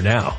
now.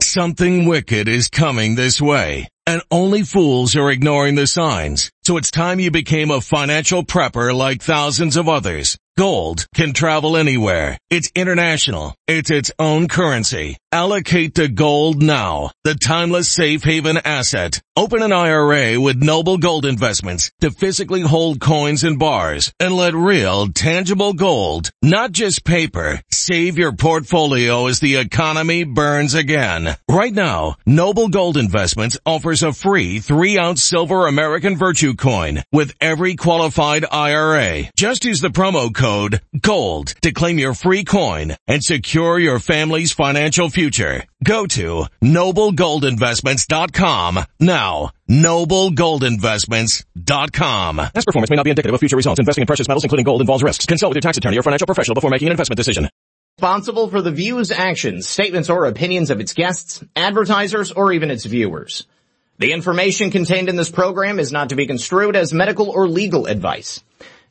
Something wicked is coming this way, and only fools are ignoring the signs. So it's time you became a financial prepper like thousands of others. Gold can travel anywhere. It's international. It's its own currency. Allocate to gold now, the timeless safe haven asset. Open an IRA with Noble Gold Investments to physically hold coins and bars and let real, tangible gold, not just paper, save your portfolio as the economy burns again. Right now, Noble Gold Investments offers a free 3-ounce silver American Virtue coin with every qualified IRA. Just use the promo code code GOLD to claim your free coin and secure your family's financial future. Go to NobleGoldInvestments.com now. NobleGoldInvestments.com. Past performance may not be indicative of future results. Investing in precious metals, including gold, involves risks. Consult with your tax attorney or financial professional before making an investment decision. Responsible for the views, actions, statements, or opinions of its guests, advertisers, or even its viewers. The information contained in this program is not to be construed as medical or legal advice.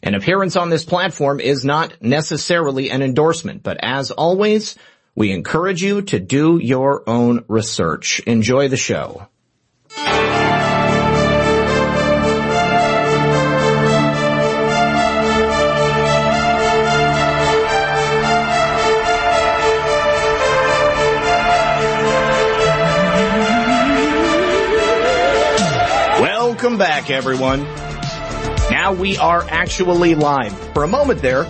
An appearance on this platform is not necessarily an endorsement, but as always, we encourage you to do your own research. Enjoy the show. Welcome back, everyone. Now we are actually live. For a moment there,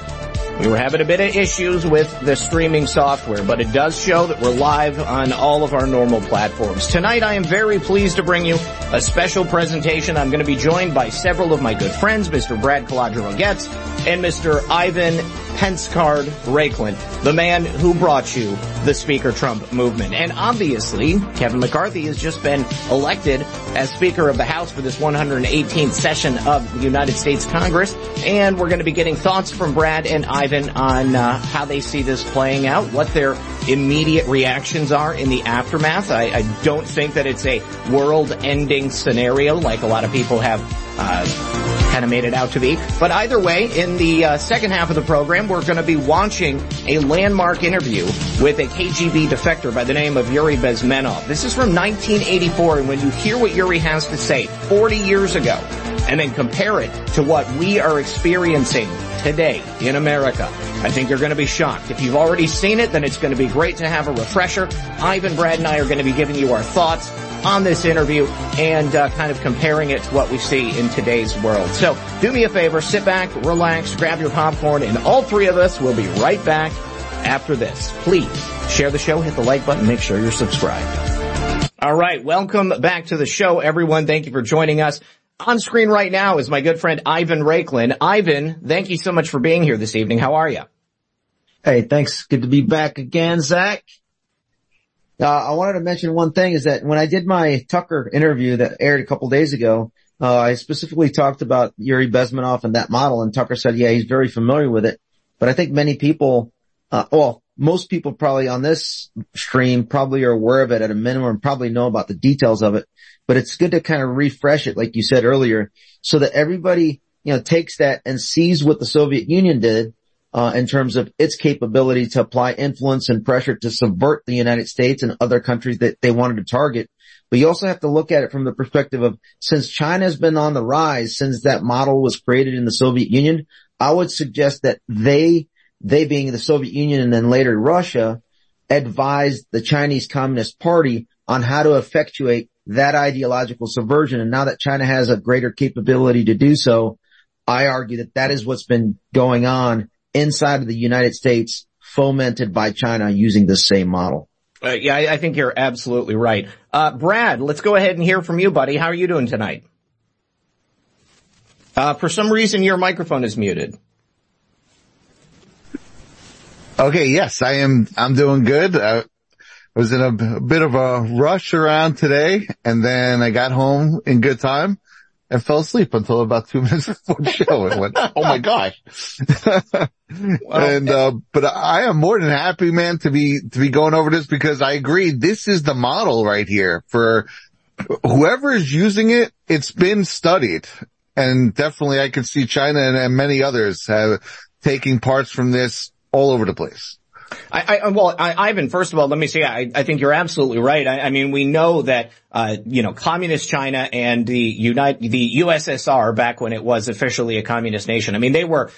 we were having a bit of issues with the streaming software, but it does show that we're live on all of our normal platforms. Tonight, I am very pleased to bring you a special presentation. I'm going to be joined by several of my good friends, Mr. Brad Colladro-Getz and Mr. Ivan Pencecard-Raikland, the man who brought you the Speaker Trump movement. And obviously, Kevin McCarthy has just been elected as Speaker of the House for this 118th session of the United States Congress. And we're going to be getting thoughts from Brad and Ivan on how they see this playing out, what their immediate reactions are in the aftermath. I don't think that it's a world-ending scenario like a lot of people have kind of made it out to be. But either way, in the second half of the program, we're going to be watching a landmark interview with a KGB defector by the name of Yuri Bezmenov. This is from 1984, and when you hear what Yuri has to say 40 years ago, and then compare it to what we are experiencing today in America, I think you're going to be shocked. If you've already seen it, then it's going to be great to have a refresher. Ivan, Brad, and I are going to be giving you our thoughts on this interview and kind of comparing it to what we see in today's world. So do me a favor, sit back, relax, grab your popcorn, and all three of us will be right back after this. Please share the show, hit the like button, make sure you're subscribed. All right, welcome back to the show, everyone. Thank you for joining us. On screen right now is my good friend Ivan Raikland. Ivan, thank you so much for being here this evening. How are you? Hey, thanks. Good to be back again, Zach. I wanted to mention one thing is that when I did my Tucker interview that aired a couple days ago, I specifically talked about Yuri Bezmenov and that model, and Tucker said, yeah, he's very familiar with it. But I think many people, most people probably on this stream probably are aware of it at a minimum, probably know about the details of it. But it's good to kind of refresh it, like you said earlier, so that everybody, you know, takes that and sees what the Soviet Union did in terms of its capability to apply influence and pressure to subvert the United States and other countries that they wanted to target. But you also have to look at it from the perspective of, since China has been on the rise, since that model was created in the Soviet Union, I would suggest that they being the Soviet Union and then later Russia, advised the Chinese Communist Party on how to effectuate that ideological subversion. And now that China has a greater capability to do so, I argue that that is what's been going on inside of the United States, fomented by China using the same model. Yeah, I think you're absolutely right. Brad, let's go ahead and hear from you, buddy. How are you doing tonight? For some reason, your microphone is muted. Okay, yes, I'm doing good. I was in a bit of a rush around today, and then I got home in good time and fell asleep until about 2 minutes before the show and went, oh my gosh. But I am more than happy, man, to be going over this, because I agree. This is the model right here for whoever is using it. It's been studied, and definitely I can see China and many others have taking parts from this all over the place. Ivan, first of all, let me say, I think you're absolutely right. I mean, we know that, communist China and the USSR, back when it was officially a communist nation, I mean, they were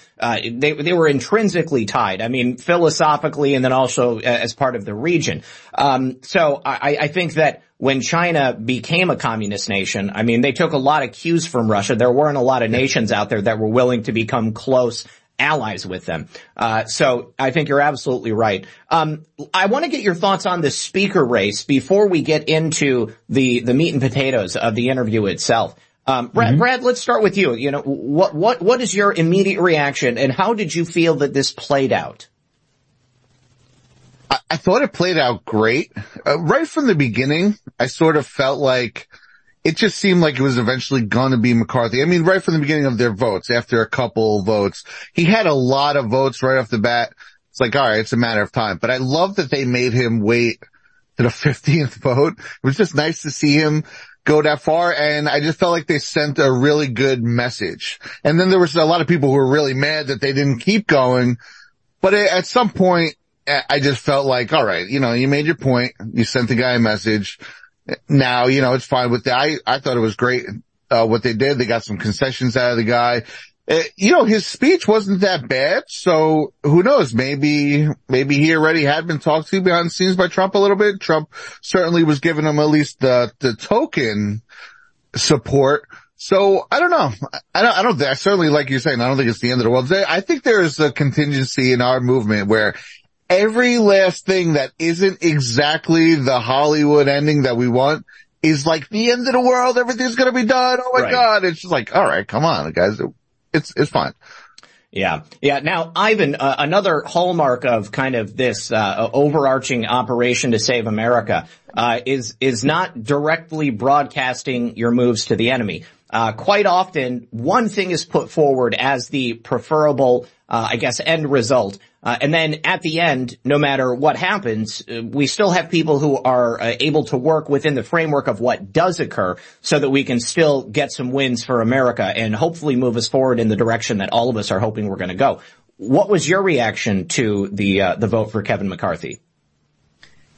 intrinsically tied. I mean, philosophically, and then also as part of the region. So I think that when China became a communist nation, I mean, they took a lot of cues from Russia. There weren't a lot of nations out there that were willing to become close allies with them. So I think you're absolutely right. I want to get your thoughts on the speaker race before we get into the meat and potatoes of the interview itself. Brad, let's start with you. You know, what is your immediate reaction, and how did you feel that this played out? I thought it played out great. Right from the beginning, I sort of felt like it just seemed like it was eventually going to be McCarthy. I mean, right from the beginning of their votes, after a couple votes, he had a lot of votes right off the bat. It's like, all right, it's a matter of time. But I love that they made him wait to the 15th vote. It was just nice to see him go that far, and I just felt like they sent a really good message. And then there was a lot of people who were really mad that they didn't keep going. But at some point, I just felt like, all right, you know, you made your point. You sent the guy a message. Now, you know, it's fine with that. I thought it was great, what they did. They got some concessions out of the guy. You know, his speech wasn't that bad. So who knows? Maybe he already had been talked to behind the scenes by Trump a little bit. Trump certainly was giving him at least the token support. So I don't know. I don't think, I certainly, like you're saying, I don't think it's the end of the world. I think there is a contingency in our movement where every last thing that isn't exactly the Hollywood ending that we want is like the end of the world. Everything's going to be done. Oh, my God. It's just like, all right, come on, guys. It's fine. Yeah. Yeah. Now, Ivan, another hallmark of kind of this overarching operation to save America is not directly broadcasting your moves to the enemy. Quite often, one thing is put forward as the preferable, end result. And then at the end, no matter what happens, we still have people who are able to work within the framework of what does occur so that we can still get some wins for America and hopefully move us forward in the direction that all of us are hoping we're going to go. What was your reaction to the vote for Kevin McCarthy?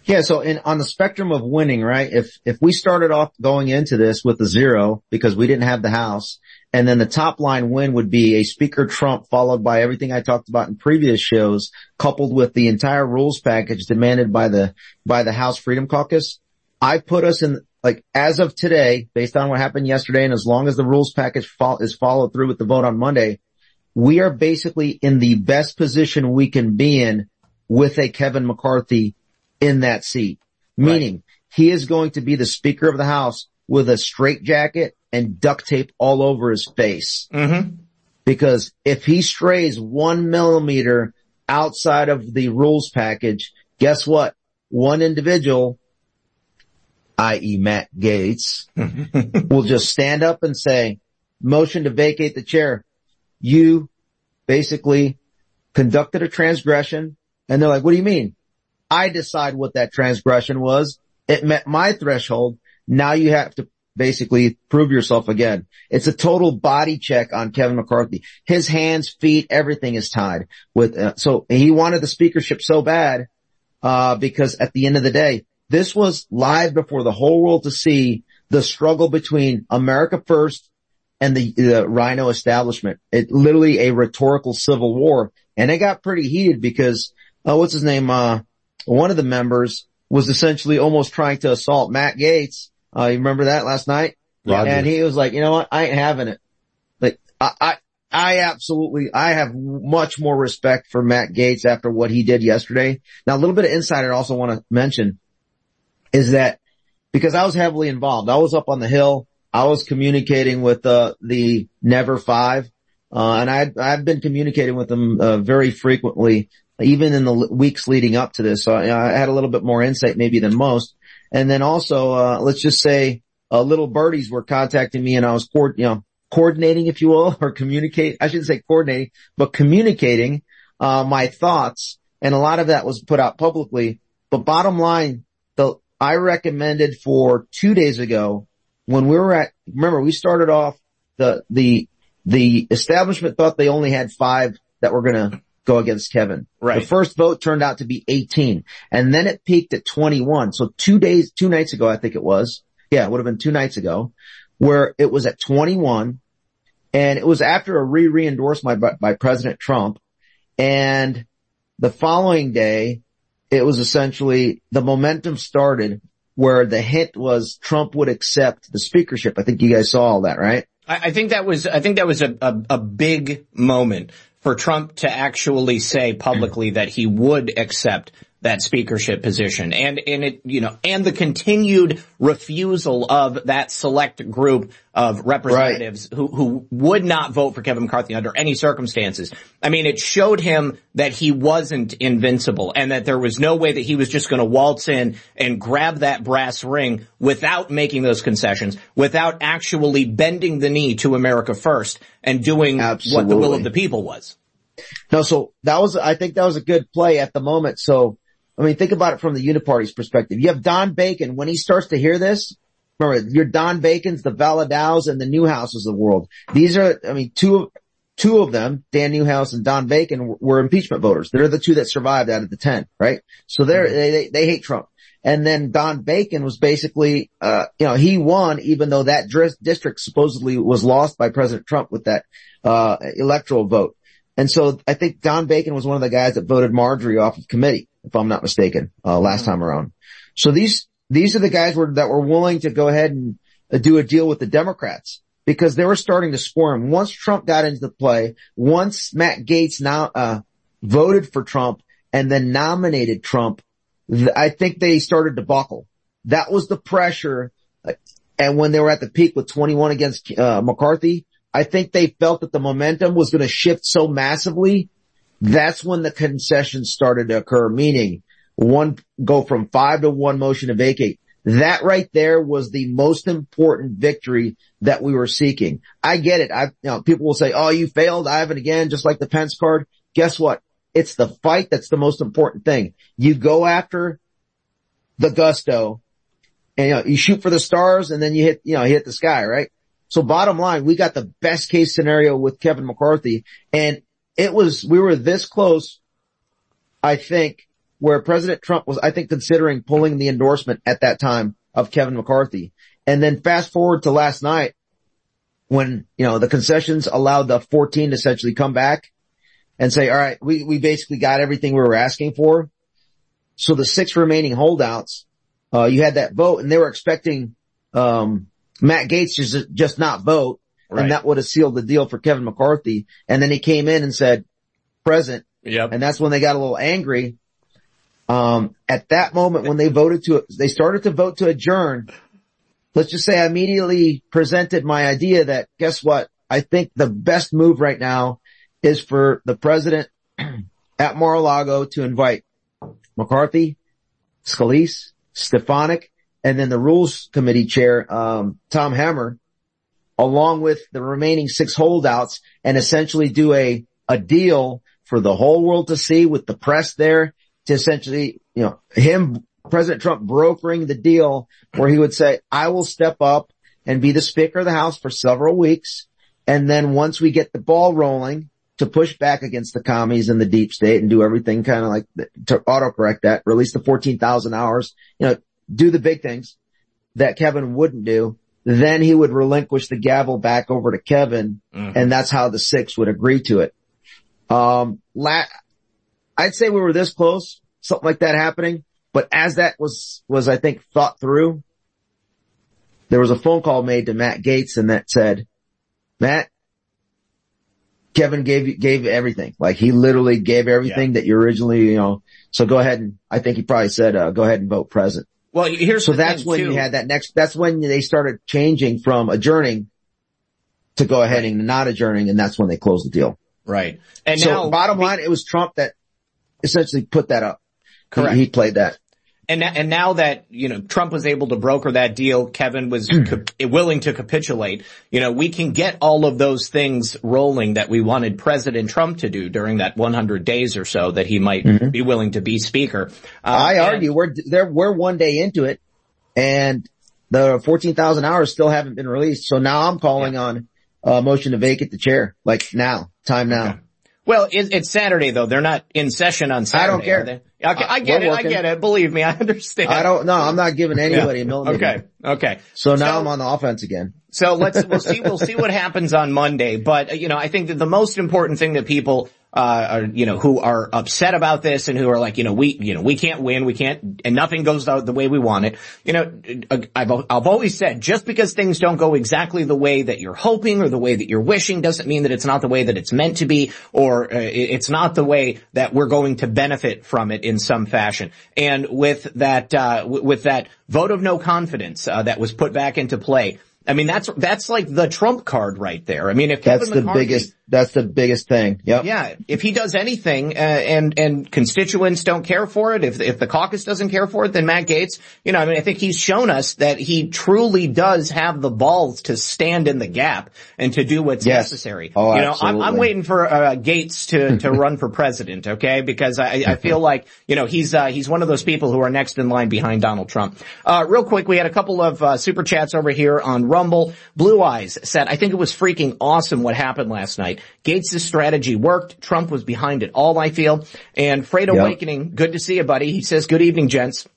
Yeah, so on the spectrum of winning, right, if we started off going into this with a zero because we didn't have the House, and then the top line win would be a Speaker Trump followed by everything I talked about in previous shows, coupled with the entire rules package demanded by the House Freedom Caucus, I put us in, like, as of today, based on what happened yesterday, and as long as the rules package is followed through with the vote on Monday, we are basically in the best position we can be in with a Kevin McCarthy in that seat, meaning he is going to be the Speaker of the House with a straitjacket and duct tape all over his face. Mm-hmm. Because if he strays 1 millimeter outside of the rules package, guess what? One individual, i.e. Matt Gaetz, will just stand up and say, motion to vacate the chair. You basically conducted a transgression. And they're like, what do you mean? I decide what that transgression was. It met my threshold. Now you have to basically prove yourself again. It's a total body check on Kevin McCarthy. His hands, feet, everything is tied with. So he wanted the speakership so bad because at the end of the day, this was live before the whole world to see the struggle between America First and the Rhino establishment. It literally a rhetorical civil war, and it got pretty heated because what's his name? One of the members was essentially almost trying to assault Matt Gaetz. You remember that last night? Roger. And he was like, you know what? I ain't having it. Like, I have much more respect for Matt Gaetz after what he did yesterday. Now, a little bit of insider I also want to mention is that because I was heavily involved, I was up on the Hill. I was communicating with, the Never Five. And I've been communicating with them, very frequently, even in the weeks leading up to this. So I had a little bit more insight maybe than most. And then also, let's just say, little birdies were contacting me and I was coordinating, if you will, or communicating, my thoughts. And a lot of that was put out publicly. But bottom line, I recommended for 2 days ago when we were remember, we started off the establishment thought they only had 5 that were going to go against Kevin. Right. The first vote turned out to be 18, and then it peaked at 21. So 2 nights ago, I think it was. Yeah, it would have been 2 nights ago, where it was at 21, and it was after a re-endorsement by President Trump. And the following day, it was essentially the momentum started where the hint was Trump would accept the speakership. I think you guys saw all that, right? I think that was a big moment for Trump to actually say publicly that he would accept that speakership position, and it, you know, and the continued refusal of that select group of representatives who would not vote for Kevin McCarthy under any circumstances. I mean, it showed him that he wasn't invincible and that there was no way that he was just going to waltz in and grab that brass ring without making those concessions, without actually bending the knee to America first and doing what the will of the people was. No, so that was, I think that was a good play at the moment. So, I mean, think about it from the Uniparty's perspective. You have Don Bacon. When he starts to hear this, remember, your Don Bacons, the Valadows, and the Newhouses of the world. These are, I mean, two of them, Dan Newhouse and Don Bacon, were impeachment voters. They're the two that survived out of the 10, right? So they hate Trump. And then Don Bacon was basically, you know, he won even though that district supposedly was lost by President Trump with that, electoral vote. And so I think Don Bacon was one of the guys that voted Marjorie off of committee, if I'm not mistaken, last time around. So these are the guys that were willing to go ahead and do a deal with the Democrats because they were starting to squirm. Once Trump got into the play, once Matt Gaetz now, voted for Trump and then nominated Trump, I think they started to buckle. That was the pressure. And when they were at the peak with 21 against, McCarthy, I think they felt that the momentum was going to shift so massively. That's when the concessions started to occur, meaning one go from 5-1 motion to vacate. That right there was the most important victory that we were seeking. I get it. You know, people will say, oh, you failed, Ivan, again, just like the Pence card. Guess what? It's the fight that's the most important thing. You go after the gusto and, you know, you shoot for the stars and then you hit the sky, right? So bottom line, we got the best case scenario with Kevin McCarthy, and we were this close, I think, where President Trump was, I think, considering pulling the endorsement at that time of Kevin McCarthy. And then fast forward to last night when, you know, the concessions allowed the 14 to essentially come back and say, all right, we basically got everything we were asking for. So the 6 remaining holdouts, you had that vote and they were expecting, Matt Gaetz just not vote, right, and that would have sealed the deal for Kevin McCarthy. And then he came in and said, present. Yep. And that's when they got a little angry. At that moment when they started to vote to adjourn, let's just say I immediately presented my idea that, guess what? I think the best move right now is for the president at Mar-a-Lago to invite McCarthy, Scalise, Stefanik, and then the Rules Committee Chair, Tom Emmer, along with the remaining 6 holdouts, and essentially do a deal for the whole world to see with the press there to essentially, you know, President Trump brokering the deal where he would say, I will step up and be the Speaker of the House for several weeks. And then once we get the ball rolling, to push back against the commies and the deep state and do everything kind of like to autocorrect that, release the 14,000 hours, you know, do the big things that Kevin wouldn't do, then he would relinquish the gavel back over to Kevin, and that's how the 6 would agree to it. I'd say we were this close, something like that happening, but as that was I think thought through, there was a phone call made to Matt Gaetz and that said, Matt, Kevin gave everything. Like he literally gave everything that you originally, you know, so go ahead and, I think he probably said, go ahead and vote present. Well, here's you had that next. That's when they started changing from adjourning to go ahead and not adjourning, and that's when they closed the deal. Right. And so, now, bottom line, it was Trump that essentially put that up. Correct. He played that. And now that, you know, Trump was able to broker that deal, Kevin was willing to capitulate. You know, we can get all of those things rolling that we wanted President Trump to do during that 100 days or so that he might be willing to be Speaker. I argue we're one day into it, and the 14,000 hours still haven't been released. So now I'm calling on a motion to vacate the chair, like now, time now. Okay. Well, it's Saturday though. They're not in session on Saturday. I don't care. Okay, I get it. Believe me, I understand. I'm not giving anybody a million. Okay. So now I'm on the offense again. So we'll see what happens on Monday. But, you know, I think that the most important thing that people who are upset about this and who are like, we can't win, and nothing goes the way we want it. I've always said, just because things don't go exactly the way that you're hoping or the way that you're wishing doesn't mean that it's not the way that it's meant to be, or it's not the way that we're going to benefit from it in some fashion. And with that vote of no confidence, that was put back into play, I mean, that's like the Trump card right there. I mean, if Kevin McCarthy, that's the biggest thing. Yep. Yeah. If he does anything, and constituents don't care for it, if the caucus doesn't care for it, then Matt Gaetz, I think he's shown us that he truly does have the balls to stand in the gap and to do what's necessary. Oh, absolutely. I'm waiting for, Gaetz to run for president, okay? Because I feel like, he's one of those people who are next in line behind Donald Trump. Real quick, we had a couple of, super chats over here on Rumble. Blue Eyes said, I think it was freaking awesome what happened last night. Gates' strategy worked. Trump was behind it all, I feel. And Freight Awakening, good to see you, buddy. He says, good evening, gents.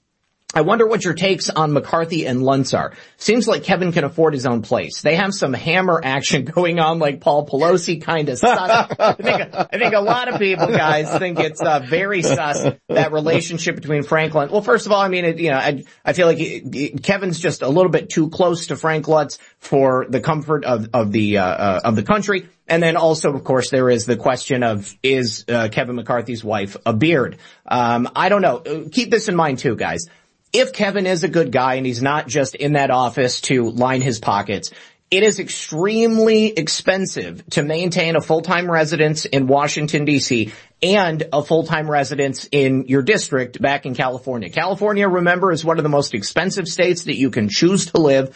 I wonder what your takes on McCarthy and Luntz are. Seems like Kevin can afford his own place. They have some hammer action going on, like Paul Pelosi kind of sus. I think a lot of people, guys, think it's very sus, that relationship between Frank Luntz. Well, first of all, I mean, I feel like Kevin's just a little bit too close to Frank Luntz for the comfort of the country. And then also, of course, there is the question of, is Kevin McCarthy's wife a beard? I don't know. Keep this in mind too, guys. If Kevin is a good guy and he's not just in that office to line his pockets, it is extremely expensive to maintain a full-time residence in Washington, D.C., and a full-time residence in your district back in California. California, remember, is one of the most expensive states that you can choose to live.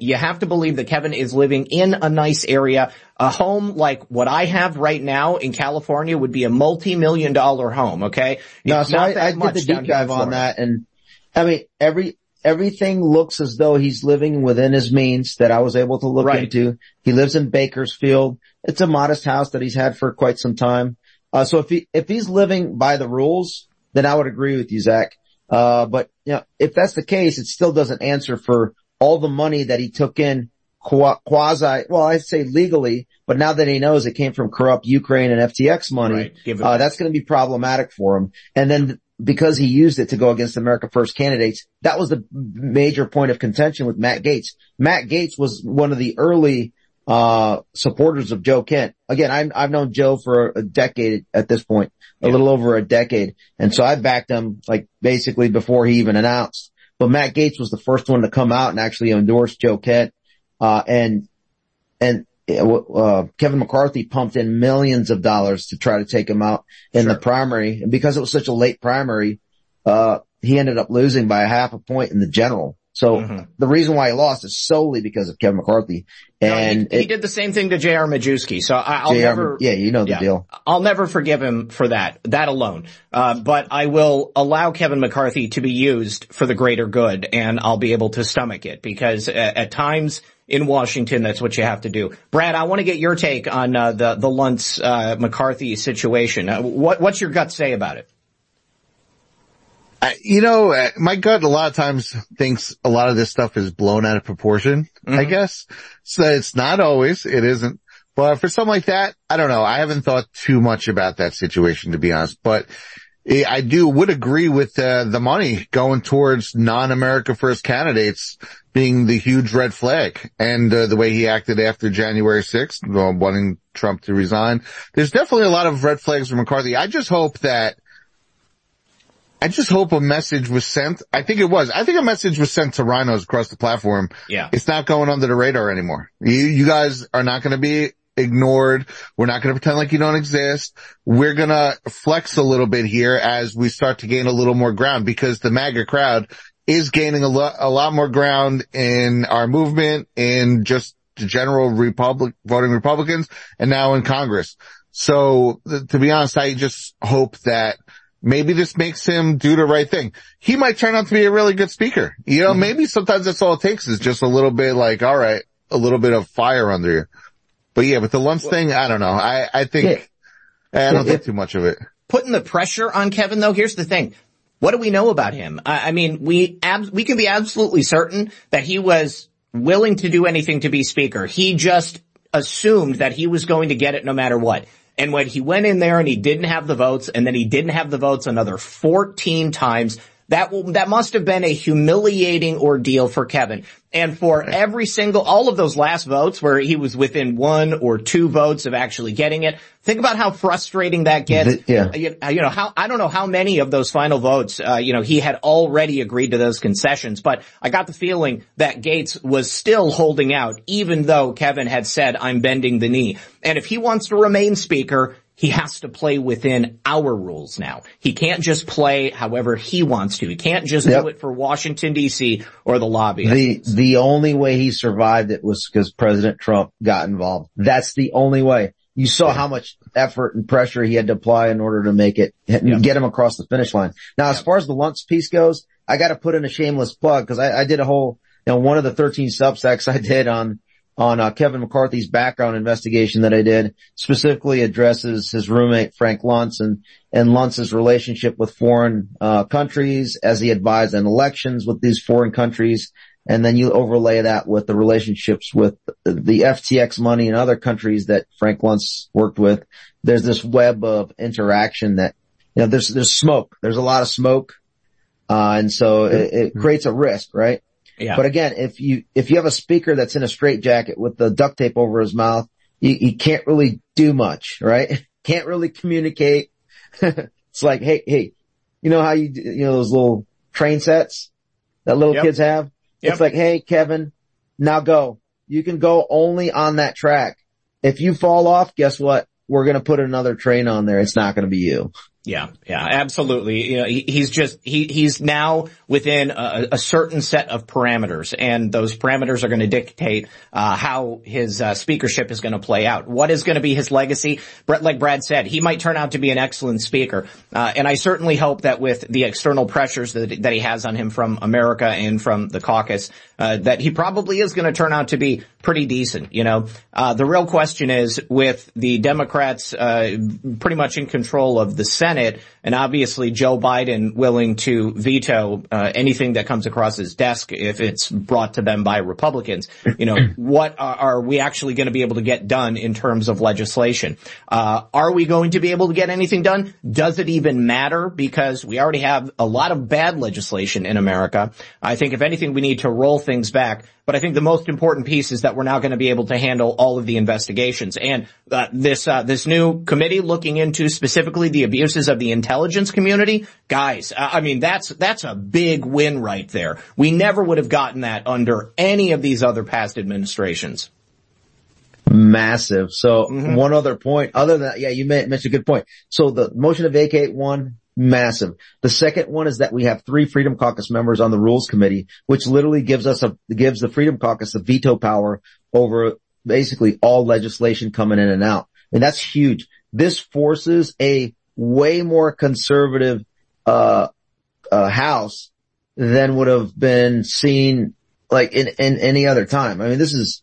You have to believe that Kevin is living in a nice area. A home like what I have right now in California would be a multi-million-dollar home, okay? No, so I did the deep dive on that, and I mean, everything looks as though he's living within his means that I was able to look into. He lives in Bakersfield. It's a modest house that he's had for quite some time. So if he's living by the rules, then I would agree with you, Zach. But if that's the case, it still doesn't answer for all the money that he took in quasi, well, I'd say legally, but now that he knows it came from corrupt Ukraine and FTX money, that's going to be problematic for him. And then, because he used it to go against America First candidates, that was the major point of contention with Matt Gaetz. Matt Gaetz was one of the early supporters of Joe Kent. Again, I've known Joe for a decade at this point, a little over a decade. And so I backed him like basically before he even announced. But Matt Gaetz was the first one to come out and actually endorse Joe Kent. And Kevin McCarthy pumped in millions of dollars to try to take him out in the primary. And because it was such a late primary, he ended up losing by a half a point in the general. So the reason why he lost is solely because of Kevin McCarthy. And he did the same thing to J.R. Majewski. So I'll never, the deal. I'll never forgive him for that alone. But I will allow Kevin McCarthy to be used for the greater good, and I'll be able to stomach it, because at times in Washington, that's what you have to do. Brad, I want to get your take on the Luntz McCarthy situation. What's your gut say about it? My gut a lot of times thinks a lot of this stuff is blown out of proportion, I guess. So it's not always, it isn't. But for something like that, I don't know. I haven't thought too much about that situation, to be honest. But I would agree with the money going towards non-America First candidates being the huge red flag, and the way he acted after January 6th, wanting Trump to resign. There's definitely a lot of red flags from McCarthy. I just hope a message was sent. I think a message was sent to rhinos across the platform. Yeah. It's not going under the radar anymore. You guys are not going to be ignored. We're not going to pretend like you don't exist. We're going to flex a little bit here as we start to gain a little more ground, because the MAGA crowd is gaining a lot more ground in our movement, in just the general voting Republicans, and now in Congress. So to be honest, I just hope that maybe this makes him do the right thing. He might turn out to be a really good speaker. Maybe sometimes that's all it takes, is just a little bit like, all right, a little bit of fire under you. But yeah, with the Luntz thing, I don't know. I don't think too much of it. Putting the pressure on Kevin, though, here's the thing. What do we know about him? I mean, we can be absolutely certain that he was willing to do anything to be speaker. He just assumed that he was going to get it no matter what. And when he went in there and he didn't have the votes, and then he didn't have the votes another 14 times, that must have been a humiliating ordeal for Kevin. And for every single, all of those last votes where he was within one or two votes of actually getting it, think about how frustrating that gets. Yeah. You know, I don't know how many of those final votes, he had already agreed to those concessions, but I got the feeling that Gaetz was still holding out, even though Kevin had said, I'm bending the knee. And if he wants to remain speaker, he has to play within our rules now. He can't just play however he wants to. He can't just do it for Washington, D.C. or the lobbyists. The only way he survived it was because President Trump got involved. That's the only way. You saw how much effort and pressure he had to apply in order to make it, get him across the finish line. Now, as far as the Luntz piece goes, I got to put in a shameless plug because I did a whole, one of the 13 substacks I did on Kevin McCarthy's background investigation that I did specifically addresses his roommate, Frank Luntz, and Luntz's relationship with foreign countries as he advised on elections with these foreign countries. And then you overlay that with the relationships with the FTX money and other countries that Frank Luntz worked with. There's this web of interaction that, there's smoke. There's a lot of smoke. And so it creates a risk, right? Yeah. But again, if you have a speaker that's in a straitjacket with the duct tape over his mouth, you can't really do much, right? Can't really communicate. It's like, hey, how you do, those little train sets that little kids have? Yep. It's like, hey, Kevin, now go. You can go only on that track. If you fall off, guess what? We're going to put another train on there. It's not going to be you. Yeah, absolutely. He's now within a certain set of parameters, and those parameters are going to dictate how his speakership is going to play out. What is going to be his legacy? Like Brad said, he might turn out to be an excellent speaker, and I certainly hope that with the external pressures that he has on him from America and from the caucus, that he probably is going to turn out to be pretty decent. The real question is with the Democrats pretty much in control of the Senate, and obviously Joe Biden willing to veto anything that comes across his desk if it's brought to them by Republicans. What are we actually going to be able to get done in terms of legislation? Are we going to be able to get anything done? Does it even matter? Because we already have a lot of bad legislation in America. I think if anything, we need to roll things back. But I think the most important piece is that we're now going to be able to handle all of the investigations. And this new committee looking into specifically the abuses of the intelligence community, guys, that's a big win right there. We never would have gotten that under any of these other past administrations. Massive. So one other point, other than that, you mentioned a good point. So the motion to vacate one, massive. The second one is that we have 3 Freedom Caucus members on the Rules Committee, which literally gives the Freedom Caucus the veto power over basically all legislation coming in and out. And that's huge. This forces a way more conservative House than would have been seen like in any other time. This is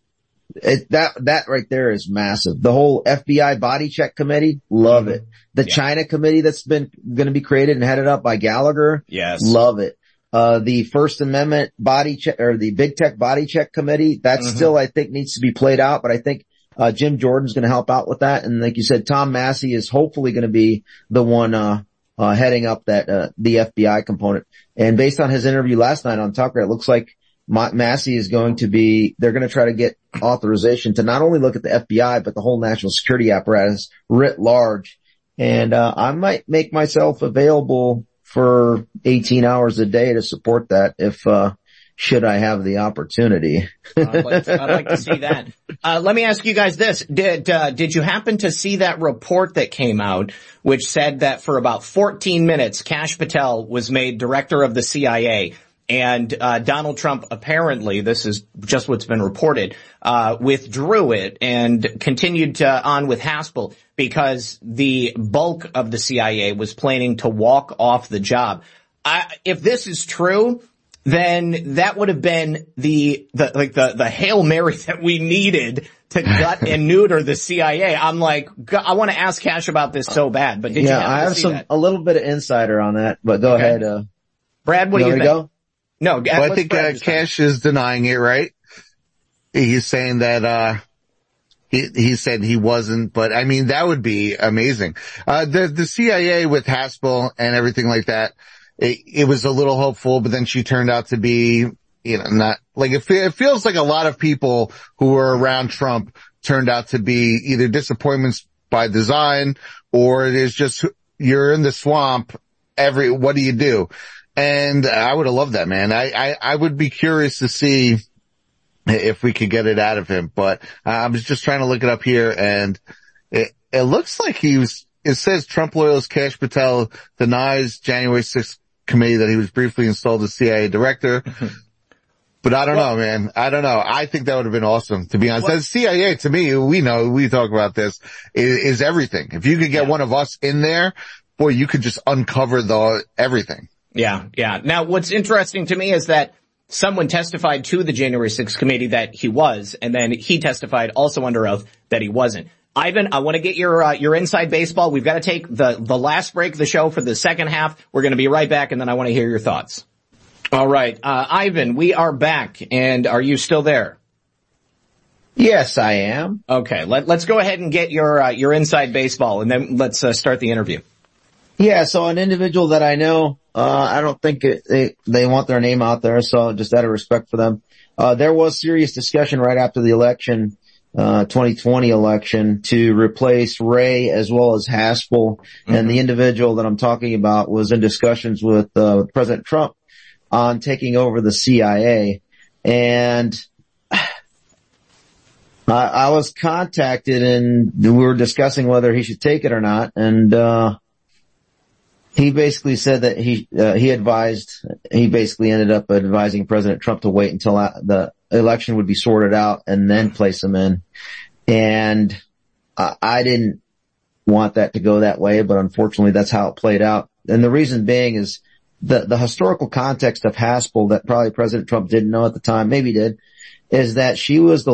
that right there is massive. The whole FBI body check committee, love it. The China committee that's been going to be created and headed up by Gallagher, yes, love it. The First Amendment body check or the big tech body check committee, that still I think needs to be played out, but I think Jim Jordan's going to help out with that, and like you said, Tom Massie is hopefully going to be the one heading up that the FBI component. And based on his interview last night on Tucker, it looks like Massie is going to be, they're going to try to get authorization to not only look at the FBI, but the whole national security apparatus writ large. And I might make myself available for 18 hours a day to support that if should I have the opportunity. I'd like to see that. Let me ask you guys this. Did you happen to see that report that came out which said that for about 14 minutes, Kash Patel was made director of the CIA? And Donald Trump apparently, this is just what's been reported, withdrew it and continued on with Haspel because the bulk of the CIA was planning to walk off the job. If this is true, then that would have been the Hail Mary that we needed to gut and neuter the CIA. I'm like, I want to ask Kash about this so bad, but did you happen to see that? A little bit of insider on that, but go ahead. Brad, what do you think? No, I think Kash is denying it, right? He's saying that He said he wasn't, but I mean, that would be amazing. The CIA with Haspel and everything like that, it was a little hopeful, but then she turned out to be, you know, not like it feels like a lot of people who were around Trump turned out to be either disappointments by design or it is just you're in the swamp. What do you do? And I would have loved that, man. I would be curious to see if we could get it out of him, but I'm just trying to look it up here, and it looks like it says Trump loyalist Kash Patel denies January 6th committee that he was briefly installed as CIA director. But I don't know, man. I don't know. I think that would have been awesome, to be honest. The CIA, to me, we talk about this, is everything. If you could get one of us in there, boy, you could just uncover everything. Yeah. Now, what's interesting to me is that someone testified to the January 6th committee that he was, and then he testified also under oath that he wasn't. Ivan, I want to get your inside baseball. We've got to take the last break of the show for the second half. We're going to be right back, and then I want to hear your thoughts. All right. Ivan, we are back, and are you still there? Yes, I am. Okay. Let's go ahead and get your inside baseball, and then let's start the interview. Yeah, so an individual that I know, I don't think they want their name out there, so just out of respect for them. There was serious discussion right after the election, 2020 election, to replace Ray as well as Haspel, and the individual that I'm talking about was in discussions with President Trump on taking over the CIA, and I was contacted, and we were discussing whether he should take it or not, and he basically said that he ended up advising President Trump to wait until the election would be sorted out and then place him in. And I didn't want that to go that way, but unfortunately that's how it played out. And the reason being is the historical context of Haspel that probably President Trump didn't know at the time, maybe did, is that she was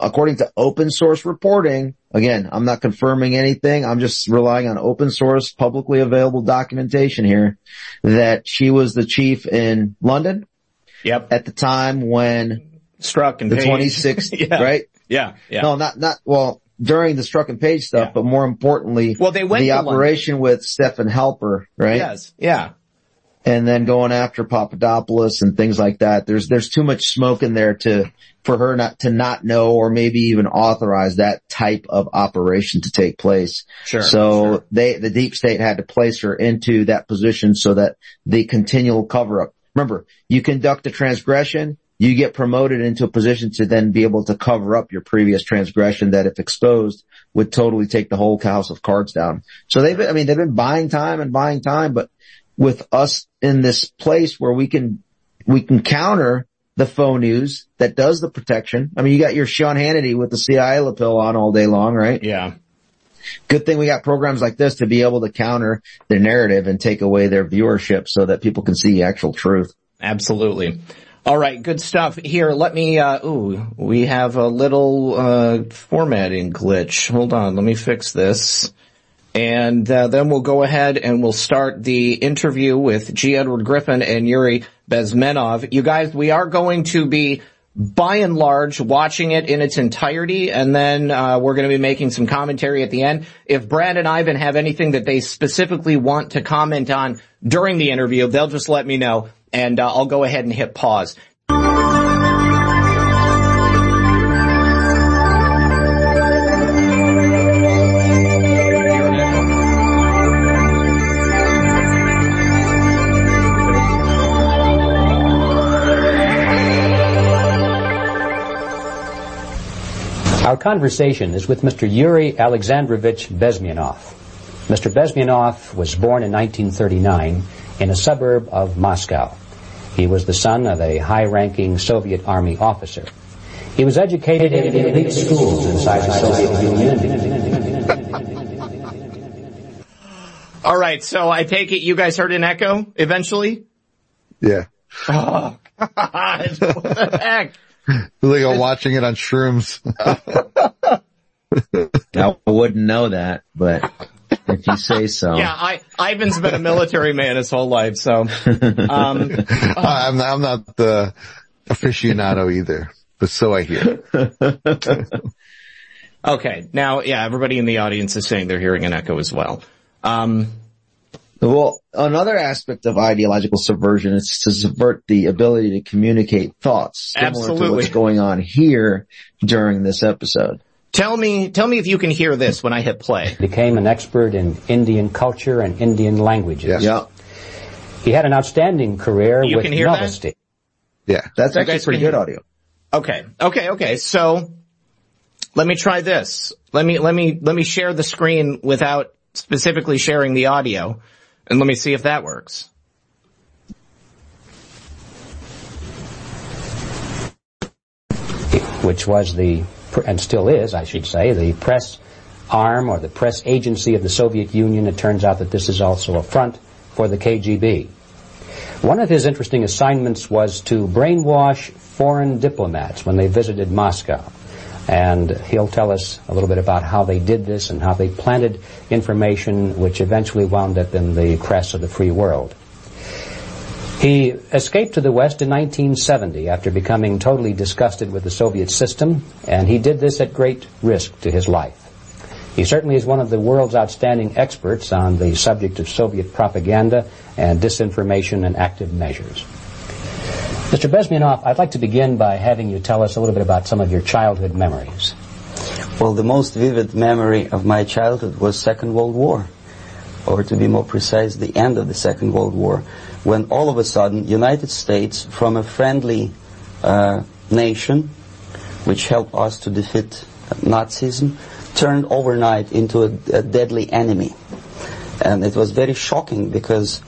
according to open source reporting, again, I'm not confirming anything, I'm just relying on open source, publicly available documentation here, that she was the chief in London. Yep. At the time when Strzok and the Page. 26th, yeah. Right? Yeah. No, not during the Strzok and Page stuff, but more importantly, they went the operation London with Stephen Halper, right? Yes. Yeah. And then going after Papadopoulos and things like that. There's too much smoke in there for her not to know or maybe even authorize that type of operation to take place. Sure. So the deep state had to place her into that position so that the continual cover up. Remember, you conduct a transgression, you get promoted into a position to then be able to cover up your previous transgression that if exposed would totally take the whole house of cards down. So they've been buying time, but with us in this place where we can counter the faux news that does the protection. I mean, you got your Sean Hannity with the CIA lapel on all day long, right? Yeah. Good thing we got programs like this to be able to counter their narrative and take away their viewership so that people can see actual truth. Absolutely. All right. Good stuff. Here, let me, we have a little, formatting glitch. Hold on. Let me fix this. And then we'll go ahead and we'll start the interview with G. Edward Griffin and Yuri Bezmenov. You guys, we are going to be, by and large, watching it in its entirety, and then we're going to be making some commentary at the end. If Brad and Ivan have anything that they specifically want to comment on during the interview, they'll just let me know, and I'll go ahead and hit pause. Our conversation is with Mr. Yuri Alexandrovich Bezmenov. Mr. Bezmenov was born in 1939 in a suburb of Moscow. He was the son of a high-ranking Soviet army officer. He was educated in elite schools inside the Soviet Union. All right, so I take it you guys heard an echo eventually? Yeah. Oh, God, what the heck? Like watching it on shrooms. I wouldn't know that, but if you say so. Yeah, Ivan's been a military man his whole life, so I'm not the aficionado either, but so I hear. Okay. Now, yeah, everybody in the audience is saying they're hearing an echo as well. Well, another aspect of ideological subversion is to subvert the ability to communicate thoughts. Absolutely. To what's going on here during this episode. Tell me if you can hear this when I hit play. Became an expert in Indian culture and Indian languages. Yes. Yeah. He had an outstanding career you with can hear novelty. That? Yeah, that's actually pretty good audio. Okay. So let me try this. Let me share the screen without specifically sharing the audio, and let me see if that works. Which was and still is, I should say, the press arm or the press agency of the Soviet Union. It turns out that this is also a front for the KGB. One of his interesting assignments was to brainwash foreign diplomats when they visited Moscow. And he'll tell us a little bit about how they did this and how they planted information which eventually wound up in the press of the free world. He escaped to the West in 1970 after becoming totally disgusted with the Soviet system, and he did this at great risk to his life. He certainly is one of the world's outstanding experts on the subject of Soviet propaganda and disinformation and active measures. Mr. Bezmenov, I'd like to begin by having you tell us a little bit about some of your childhood memories. Well, the most vivid memory of my childhood was Second World War, or to be more precise, the end of the Second World War, when all of a sudden United States, from a friendly nation, which helped us to defeat Nazism, turned overnight into a deadly enemy. And it was very shocking because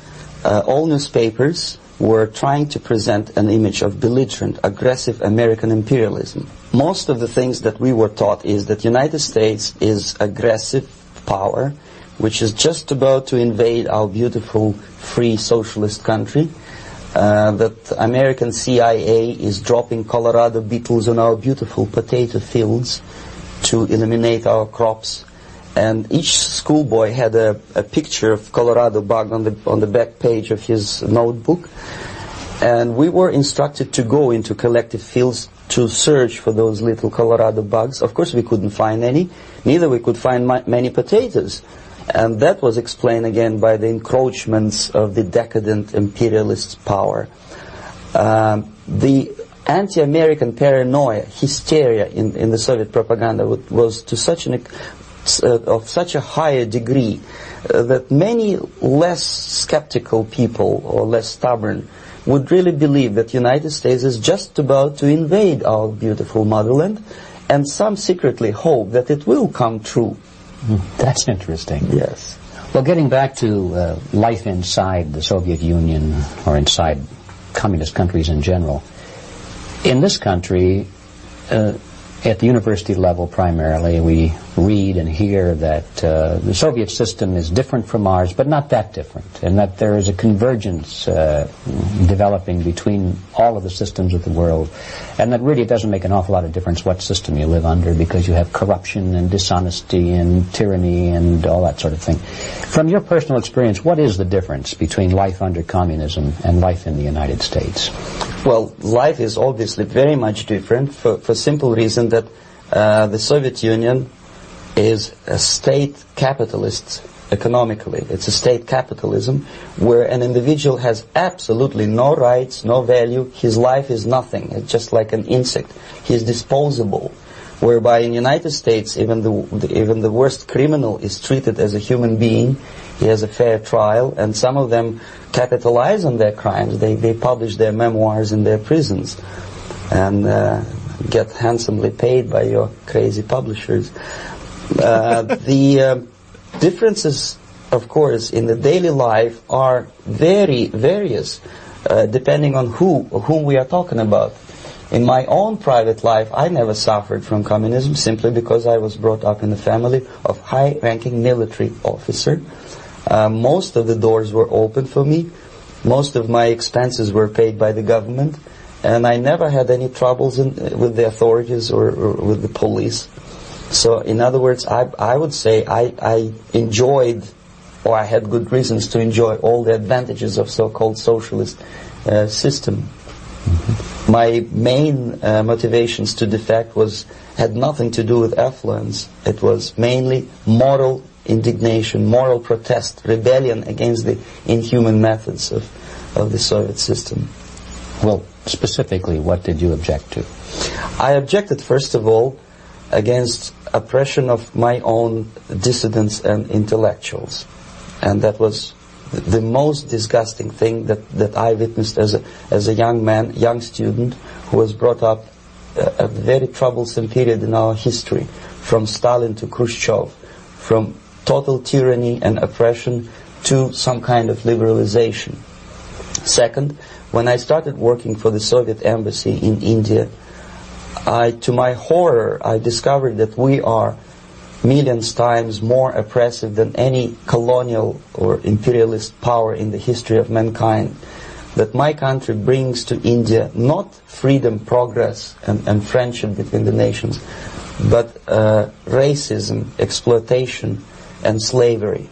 all newspapers were trying to present an image of belligerent, aggressive American imperialism. Most of the things that we were taught is that United States is aggressive power, which is just about to invade our beautiful, free, socialist country, that American CIA is dropping Colorado beetles on our beautiful potato fields to eliminate our crops. And each schoolboy had a picture of Colorado bug on the back page of his notebook. And we were instructed to go into collective fields to search for those little Colorado bugs. Of course, we couldn't find any. Neither we could find many potatoes. And that was explained again by the encroachments of the decadent imperialist power. The anti-American paranoia, hysteria in the Soviet propaganda was to such a higher degree that many less skeptical people or less stubborn would really believe that United States is just about to invade our beautiful motherland, and some secretly hope that it will come true. That's interesting. Yes. Well, getting back to life inside the Soviet Union or inside communist countries in general, in this country, at the university level primarily, we read and hear that the Soviet system is different from ours, but not that different, and that there is a convergence developing between all of the systems of the world, and that really it doesn't make an awful lot of difference what system you live under, because you have corruption and dishonesty and tyranny and all that sort of thing. From your personal experience, what is the difference between life under communism and life in the United States? Well, life is obviously very much different for simple reason that the Soviet Union is a state capitalist economically. It's a state capitalism where an individual has absolutely no rights, no value. His life is nothing. It's just like an insect. He's disposable. Whereby in the United States, even the worst criminal is treated as a human being. He has a fair trial, and some of them capitalize on their crimes. They publish their memoirs in their prisons and get handsomely paid by your crazy publishers. The differences, of course, in the daily life are very various, depending on whom we are talking about. In my own private life, I never suffered from communism simply because I was brought up in a family of high-ranking military officer. Most of the doors were open for me. Most of my expenses were paid by the government, and I never had any troubles with the authorities or with the police. So, in other words, I would say I enjoyed, or I had good reasons to enjoy, all the advantages of so-called socialist system. Mm-hmm. My main motivations to defect had nothing to do with affluence. It was mainly moral indignation, moral protest, rebellion against the inhuman methods of the Soviet system. Well, specifically, what did you object to? I objected, first of all, against oppression of my own dissidents and intellectuals. And that was the most disgusting thing that I witnessed as a young man, young student, who was brought up a very troublesome period in our history, from Stalin to Khrushchev, from total tyranny and oppression to some kind of liberalization. Second, when I started working for the Soviet embassy in India, to my horror, I discovered that we are millions times more oppressive than any colonial or imperialist power in the history of mankind. That my country brings to India not freedom, progress, and friendship between the nations, but racism, exploitation, and slavery.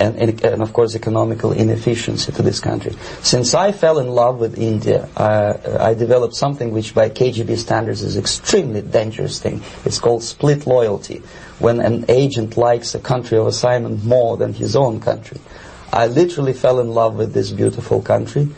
And of course, economical inefficiency to this country. Since I fell in love with India, I developed something which by KGB standards is extremely dangerous thing. It's called split loyalty. When an agent likes a country of assignment more than his own country. I literally fell in love with this beautiful country,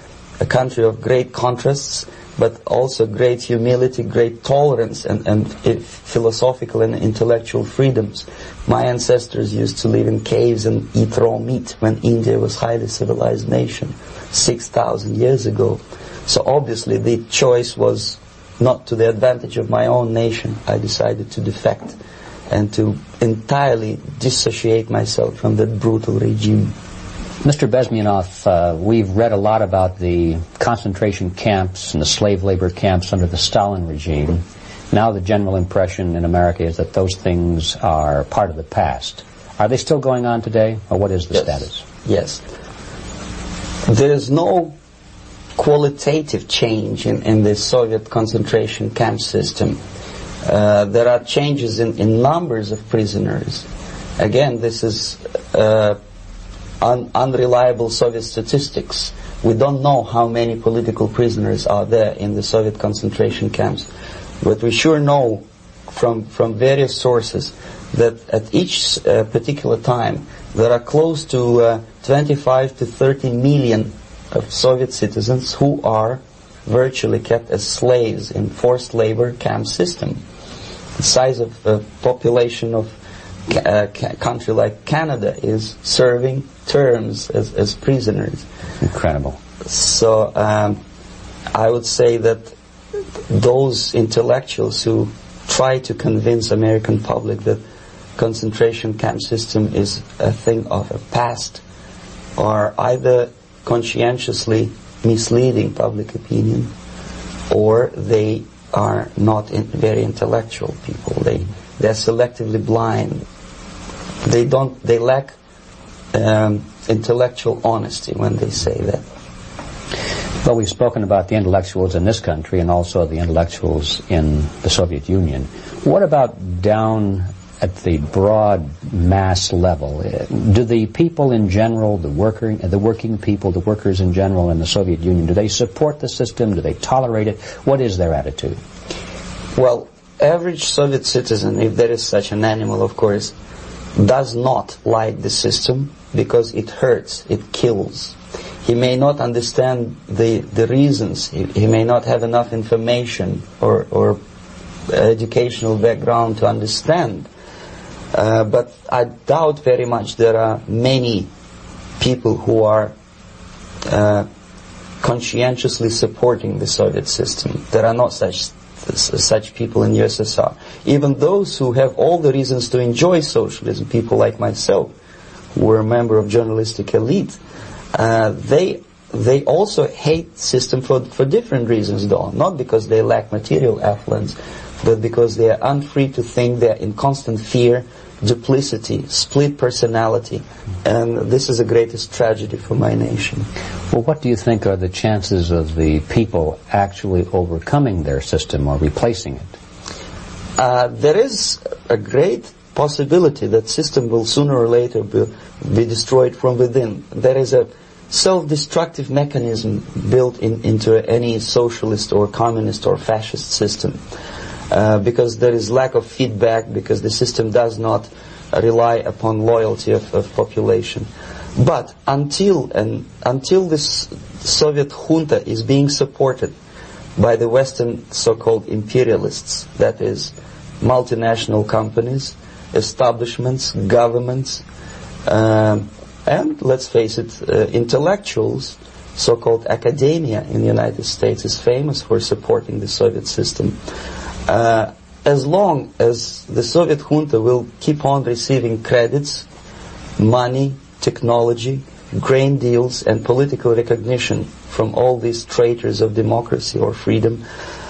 a country of great contrasts, but also great humility, great tolerance, and philosophical and intellectual freedoms. My ancestors used to live in caves and eat raw meat when India was a highly civilized nation 6,000 years ago. So obviously the choice was not to the advantage of my own nation. I decided to defect and to entirely dissociate myself from that brutal regime. Mr. Bezmenov, we've read a lot about the concentration camps and the slave labor camps under the Stalin regime. Now the general impression in America is that those things are part of the past. Are they still going on today, or what is the status? Yes. There is no qualitative change in the Soviet concentration camp system. There are changes in numbers of prisoners. Again, this is... unreliable Soviet statistics. We don't know how many political prisoners are there in the Soviet concentration camps. But we sure know from various sources that at each particular time there are close to 25 to 30 million of Soviet citizens who are virtually kept as slaves in forced labor camp system. The size of the population of a country like Canada is serving terms as prisoners. Incredible. So I would say that those intellectuals who try to convince American public that concentration camp system is a thing of a past are either conscientiously misleading public opinion, or they are not very intellectual people. They're selectively blind. They lack intellectual honesty when they say that. Well, we've spoken about the intellectuals in this country and also the intellectuals in the Soviet Union. What about down at the broad mass level? Do the people in general, the working people, the workers in general in the Soviet Union, do they support the system? Do they tolerate it? What is their attitude? Well, average Soviet citizen, if there is such an animal, of course, does not like the system because it hurts, it kills. He may not understand the reasons, he may not have enough information or educational background to understand. But I doubt very much there are many people who are conscientiously supporting the Soviet system. There are not such people in USSR. Even those who have all the reasons to enjoy socialism, people like myself, who were a member of journalistic elite, they also hate system for different reasons, though. Not because they lack material affluence, but because they are unfree to think, they are in constant fear, duplicity, split personality, and this is the greatest tragedy for my nation. Well, what do you think are the chances of the people actually overcoming their system or replacing it? There is a great possibility that system will sooner or later be destroyed from within. There is a self-destructive mechanism built into any socialist or communist or fascist system, because there is lack of feedback, because the system does not rely upon loyalty of population. But until this Soviet junta is being supported by the Western so-called imperialists, that is, multinational companies, establishments, governments, and let's face it, intellectuals, so-called academia in the United States is famous for supporting the Soviet system. As long as the Soviet junta will keep on receiving credits, money, technology, grain deals, and political recognition from all these traitors of democracy or freedom,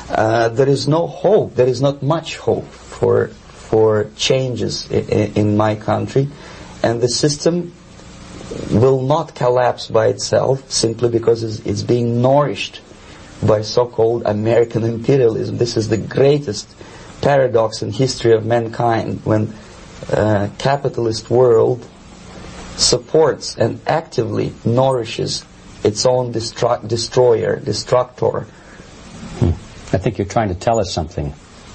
there is no hope, there is not much hope for changes in my country, and the system will not collapse by itself simply because it's being nourished by so-called American imperialism. This is the greatest paradox in history of mankind, when capitalist world supports and actively nourishes its own destructor. I think you're trying to tell us something.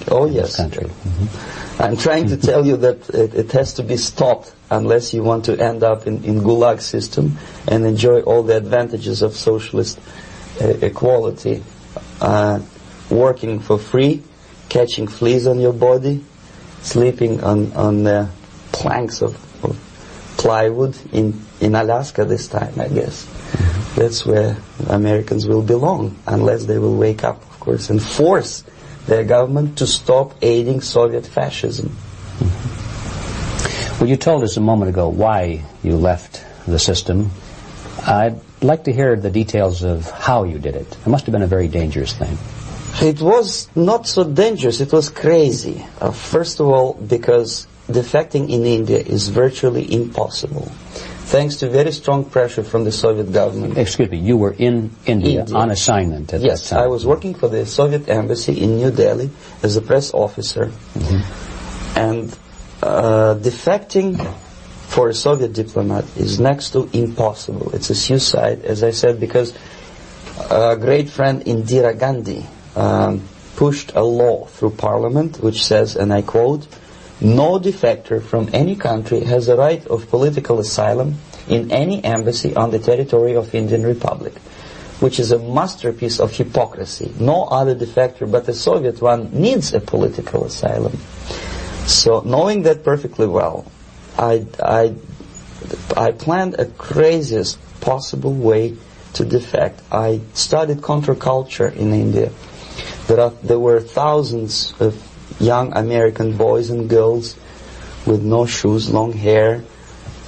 Oh, yes. Country. Mm-hmm. I'm trying to tell you that it has to be stopped unless you want to end up in Gulag system and enjoy all the advantages of socialist equality. Working for free, catching fleas on your body, sleeping on the planks of plywood in Alaska this time, I guess. Mm-hmm. That's where Americans will belong, unless they will wake up, of course, and force their government to stop aiding Soviet fascism. Mm-hmm. Well, you told us a moment ago why you left the system. I'd like to hear the details of how you did it. It must have been a very dangerous thing. It was not so dangerous. It was crazy. First of all, because defecting in India is virtually impossible, thanks to very strong pressure from the Soviet government. Excuse me, you were in India. On assignment at that time? Yes, I was working for the Soviet embassy in New Delhi as a press officer. Mm-hmm. And defecting for a Soviet diplomat is next to impossible. It's a suicide, as I said, because a great friend Indira Gandhi pushed a law through parliament which says, and I quote, "No defector from any country has a right of political asylum in any embassy on the territory of Indian Republic," which is a masterpiece of hypocrisy. No other defector but the Soviet one needs a political asylum. So, knowing that perfectly well, I planned a craziest possible way to defect. I studied counterculture in India. There were thousands of young American boys and girls with no shoes, long hair,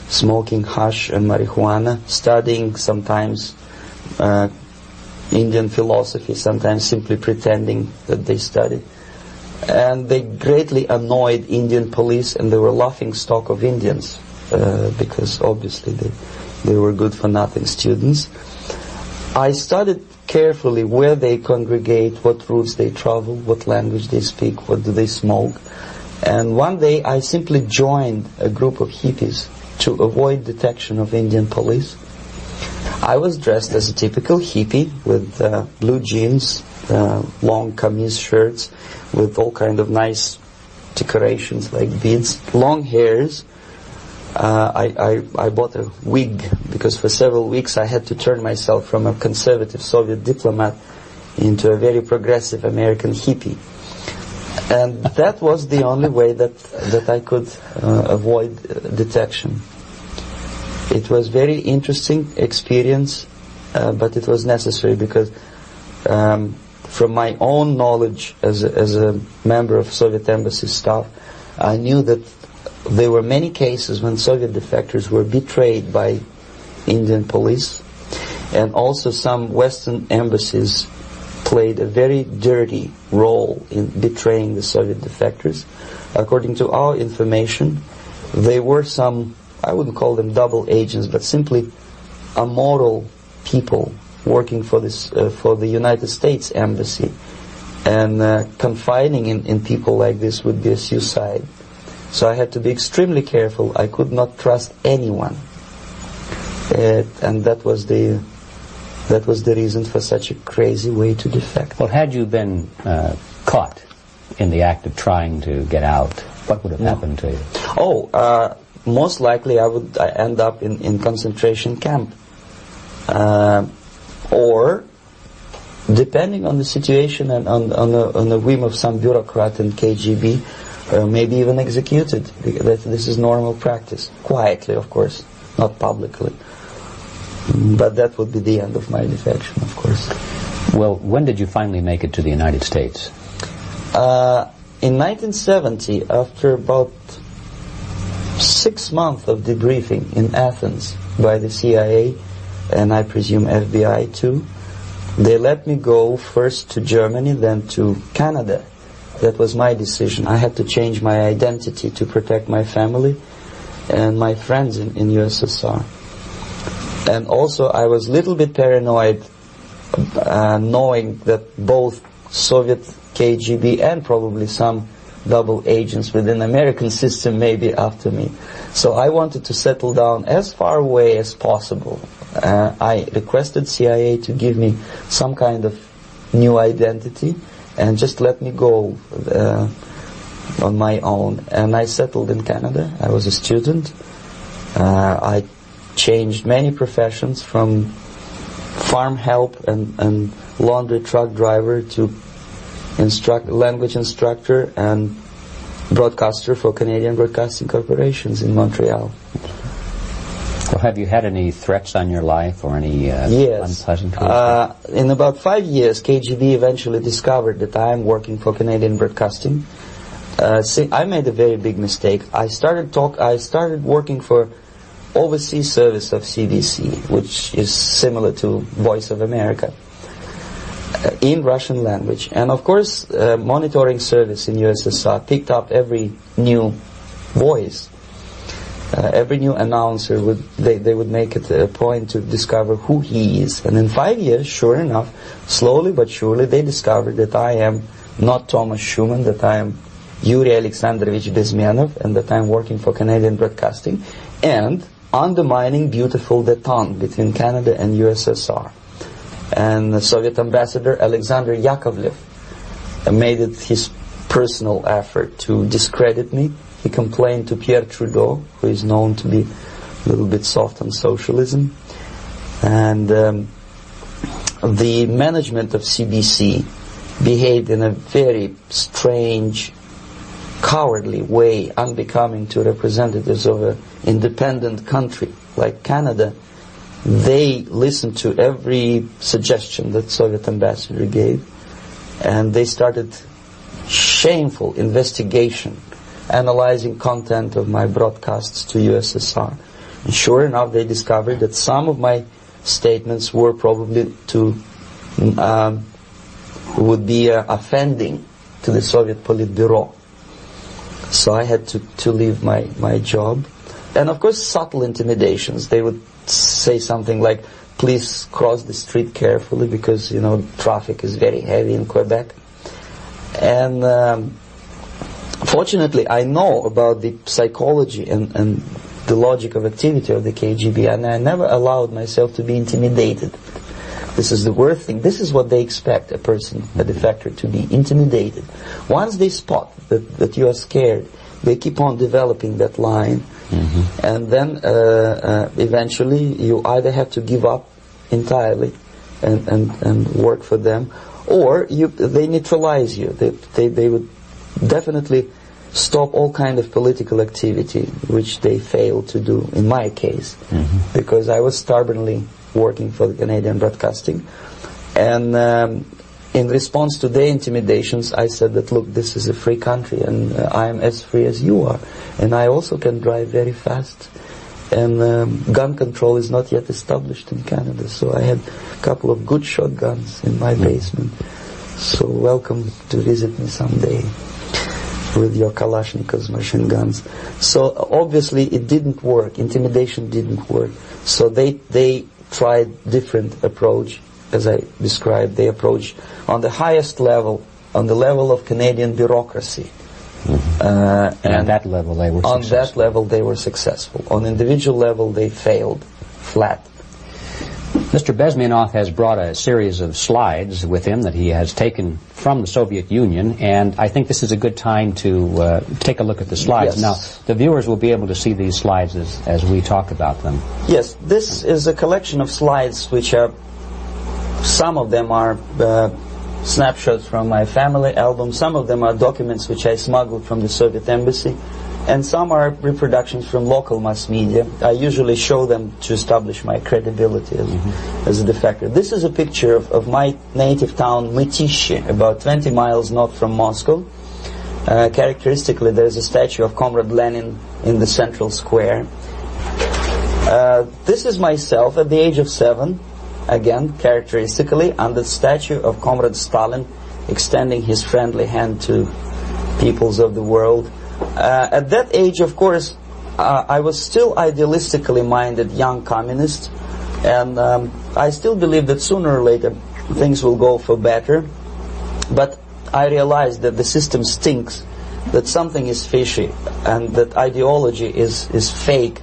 smoking hash and marijuana, studying sometimes Indian philosophy, sometimes simply pretending that they study. And they greatly annoyed Indian police, and they were laughing stock of Indians because obviously they were good for nothing students. I studied carefully where they congregate, what routes they travel, what language they speak, what do they smoke. And one day I simply joined a group of hippies to avoid detection of Indian police. I was dressed as a typical hippie with blue jeans, long kameez shirts with all kind of nice decorations like beads, long hairs. I bought a wig, because for several weeks I had to turn myself from a conservative Soviet diplomat into a very progressive American hippie. And that was the only way that I could avoid detection. It was very interesting experience, but it was necessary, because from my own knowledge as a member of Soviet embassy staff, I knew that there were many cases when Soviet defectors were betrayed by Indian police, and also some Western embassies played a very dirty role in betraying the Soviet defectors. According to our information, they were some, I wouldn't call them double agents, but simply amoral people working for the United States embassy, and confining in people like this would be a suicide. So I had to be extremely careful. I could not trust anyone. and that was the reason for such a crazy way to defect. Well, had you been caught in the act of trying to get out, what would have happened to you? Most likely I would end up in concentration camp. Or, depending on the situation and on the whim of some bureaucrat and KGB, maybe even executed. This is normal practice. Quietly, of course, not publicly. But that would be the end of my defection, of course. Well, when did you finally make it to the United States? In 1970, after about 6 months of debriefing in Athens by the CIA, and I presume FBI too, they let me go first to Germany, then to Canada. That was my decision. I had to change my identity to protect my family and my friends in USSR. And also I was a little bit paranoid, knowing that both Soviet KGB and probably some double agents within the American system may be after me. So I wanted to settle down as far away as possible. I requested CIA to give me some kind of new identity and just let me go on my own. And I settled in Canada. I was a student. I changed many professions, from farm help and laundry truck driver to language instructor and broadcaster for Canadian Broadcasting Corporations in Montreal. Well, have you had any threats on your life or any unpleasant? In about 5 years, KGB eventually discovered that I am working for Canadian Broadcasting. I made a very big mistake. I started working for overseas service of CBC, which is similar to Voice of America, in Russian language. And of course, monitoring service in USSR picked up every new voice. Every new announcer, they would make it a point to discover who he is. And in 5 years, sure enough, slowly but surely, they discovered that I am not Thomas Schumann, that I am Yuri Alexandrovich Bezmenov, and that I am working for Canadian Broadcasting, and undermining beautiful détente between Canada and USSR. And the Soviet ambassador Alexander Yakovlev made it his personal effort to discredit me. He complained to Pierre Trudeau, who is known to be a little bit soft on socialism. And the management of CBC behaved in a very strange, cowardly way, unbecoming to representatives of an independent country like Canada. They listened to every suggestion that Soviet ambassador gave, and they started shameful investigation, analyzing content of my broadcasts to USSR. And sure enough, they discovered that some of my statements were probably would be offending to the Soviet Politburo. So I had to leave my job. And of course, subtle intimidations. They would say something like, please cross the street carefully because, traffic is very heavy in Quebec. And fortunately, I know about the psychology and the logic of activity of the KGB, and I never allowed myself to be intimidated. This is the worst thing. This is what they expect a person, a defector, to be intimidated. Once they spot that you are scared, they keep on developing that line, and then eventually you either have to give up entirely and work for them, or they neutralize you. They would definitely stop all kind of political activity, which they failed to do in my case, because I was stubbornly working for the Canadian Broadcasting. And in response to their intimidations, I said that, look, this is a free country, and I am as free as you are, and I also can drive very fast, and gun control is not yet established in Canada, so I had a couple of good shotguns in my basement, so welcome to visit me someday with your Kalashnikovs machine guns. So obviously it didn't work, intimidation didn't work, so they tried different approach. As I described, they approach on the highest level, on the level of Canadian bureaucracy. And on that level, they were successful. On individual level, they failed. flat. Mr. Bezmenov has brought a series of slides with him that he has taken from the Soviet Union, and I think this is a good time to take a look at the slides. Yes. Now, the viewers will be able to see these slides as we talk about them. Yes, this is a collection of slides which are, some of them are snapshots from my family album, some of them are documents which I smuggled from the Soviet embassy, and some are reproductions from local mass media. I usually show them to establish my credibility as a defector. This is a picture of my native town, Mytishi, about 20 miles north from Moscow. Characteristically, there's a statue of Comrade Lenin in the central square. This is myself at the age of 7, again, characteristically, under the statue of Comrade Stalin, extending his friendly hand to peoples of the world. At that age, of course, I was still idealistically minded young communist, and I still believe that sooner or later things will go for better, but I realized that the system stinks, that something is fishy, and that ideology is fake,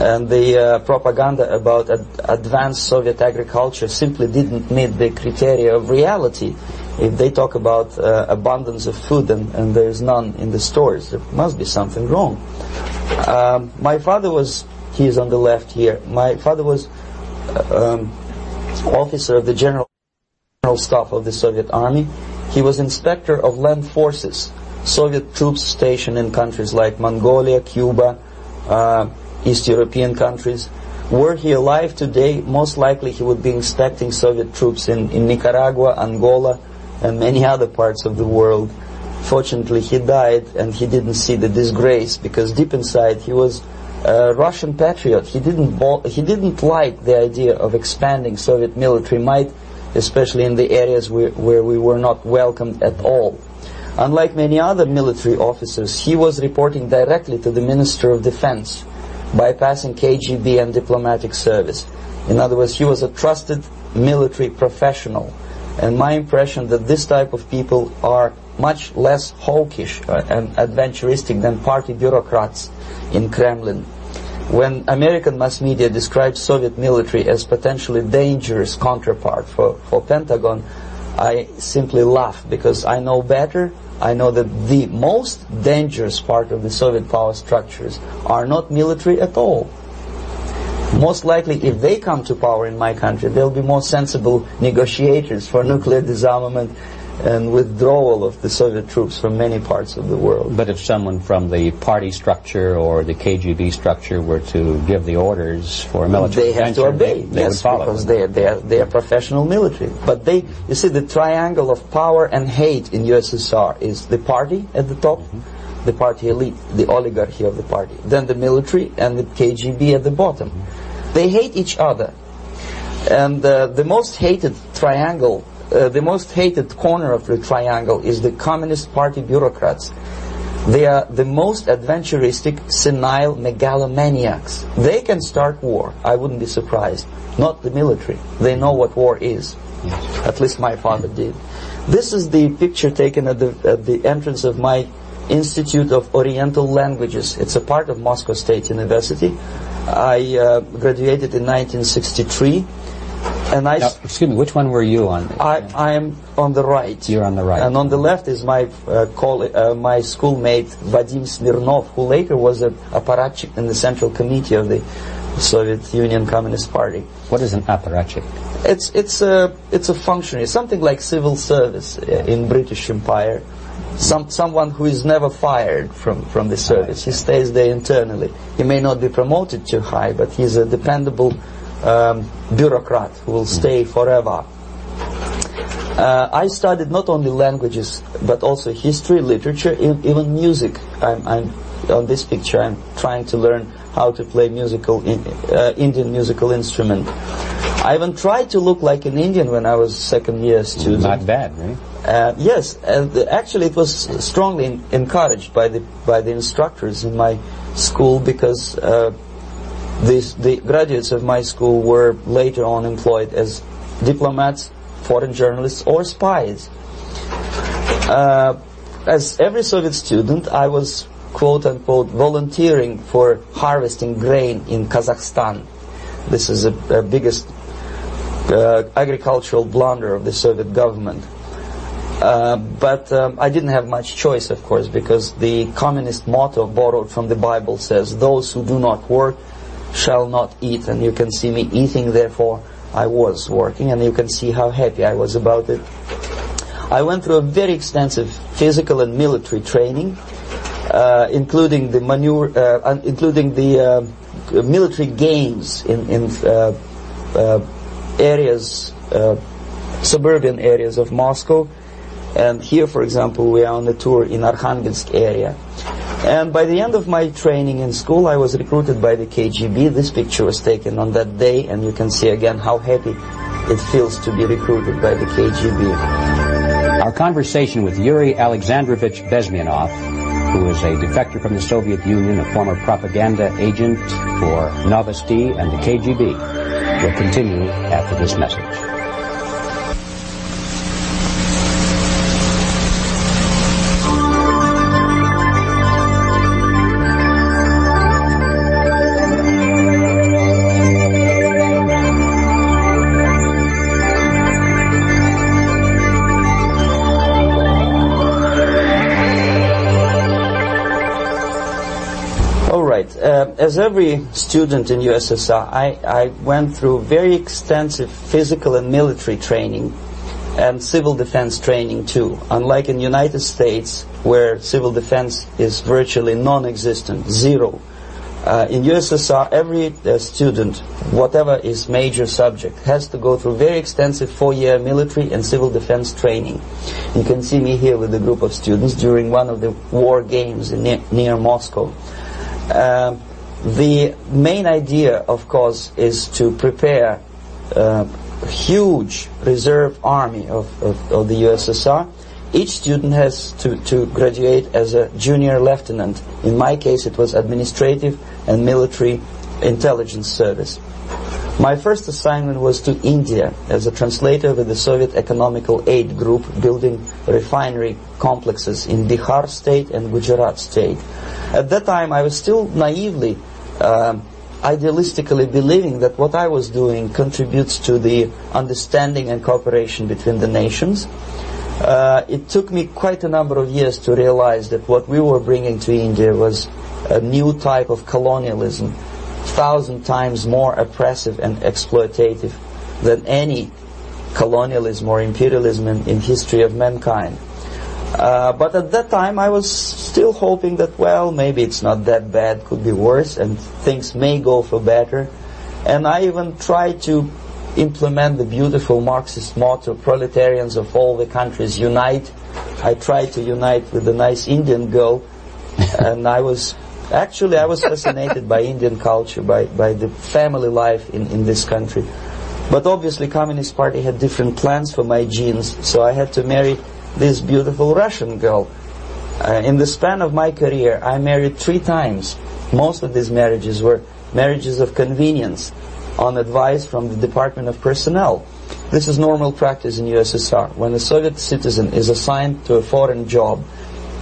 and the propaganda about advanced Soviet agriculture simply didn't meet the criteria of reality. If they talk about abundance of food and there is none in the stores, there must be something wrong. My father was, he is on the left here, my father was officer of the General Staff of the Soviet Army. He was inspector of land forces, Soviet troops stationed in countries like Mongolia, Cuba, East European countries. Were he alive today, most likely he would be inspecting Soviet troops in Nicaragua, Angola, and many other parts of the world. Fortunately, he died and he didn't see the disgrace, because deep inside he was a Russian patriot. He didn't like the idea of expanding Soviet military might, especially in the areas where we were not welcomed at all. Unlike many other military officers, he was reporting directly to the Minister of Defense, bypassing KGB and diplomatic service. In other words, he was a trusted military professional. And my impression that this type of people are much less hawkish and adventuristic than party bureaucrats in Kremlin. When American mass media describes Soviet military as potentially dangerous counterpart for Pentagon, I simply laugh, because I know better. I know that the most dangerous part of the Soviet power structures are not military at all. Most likely, if they come to power in my country, they'll be more sensible negotiators for nuclear disarmament and withdrawal of the Soviet troops from many parts of the world. But if someone from the party structure or the KGB structure were to give the orders for a military adventure, they would follow. Because they are professional military. But they, you see, the triangle of power and hate in USSR is the party at the top, the party elite, the oligarchy of the party, then the military and the KGB at the bottom. They hate each other. And the most hated corner of the triangle is the Communist Party bureaucrats. They are the most adventuristic, senile megalomaniacs. They can start war, I wouldn't be surprised. Not the military. They know what war is. At least my father did. This is the picture taken at the entrance of my Institute of Oriental Languages. It's a part of Moscow State University. I graduated in 1963. And I excuse me, which one were you on? I am on the right. You're on the right. And on the left is my my schoolmate Vadim Smirnov, who later was an apparatchik in the Central Committee of the Soviet Union Communist Party. What is an apparatchik? It's a functionary, something like civil service in British Empire. Someone who is never fired from the service. He stays there internally. He may not be promoted too high, but he's a dependable bureaucrat who will stay forever. I studied not only languages, but also history, literature, even music. I'm on this picture, I'm trying to learn how to play Indian musical instrument. I even tried to look like an Indian when I was second-year student. Not bad, right? Yes, and actually it was strongly encouraged by the instructors in my school, because the graduates of my school were later on employed as diplomats, foreign journalists, or spies. As every Soviet student, I was quote-unquote volunteering for harvesting grain in Kazakhstan. This is the biggest agricultural blunder of the Soviet government. But I didn't have much choice, of course, because the communist motto borrowed from the Bible says, "Those who do not work shall not eat." And you can see me eating, therefore I was working, and you can see how happy I was about it. I went through a very extensive physical and military training, including the military games in suburban areas of Moscow. And here, for example, we are on a tour in Arkhangelsk area. And by the end of my training in school, I was recruited by the KGB. This picture was taken on that day, and you can see again how happy it feels to be recruited by the KGB. Our conversation with Yuri Alexandrovich Bezmenov, who is a defector from the Soviet Union, a former propaganda agent for Novosti and the KGB, will continue after this message. As every student in USSR, I went through very extensive physical and military training and civil defense training too. Unlike in the United States, where civil defense is virtually non-existent, zero. In USSR, every student, whatever his major subject, has to go through very extensive 4-year military and civil defense training. You can see me here with a group of students during one of the war games near Moscow. The main idea, of course, is to prepare a huge reserve army of the USSR. Each student has to graduate as a junior lieutenant. In my case, it was administrative and military intelligence service. My first assignment was to India as a translator with the Soviet Economical Aid Group, building refinery complexes in Bihar state and Gujarat state. At that time, I was still naively, idealistically believing that what I was doing contributes to the understanding and cooperation between the nations. It took me quite a number of years to realize that what we were bringing to India was a new type of colonialism, 1,000 times more oppressive and exploitative than any colonialism or imperialism in history of mankind. But at that time I was still hoping that, well, maybe it's not that bad, could be worse, and things may go for better. And I even tried to implement the beautiful Marxist motto, "Proletarians of all the countries unite." I tried to unite with a nice Indian girl, and I was fascinated by Indian culture, by the family life in this country. But obviously Communist Party had different plans for my genes, so I had to marry this beautiful Russian girl. In the span of my career, I married 3 times. Most of these marriages were marriages of convenience on advice from the Department of Personnel. This is normal practice in USSR. When a Soviet citizen is assigned to a foreign job,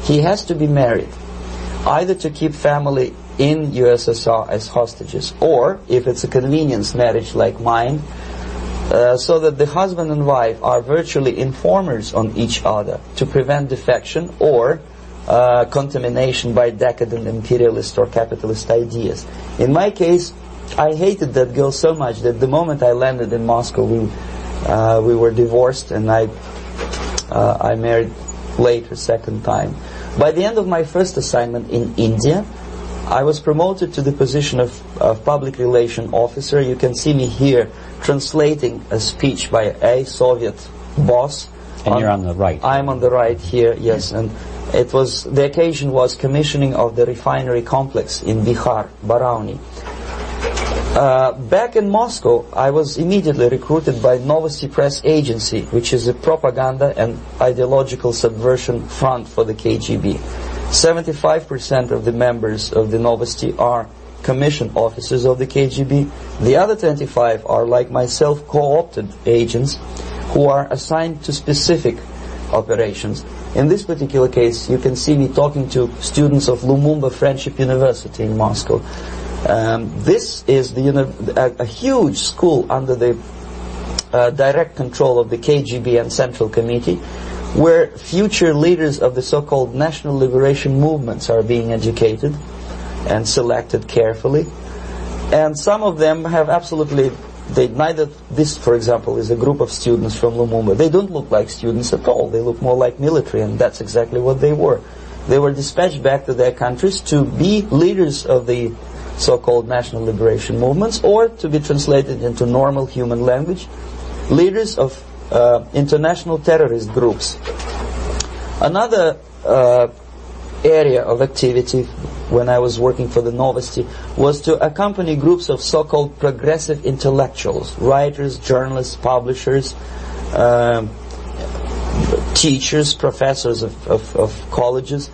he has to be married, either to keep family in USSR as hostages, or, if it's a convenience marriage like mine, so that the husband and wife are virtually informers on each other to prevent defection or contamination by decadent imperialist or capitalist ideas. In my case, I hated that girl so much that the moment I landed in Moscow, we were divorced, and I married later, second time. By the end of my first assignment in India, I was promoted to the position of public relation officer. You can see me here translating a speech by a Soviet boss. And you're on the right. I'm on the right here, yes. And it was, the occasion was commissioning of the refinery complex in Bihar, Barauni. Back in Moscow, I was immediately recruited by Novosti Press Agency, which is a propaganda and ideological subversion front for the KGB. 75% of the members of the Novosti are commissioned officers of the KGB. The other 25 are, like myself, co-opted agents who are assigned to specific operations. In this particular case, you can see me talking to students of Lumumba Friendship University in Moscow. This is a huge school under the direct control of the KGB and Central Committee, where future leaders of the so-called national liberation movements are being educated and selected carefully. And some of them have absolutely... This, for example, is a group of students from Lumumba. They don't look like students at all. They look more like military, and that's exactly what they were. They were dispatched back to their countries to be leaders of the so-called national liberation movements, or to be translated into normal human language, leaders of international terrorist groups. Another area of activity when I was working for the Novosti was to accompany groups of so-called progressive intellectuals, writers, journalists, publishers, teachers, professors of colleges.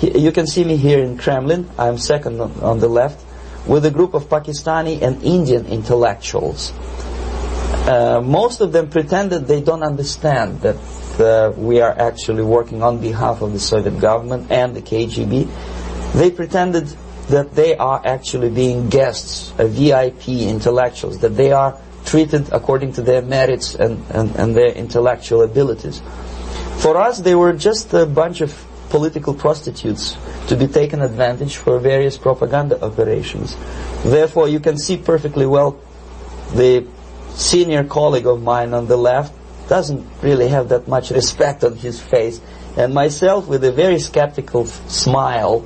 You can see me here in Kremlin, I'm second on the left, with a group of Pakistani and Indian intellectuals. Most of them pretended they don't understand that we are actually working on behalf of the Soviet government and the KGB. They pretended that they are actually being guests, VIP intellectuals, that they are treated according to their merits and their intellectual abilities. For us, they were just a bunch of political prostitutes to be taken advantage for various propaganda operations. Therefore, you can see perfectly well the senior colleague of mine on the left doesn't really have that much respect on his face, and myself with a very skeptical smile,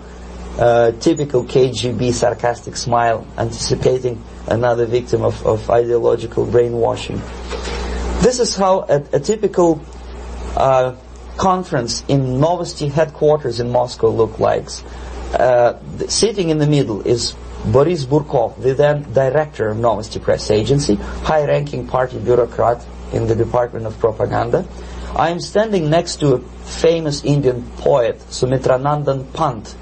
typical KGB sarcastic smile, anticipating another victim of ideological brainwashing. This is how a typical conference in Novosti headquarters in Moscow looked like. Sitting in the middle is Boris Burkov, the then director of Novosti Press Agency, high-ranking party bureaucrat in the Department of Propaganda. I am standing next to a famous Indian poet, Sumitranandan Pant.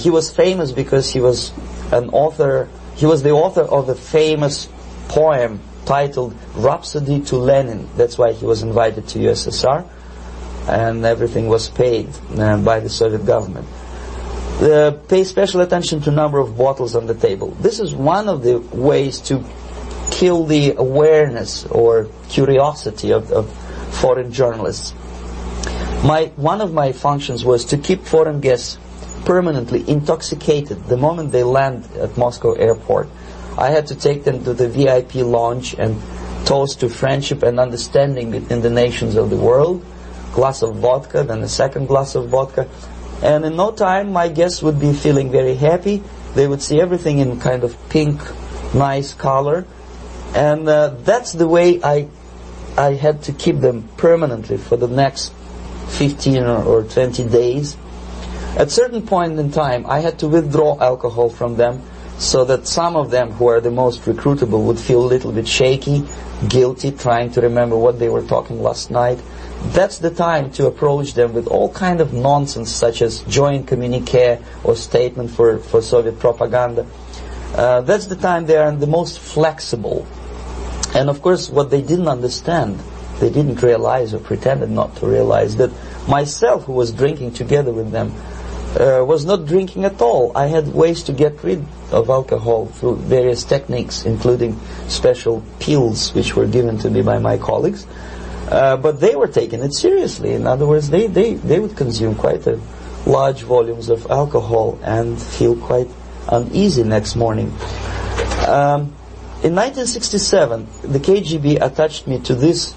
He was famous because he was an author. He was the author of a famous poem titled Rhapsody to Lenin. That's why he was invited to USSR, and everything was paid by the Soviet government. Pay special attention to number of bottles on the table. This is one of the ways to kill the awareness or curiosity of foreign journalists. One of my functions was to keep foreign guests permanently intoxicated the moment they land at Moscow airport. I had to take them to the VIP lounge and toast to friendship and understanding between the nations of the world. Glass of vodka, then a second glass of vodka. And in no time, my guests would be feeling very happy. They would see everything in kind of pink, nice color. And that's the way I had to keep them permanently for the next 15 or 20 days. At certain point in time, I had to withdraw alcohol from them so that some of them who are the most recruitable would feel a little bit shaky, guilty, trying to remember what they were talking last night. That's the time to approach them with all kind of nonsense, such as joint communique or statement for Soviet propaganda. That's the time they are the most flexible. And of course, what they didn't understand, they didn't realize or pretended not to realize, that myself, who was drinking together with them, was not drinking at all. I had ways to get rid of alcohol through various techniques, including special pills which were given to me by my colleagues. But they were taking it seriously. In other words, they would consume quite large volumes of alcohol and feel quite uneasy next morning. In 1967, the KGB attached me to this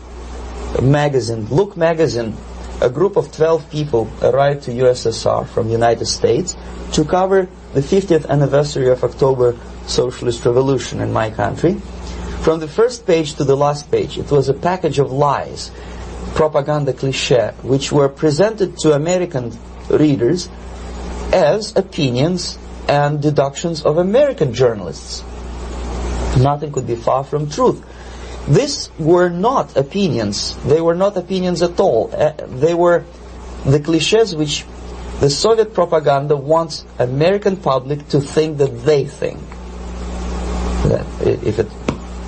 magazine, Look magazine. A group of 12 people arrived to USSR from United States to cover the 50th anniversary of October Socialist Revolution in my country. From the first page to the last page, it was a package of lies, propaganda cliché, which were presented to American readers as opinions and deductions of American journalists. Nothing could be far from truth. These were not opinions. They were not opinions at all. They were the clichés which the Soviet propaganda wants American public to think that they think. If it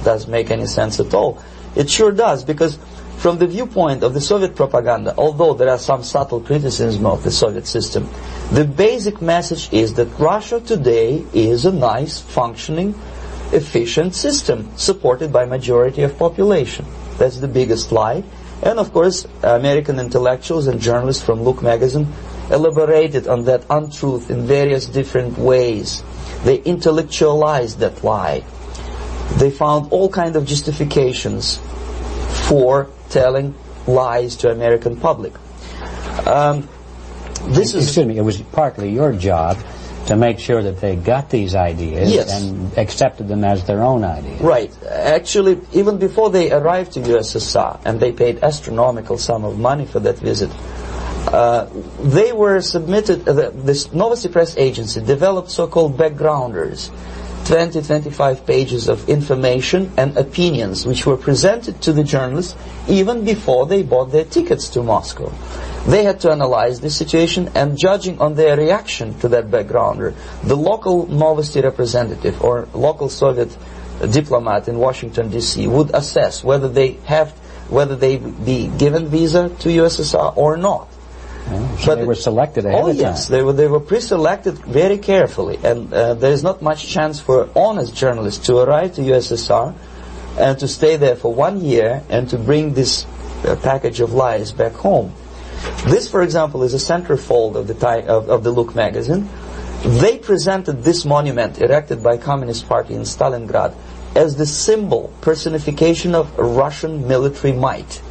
does make any sense at all. It sure does, because From the viewpoint of the Soviet propaganda, although there are some subtle criticisms of the Soviet system, the basic message is that Russia today is a nice, functioning, efficient system supported by majority of population. That's the biggest lie. And of course, American intellectuals and journalists from Look magazine elaborated on that untruth in various different ways. They intellectualized that lie. They found all kinds of justifications for telling lies to American public. Excuse me, it was partly your job to make sure that they got these ideas and accepted them as their own ideas. Right. Actually, even before they arrived to USSR, and they paid astronomical sum of money for that visit, they were submitted, this Novosti Press agency developed so-called backgrounders, 20, 25 pages of information and opinions which were presented to the journalists even before they bought their tickets to Moscow. They had to analyze the situation, and judging on their reaction to that backgrounder, the local Novosti representative or local Soviet diplomat in Washington D.C. would assess whether they be given visa to USSR or not. Yeah, so they were selected ahead of time. Oh yes, they were pre-selected very carefully, and there is not much chance for honest journalists to arrive to USSR and to stay there for 1 year and to bring this package of lies back home. This, for example, is a centerfold of the Look magazine. They presented this monument erected by Communist Party in Stalingrad as the symbol, personification of Russian military might.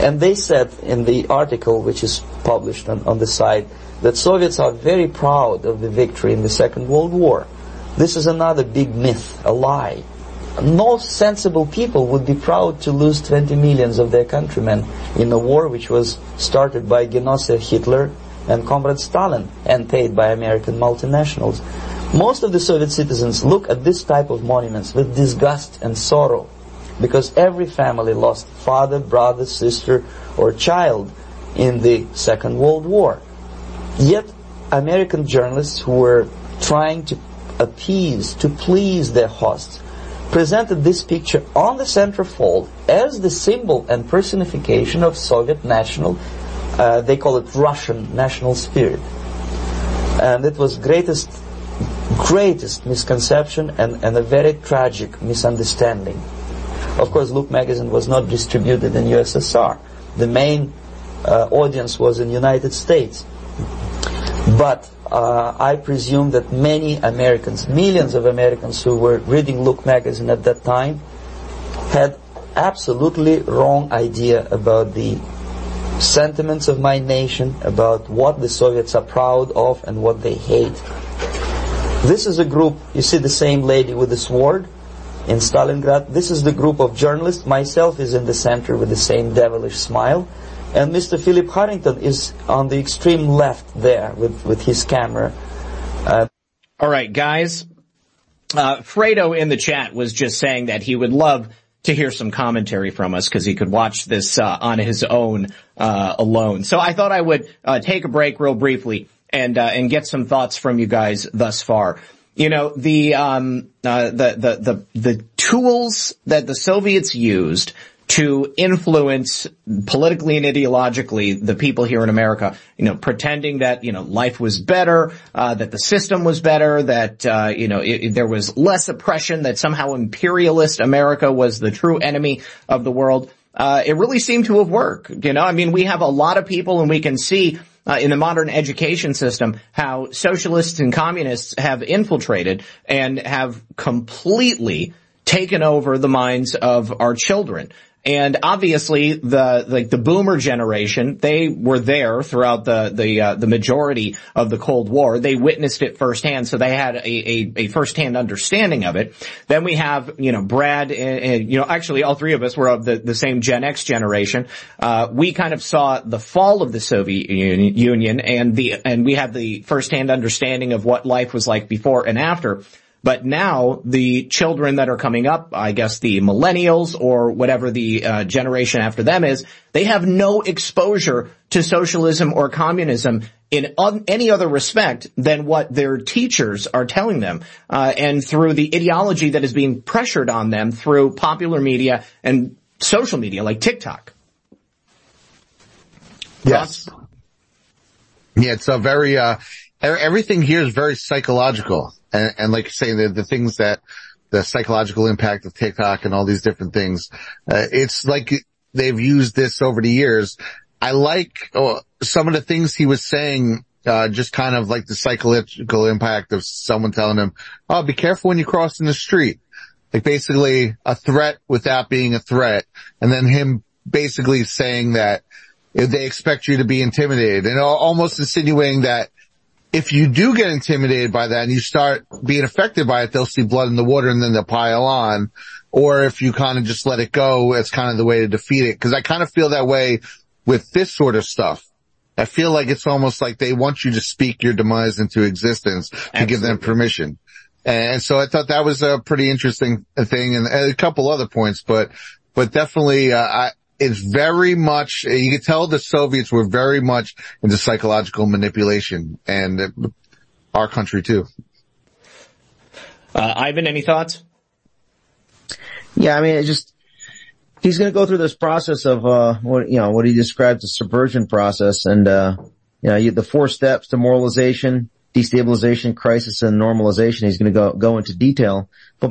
And they said in the article, which is published on the site, that Soviets are very proud of the victory in the Second World War. This is another big myth, a lie. No sensible people would be proud to lose 20 million of their countrymen in a war which was started by Genoese Hitler and Comrade Stalin and paid by American multinationals. Most of the Soviet citizens look at this type of monuments with disgust and sorrow, because every family lost father, brother, sister, or child in the Second World War. Yet American journalists who were trying to appease, to please their hosts, presented this picture on the centerfold as the symbol and personification of Soviet national, they call it Russian national spirit. And it was greatest misconception and a very tragic misunderstanding. Of course, Look magazine was not distributed in USSR. The main audience was in United States. But I presume that many Americans, millions of Americans who were reading Look magazine at that time, had absolutely wrong idea about the sentiments of my nation, about what the Soviets are proud of and what they hate. This is a group, you see the same lady with the sword in Stalingrad. This is the group of journalists. Myself is in the center with the same devilish smile. And Mr. Philip Harrington is on the extreme left there with his camera. All right, guys. Fredo in the chat was just saying that he would love to hear some commentary from us because he could watch this on his own alone. So I thought I would take a break real briefly and get some thoughts from you guys thus far. You know, the tools that the Soviets used to influence politically and ideologically the people here in America, you know, pretending that, you know, life was better, that the system was better, that, you know, there was less oppression, that somehow imperialist America was the true enemy of the world. It really seemed to have worked. You know, I mean, we have a lot of people, and we can see in the modern education system how socialists and communists have infiltrated and have completely taken over the minds of our children. And obviously the boomer generation, they were there throughout the majority of the Cold War. They witnessed it firsthand, so they had a firsthand understanding of it. Then we have, you know, Brad and you know, actually all three of us were of the same Gen X generation. We kind of saw the fall of the Soviet Union and we had the firsthand understanding of what life was like before and after. But now the children that are coming up, I guess the millennials or whatever the generation after them is, they have no exposure to socialism or communism in any other respect than what their teachers are telling them, and through the ideology that is being pressured on them through popular media and social media like TikTok. Yes. Yeah, it's a very, everything here is very psychological. And like you're saying, the things that, the psychological impact of TikTok and all these different things, it's like they've used this over the years. I like some of the things he was saying, just kind of like the psychological impact of someone telling him, oh, be careful when you're crossing the street. Like basically a threat without being a threat. And then him basically saying that they expect you to be intimidated and almost insinuating that if you do get intimidated by that and you start being affected by it, they'll see blood in the water and then they'll pile on. Or if you kind of just let it go, it's kind of the way to defeat it. Because I kind of feel that way with this sort of stuff. I feel like it's almost like they want you to speak your demise into existence to give them permission. And so I thought that was a pretty interesting thing, and a couple other points, but definitely, it's very much, you could tell the Soviets were very much into psychological manipulation, and our country too. Ivan, any thoughts? Yeah, I mean, it just, he's going to go through this process of, what he described as subversion process, and, the four steps: demoralization, destabilization, crisis, and normalization. He's going to go into detail. But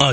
A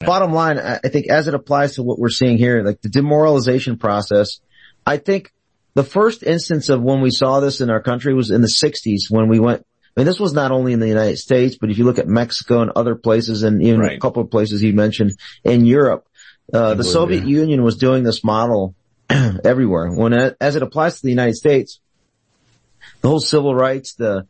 Bottom line, I think as it applies to what we're seeing here, like the demoralization process. I think the first instance of when we saw this in our country was in the 60s when we went, I mean, this was not only in the United States, but if you look at Mexico and other places and even a couple of places you mentioned in Europe, the Soviet Union was doing this model everywhere. As it applies to the United States, the whole civil rights, the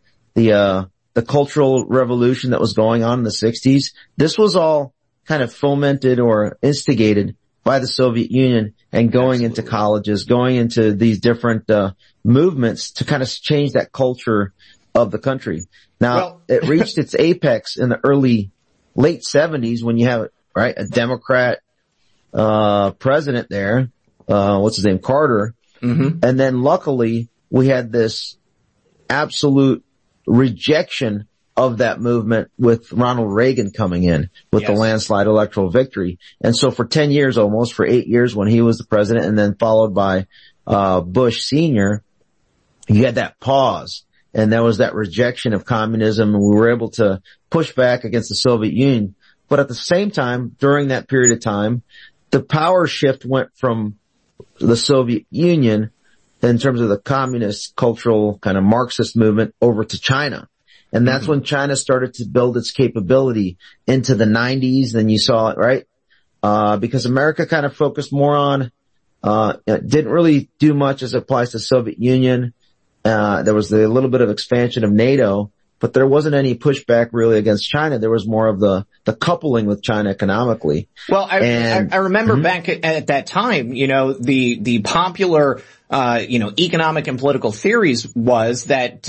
the cultural revolution that was going on in the 60s, this was all kind of fomented or instigated by the Soviet Union and going Absolutely. Into colleges, going into these different movements to kind of change that culture of the country. Now, it reached its apex in the late 70s when you have, a Democrat president there, what's his name, Carter. Mm-hmm. And then luckily we had this absolute rejection of that movement with Ronald Reagan coming in with the landslide electoral victory. And so for 10 years, almost for 8 years when he was the president and then followed by Bush Sr., you had that pause and there was that rejection of communism, and we were able to push back against the Soviet Union. But at the same time, during that period of time, the power shift went from the Soviet Union in terms of the communist cultural kind of Marxist movement over to China. And that's when China started to build its capability into the 90s. And you saw it, right? Because America kind of focused more on, didn't really do much as it applies to the Soviet Union. There was a little bit of expansion of NATO, but there wasn't any pushback really against China. There was more of the coupling with China economically. Well, I remember back at that time, the popular, economic and political theories was that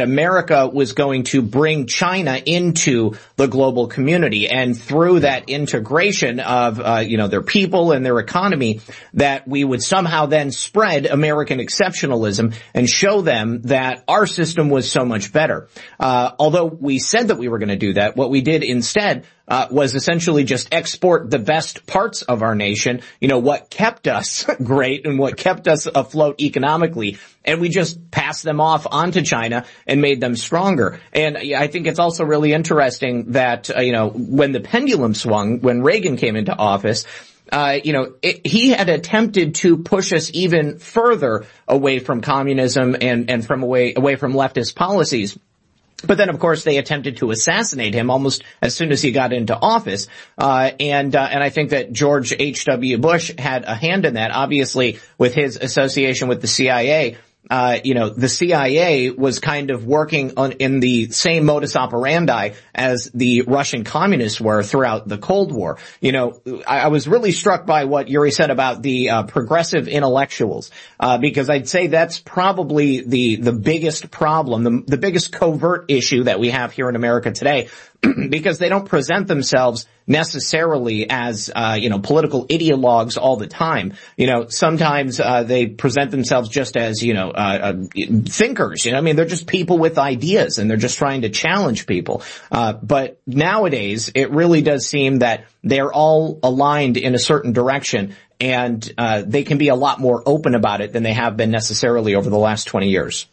America was going to bring China into the global community, and through that integration of, their people and their economy, that we would somehow then spread American exceptionalism and show them that our system was so much better. Although we said that we were going to do that, what we did instead was essentially just export the best parts of our nation, what kept us great and what kept us afloat economically, and we just passed them off onto China and made them stronger. And I think it's also really interesting that, when the pendulum swung, when Reagan came into office, he had attempted to push us even further away from communism and from away from leftist policies. But then, of course, they attempted to assassinate him almost as soon as he got into office. And I think that George H.W. Bush had a hand in that, obviously, with his association with the CIA. The CIA was kind of working in the same modus operandi as the Russian communists were throughout the Cold War. I was really struck by what Yuri said about the progressive intellectuals, because I'd say that's probably the biggest problem, the biggest covert issue that we have here in America today, because they don't present themselves necessarily as, political ideologues all the time. Sometimes, they present themselves just as, thinkers. They're just people with ideas and they're just trying to challenge people. But nowadays it really does seem that they're all aligned in a certain direction, and, they can be a lot more open about it than they have been necessarily over the last 20 years.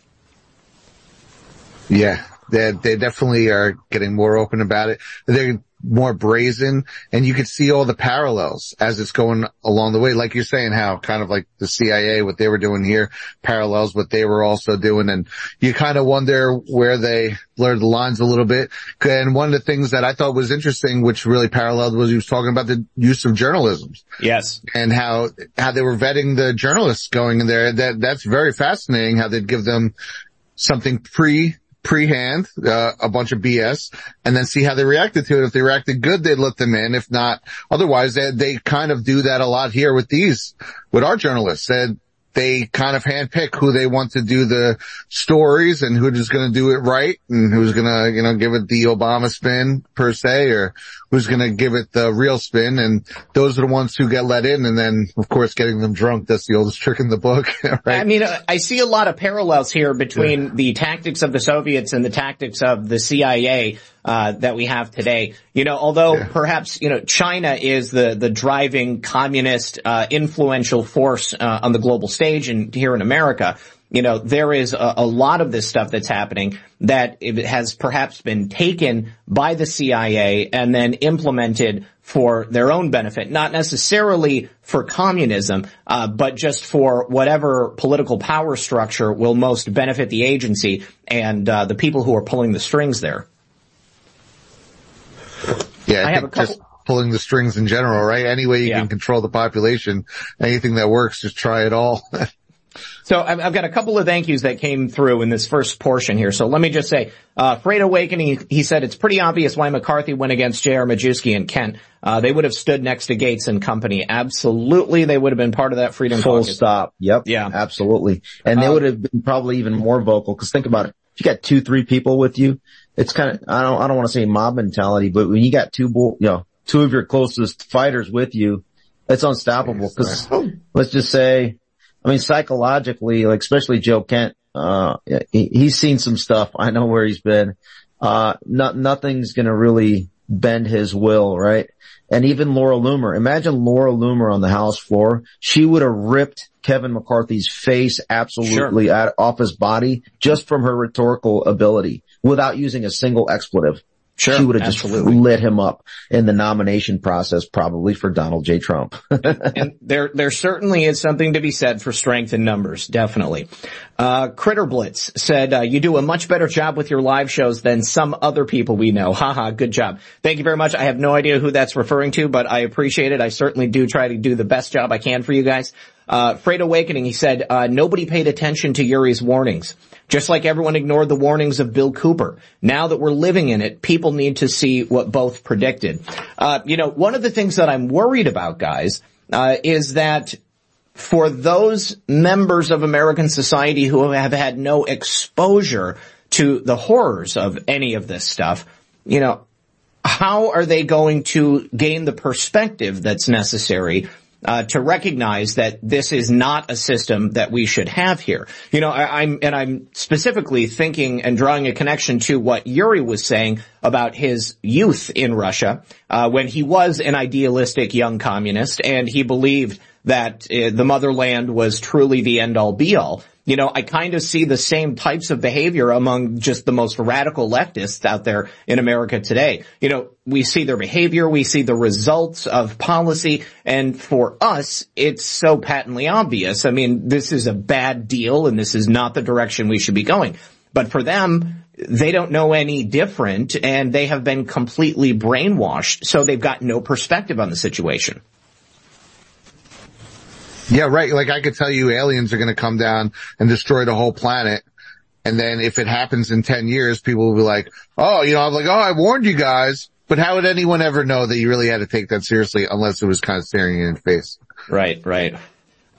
Yeah. They definitely are getting more open about it. They're more brazen, and you can see all the parallels as it's going along the way. Like you're saying, how kind of like the CIA, what they were doing here, parallels what they were also doing. And you kind of wonder where they blurred the lines a little bit. And one of the things that I thought was interesting, which really paralleled, was he was talking about the use of journalism. Yes. And how they were vetting the journalists going in there. That's very fascinating, how they'd give them something pre-hand, a bunch of BS, and then see how they reacted to it. If they reacted good, they let them in. If not, otherwise, they kind of do that a lot here with our journalists. They kind of handpick who they want to do the stories and who's going to do it right and who's going to, give it the Obama spin per se, or who's going to give it the real spin. And those are the ones who get let in. And then, of course, getting them drunk. That's the oldest trick in the book. Right? I see a lot of parallels here between the tactics of the Soviets and the tactics of the CIA that we have today. Perhaps, China is the driving communist, influential force, on the global stage and here in America. There is a lot of this stuff that's happening that it has perhaps been taken by the CIA and then implemented for their own benefit, not necessarily for communism, but just for whatever political power structure will most benefit the agency and the people who are pulling the strings there. Yeah, I have a couple. Just pulling the strings in general, right? Any way you can control the population, anything that works, just try it all. So I've got a couple of thank yous that came through in this first portion here. So let me just say, Freight Awakening, he said it's pretty obvious why McCarthy went against J.R. Majewski and Kent. They would have stood next to Gates and company. Absolutely. They would have been part of that Freedom Caucus. Full stop. Yep. Yeah. Absolutely. And they would have been probably even more vocal, because think about it. If you got 2-3 people with you, it's kind of, I don't want to say mob mentality, but when you got two of your closest fighters with you, it's unstoppable. Because let's just say, I mean, psychologically, like especially Joe Kent, he's seen some stuff. I know where he's been. Nothing's going to really bend his will, right? And even Laura Loomer. Imagine Laura Loomer on the House floor. She would have ripped Kevin McCarthy's face absolutely off his body just from her rhetorical ability without using a single expletive. Sure, she would have just lit him up in the nomination process, probably for Donald J. Trump. And there certainly is something to be said for strength in numbers, definitely. Critter Blitz said, you do a much better job with your live shows than some other people we know. Haha, good job. Thank you very much. I have no idea who that's referring to, but I appreciate it. I certainly do try to do the best job I can for you guys. Freight Awakening, he said, nobody paid attention to Yuri's warnings. Just like everyone ignored the warnings of Bill Cooper. Now that we're living in it, people need to see what both predicted. One of the things that I'm worried about, guys, is that for those members of American society who have had no exposure to the horrors of any of this stuff, how are they going to gain the perspective that's necessary to recognize that this is not a system that we should have here? I'm specifically thinking and drawing a connection to what Yuri was saying about his youth in Russia, when he was an idealistic young communist and he believed that the motherland was truly the end-all be-all. I kind of see the same types of behavior among just the most radical leftists out there in America today. We see their behavior, we see the results of policy, and for us, it's so patently obvious. I mean, this is a bad deal, and this is not the direction we should be going. But for them, they don't know any different, and they have been completely brainwashed, so they've got no perspective on the situation. Yeah, right. Like, I could tell you aliens are going to come down and destroy the whole planet. And then if it happens in 10 years, people will be like, I warned you guys. But how would anyone ever know that you really had to take that seriously unless it was kind of staring you in the face? Right.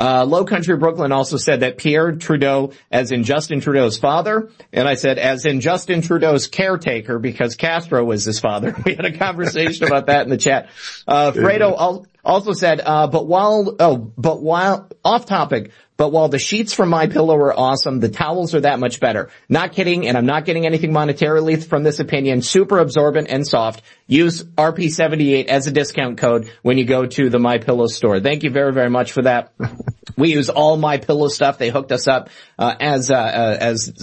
Low Country Brooklyn also said that Pierre Trudeau, as in Justin Trudeau's father, and I said, as in Justin Trudeau's caretaker, because Castro was his father. We had a conversation about that in the chat. Fredo also said, while the sheets from My Pillow are awesome, the towels are that much better. Not kidding, and I'm not getting anything monetarily from this opinion. Super absorbent and soft. Use RP78 as a discount code when you go to the My Pillow store. Thank you very, very much for that. We use all My Pillow stuff. They hooked us up as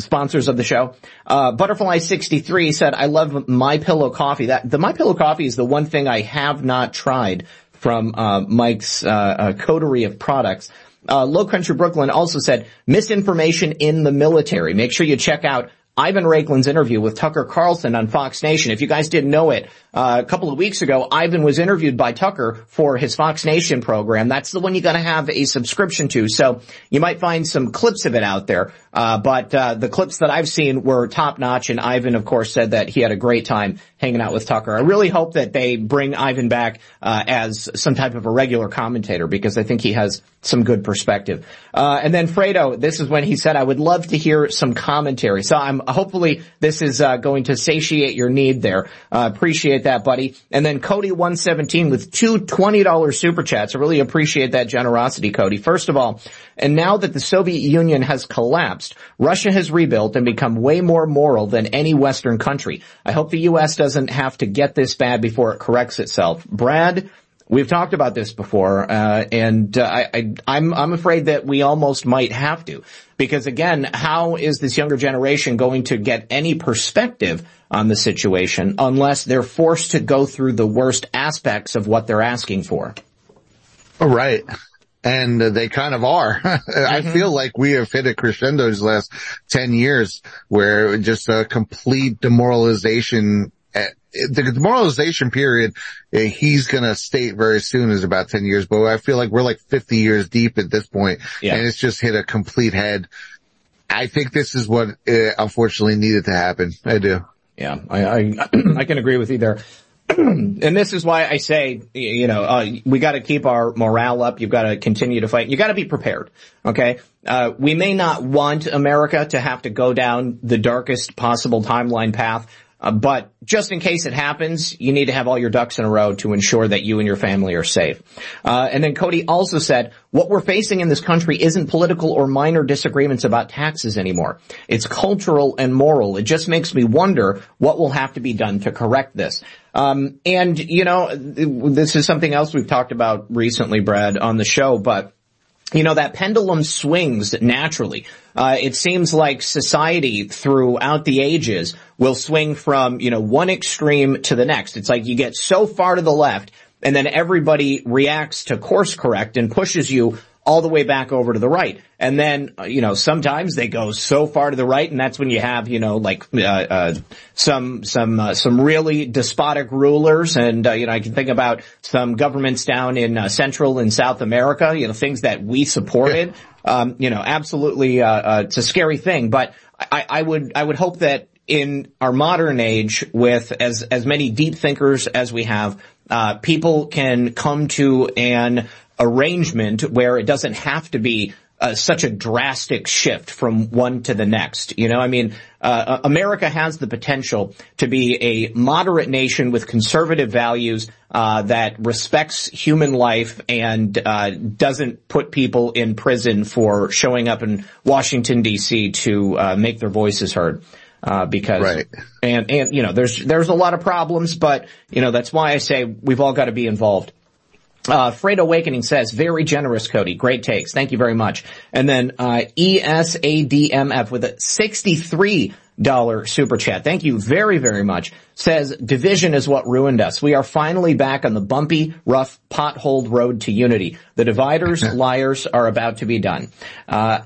sponsors of the show. Butterfly63 said, I love My Pillow coffee. The My Pillow coffee is the one thing I have not tried from Mike's coterie of products. Low Country Brooklyn also said, misinformation in the military. Make sure you check out Ivan Raikland's interview with Tucker Carlson on Fox Nation. If you guys didn't know it, a couple of weeks ago, Ivan was interviewed by Tucker for his Fox Nation program. That's the one you got to have a subscription to. So you might find some clips of it out there. But the clips that I've seen were top-notch, and Ivan, of course, said that he had a great time hanging out with Tucker. I really hope that they bring Ivan back as some type of a regular commentator, because I think he has some good perspective. And then Fredo, this is when he said, I would love to hear some commentary. So hopefully this is going to satiate your need there. Appreciate that, buddy. And then Cody117 with two $20 super chats. I really appreciate that generosity, Cody. First of all, and now that the Soviet Union has collapsed, Russia has rebuilt and become way more moral than any Western country. I hope the U.S. doesn't have to get this bad before it corrects itself. Brad, we've talked about this before, and I'm afraid that we almost might have to, because again, how is this younger generation going to get any perspective on the situation unless they're forced to go through the worst aspects of what they're asking for? All right. And they kind of are. I feel like we have hit a crescendo these last 10 years where just a complete demoralization the demoralization period he's going to state very soon is about 10 years, but I feel like we're like 50 years deep at this point, and it's just hit a complete head. I think this is what unfortunately needed to happen. I do. Yeah, I can agree with you there. And this is why I say, you know, we got to keep our morale up. You've got to continue to fight. You got to be prepared. Okay. We may not want America to have to go down the darkest possible timeline path, but just in case it happens, you need to have all your ducks in a row to ensure that you and your family are safe. And then Cody also said, what we're facing in this country isn't political or minor disagreements about taxes anymore. It's cultural and moral. It just makes me wonder what will have to be done to correct this. And, you know, this is something else we've talked about recently, Brad, on the show, but, you know, that pendulum swings naturally. It seems like society throughout the ages will swing from, you know, one extreme to the next. It's like you get so far to the left and then everybody reacts to course correct and pushes you all the way back over to the right. And then, you know, sometimes they go so far to the right, and that's when you have, you know, like some really despotic rulers. And, you know, I can think about some governments down in Central and South America, you know, things that we supported. You know, absolutely, it's a scary thing. But I would hope that in our modern age, with as many deep thinkers as we have, people can come to an arrangement where it doesn't have to be such a drastic shift from one to the next. You know, I mean, America has the potential to be a moderate nation with conservative values that respects human life and doesn't put people in prison for showing up in Washington, D.C. to make their voices heard. Because, right. And, you know, there's a lot of problems, but, you know, that's why I say we've all got to be involved. Freight Awakening says, very generous, Cody. Great takes. Thank you very much. And then, ESADMF with a $63 super chat. Thank you very, very much. Says, division is what ruined us. We are finally back on the bumpy, rough, potholed road to unity. The dividers, liars are about to be done.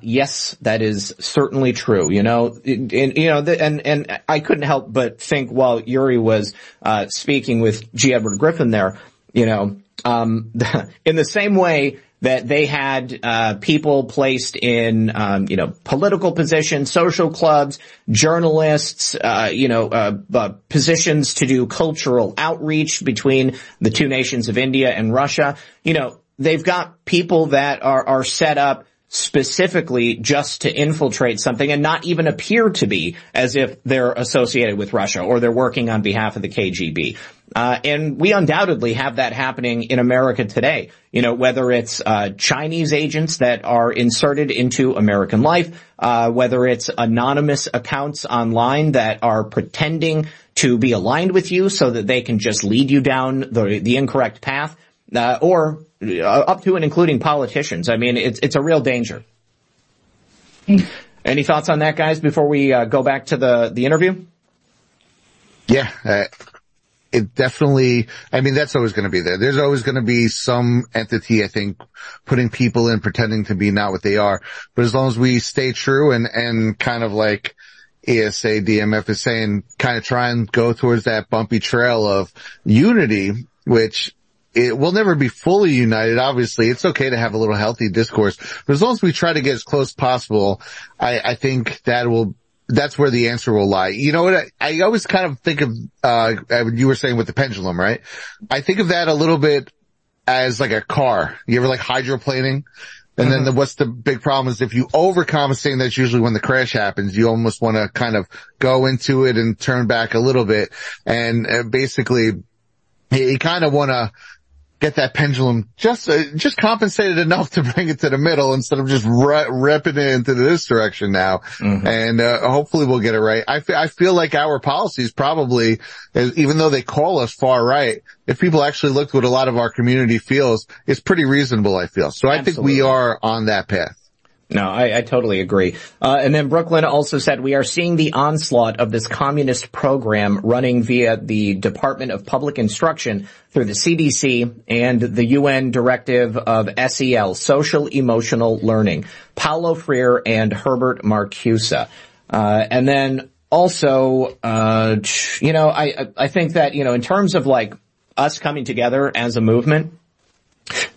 Yes, that is certainly true. You know, and I couldn't help but think while Yuri was, speaking with G. Edward Griffin there, you know, in the same way that they had people placed in you know, political positions, social clubs, journalists, you know, positions to do cultural outreach between the two nations of India and Russia. You know, they've got people that are set up specifically just to infiltrate something and not even appear to be as if they're associated with Russia or they're working on behalf of the KGB. And we undoubtedly have that happening in America today. You know, whether it's Chinese agents that are inserted into American life, whether it's anonymous accounts online that are pretending to be aligned with you so that they can just lead you down the incorrect path, or up to and including politicians. I mean, it's a real danger. Any thoughts on that, guys, before we go back to the interview? Yeah, it definitely, I mean, that's always going to be there. There's always going to be some entity, I think, putting people in pretending to be not what they are. But as long as we stay true and kind of like ESA DMF is saying, kind of try and go towards that bumpy trail of unity, which it will never be fully united, obviously. It's okay to have a little healthy discourse. But as long as we try to get as close as possible, I think that's where the answer will lie. You know what? I always kind of think of, you were saying with the pendulum, right? I think of that a little bit as like a car. You ever like hydroplaning? And then what's the big problem is if you overcompensate, that's usually when the crash happens. You almost want to kind of go into it and turn back a little bit. And basically, you kind of want to get that pendulum just compensated enough to bring it to the middle instead of just ripping it into this direction now. Mm-hmm. And hopefully we'll get it right. I feel like our policies probably, even though they call us far right, if people actually looked what a lot of our community feels, it's pretty reasonable, I feel. So I think we are on that path. No, I totally agree. And then Brooklyn also said, we are seeing the onslaught of this communist program running via the Department of Public Instruction through the CDC and the UN directive of SEL, Social Emotional Learning, Paulo Freire and Herbert Marcuse. And then Also, you know, I think that, you know, in terms of like us coming together as a movement,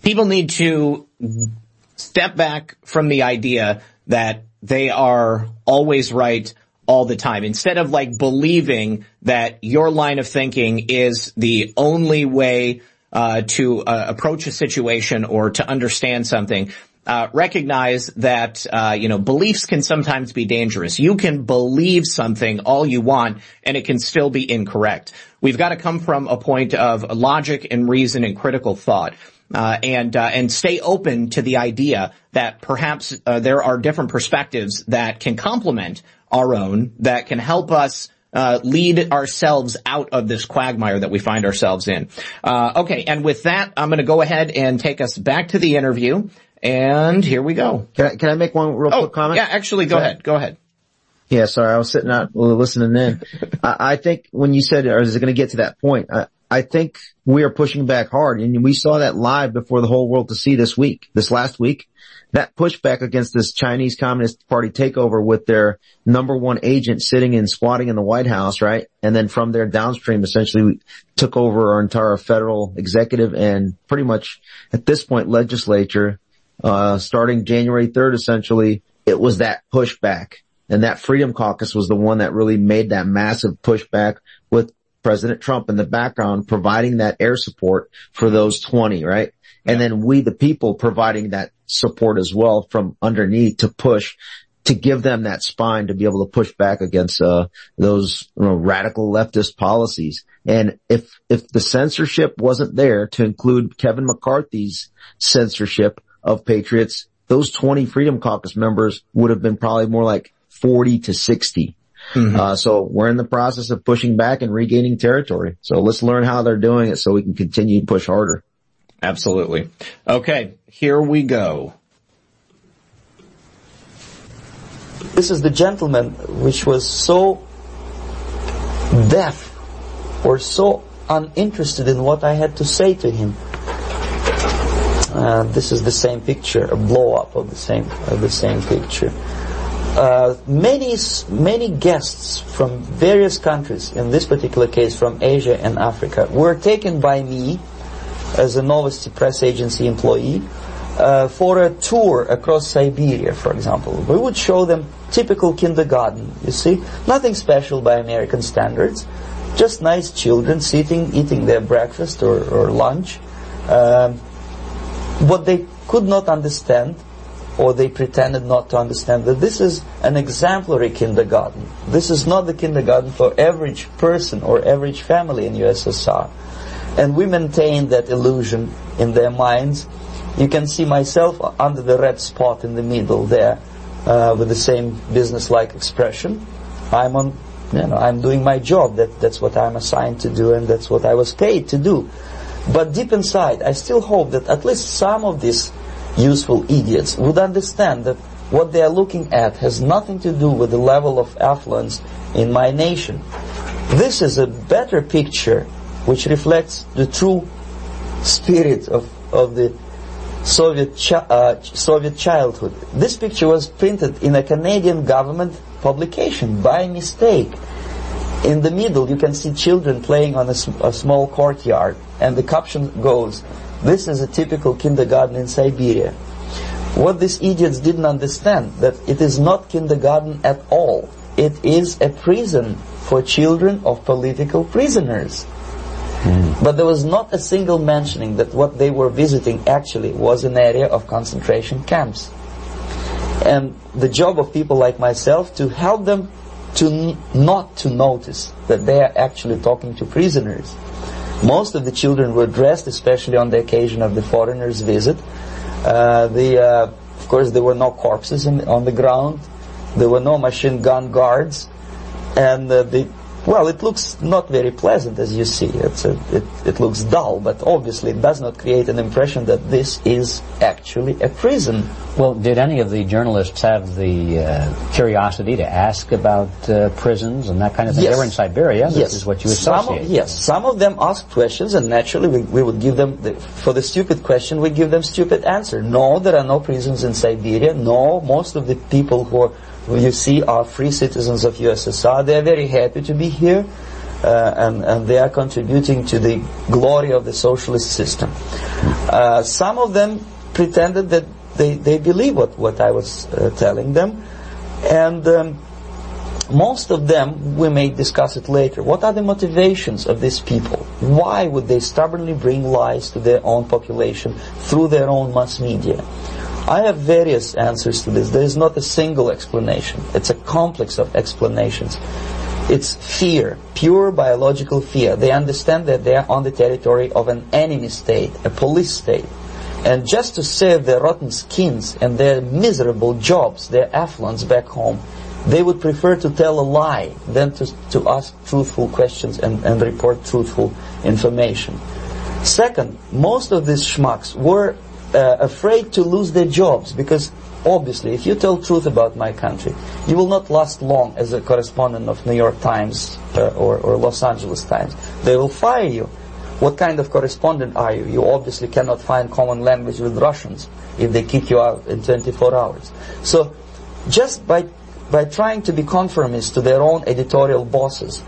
people need to step back from the idea that they are always right all the time. Instead of like believing that your line of thinking is the only way to approach a situation or to understand something, recognize that, you know, beliefs can sometimes be dangerous. You can believe something all you want and it can still be incorrect. We've got to come from a point of logic and reason and critical thought. And stay open to the idea that perhaps there are different perspectives that can complement our own, that can help us lead ourselves out of this quagmire that we find ourselves in. Okay, and with that, I'm going to go ahead and take us back to the interview, and here we go. Can I make one real quick comment? Yeah, actually, go ahead. Yeah, sorry, I was sitting out listening in. I think when you said, or is it going to get to that point, I think we are pushing back hard, and we saw that live before the whole world to see this week, this last week, that pushback against this Chinese Communist Party takeover with their number one agent sitting and squatting in the White House, right? And then from there downstream, essentially we took over our entire federal executive and pretty much at this point legislature, starting January 3rd, essentially, it was that pushback. And that Freedom Caucus was the one that really made that massive pushback with President Trump in the background providing that air support for those 20, right? Yeah. And then we, the people, providing that support as well from underneath to push, to give them that spine to be able to push back against those, you know, radical leftist policies. And if the censorship wasn't there to include Kevin McCarthy's censorship of patriots, those 20 Freedom Caucus members would have been probably more like 40 to 60. Mm-hmm. So we're in the process of pushing back and regaining territory. So let's learn how they're doing it so we can continue to push harder. Absolutely. Okay, here we go. This is the gentleman which was so deaf or so uninterested in what I had to say to him. This is the same picture, a blow up of the same picture. Many guests from various countries, in this particular case from Asia and Africa, were taken by me as a Novosti press agency employee for a tour across Siberia, for example. We would show them typical kindergarten, you see, nothing special by American standards, just nice children sitting, eating their breakfast or lunch. What they could not understand, or they pretended not to understand, that this is an exemplary kindergarten. This is not the kindergarten for average person or average family in USSR. And we maintained that illusion in their minds. You can see myself under the red spot in the middle there, with the same business-like expression. I'm doing my job. That's what I'm assigned to do, and that's what I was paid to do. But deep inside, I still hope that at least some of these useful idiots would understand that what they are looking at has nothing to do with the level of affluence in my nation. This is a better picture which reflects the true spirit of the Soviet Soviet childhood. This picture was printed in a Canadian government publication by mistake. In the middle you can see children playing on a small courtyard, and the caption goes, "This is a typical kindergarten in Siberia." What these idiots didn't understand, that it is not kindergarten at all. It is a prison for children of political prisoners. Mm. But there was not a single mentioning that what they were visiting actually was an area of concentration camps. And the job of people like myself to help them to not to notice that they are actually talking to prisoners. Most of the children were dressed, especially on the occasion of the foreigners' visit. Of course, there were no corpses on the ground. There were no machine gun guards. And it looks not very pleasant, as you see. It looks dull, but obviously it does not create an impression that this is actually a prison. Well, did any of the journalists have the curiosity to ask about prisons and that kind of thing? Yes. They were in Siberia. Yes. This is what you associate. Some of them asked questions, and naturally we would give them, for the stupid question, we give them stupid answer. No, there are no prisons in Siberia. No, most of the people who are you see are free citizens of USSR. They are very happy to be here, and they are contributing to the glory of the socialist system. Some of them pretended that they believe what I was telling them, and most of them, we may discuss it later, what are the motivations of these people? Why would they stubbornly bring lies to their own population through their own mass media? I have various answers to this. There is not a single explanation. It's a complex of explanations. It's fear, pure biological fear. They understand that they are on the territory of an enemy state, a police state. And just to save their rotten skins and their miserable jobs, their affluence back home, they would prefer to tell a lie than to ask truthful questions and report truthful information. Second, most of these schmucks were afraid to lose their jobs, because obviously if you tell truth about my country, you will not last long as a correspondent of New York Times or Los Angeles Times. They will fire you. What kind of correspondent are you? You obviously cannot find common language with Russians if they kick you out in 24 hours. So just by trying to be conformist to their own editorial bosses,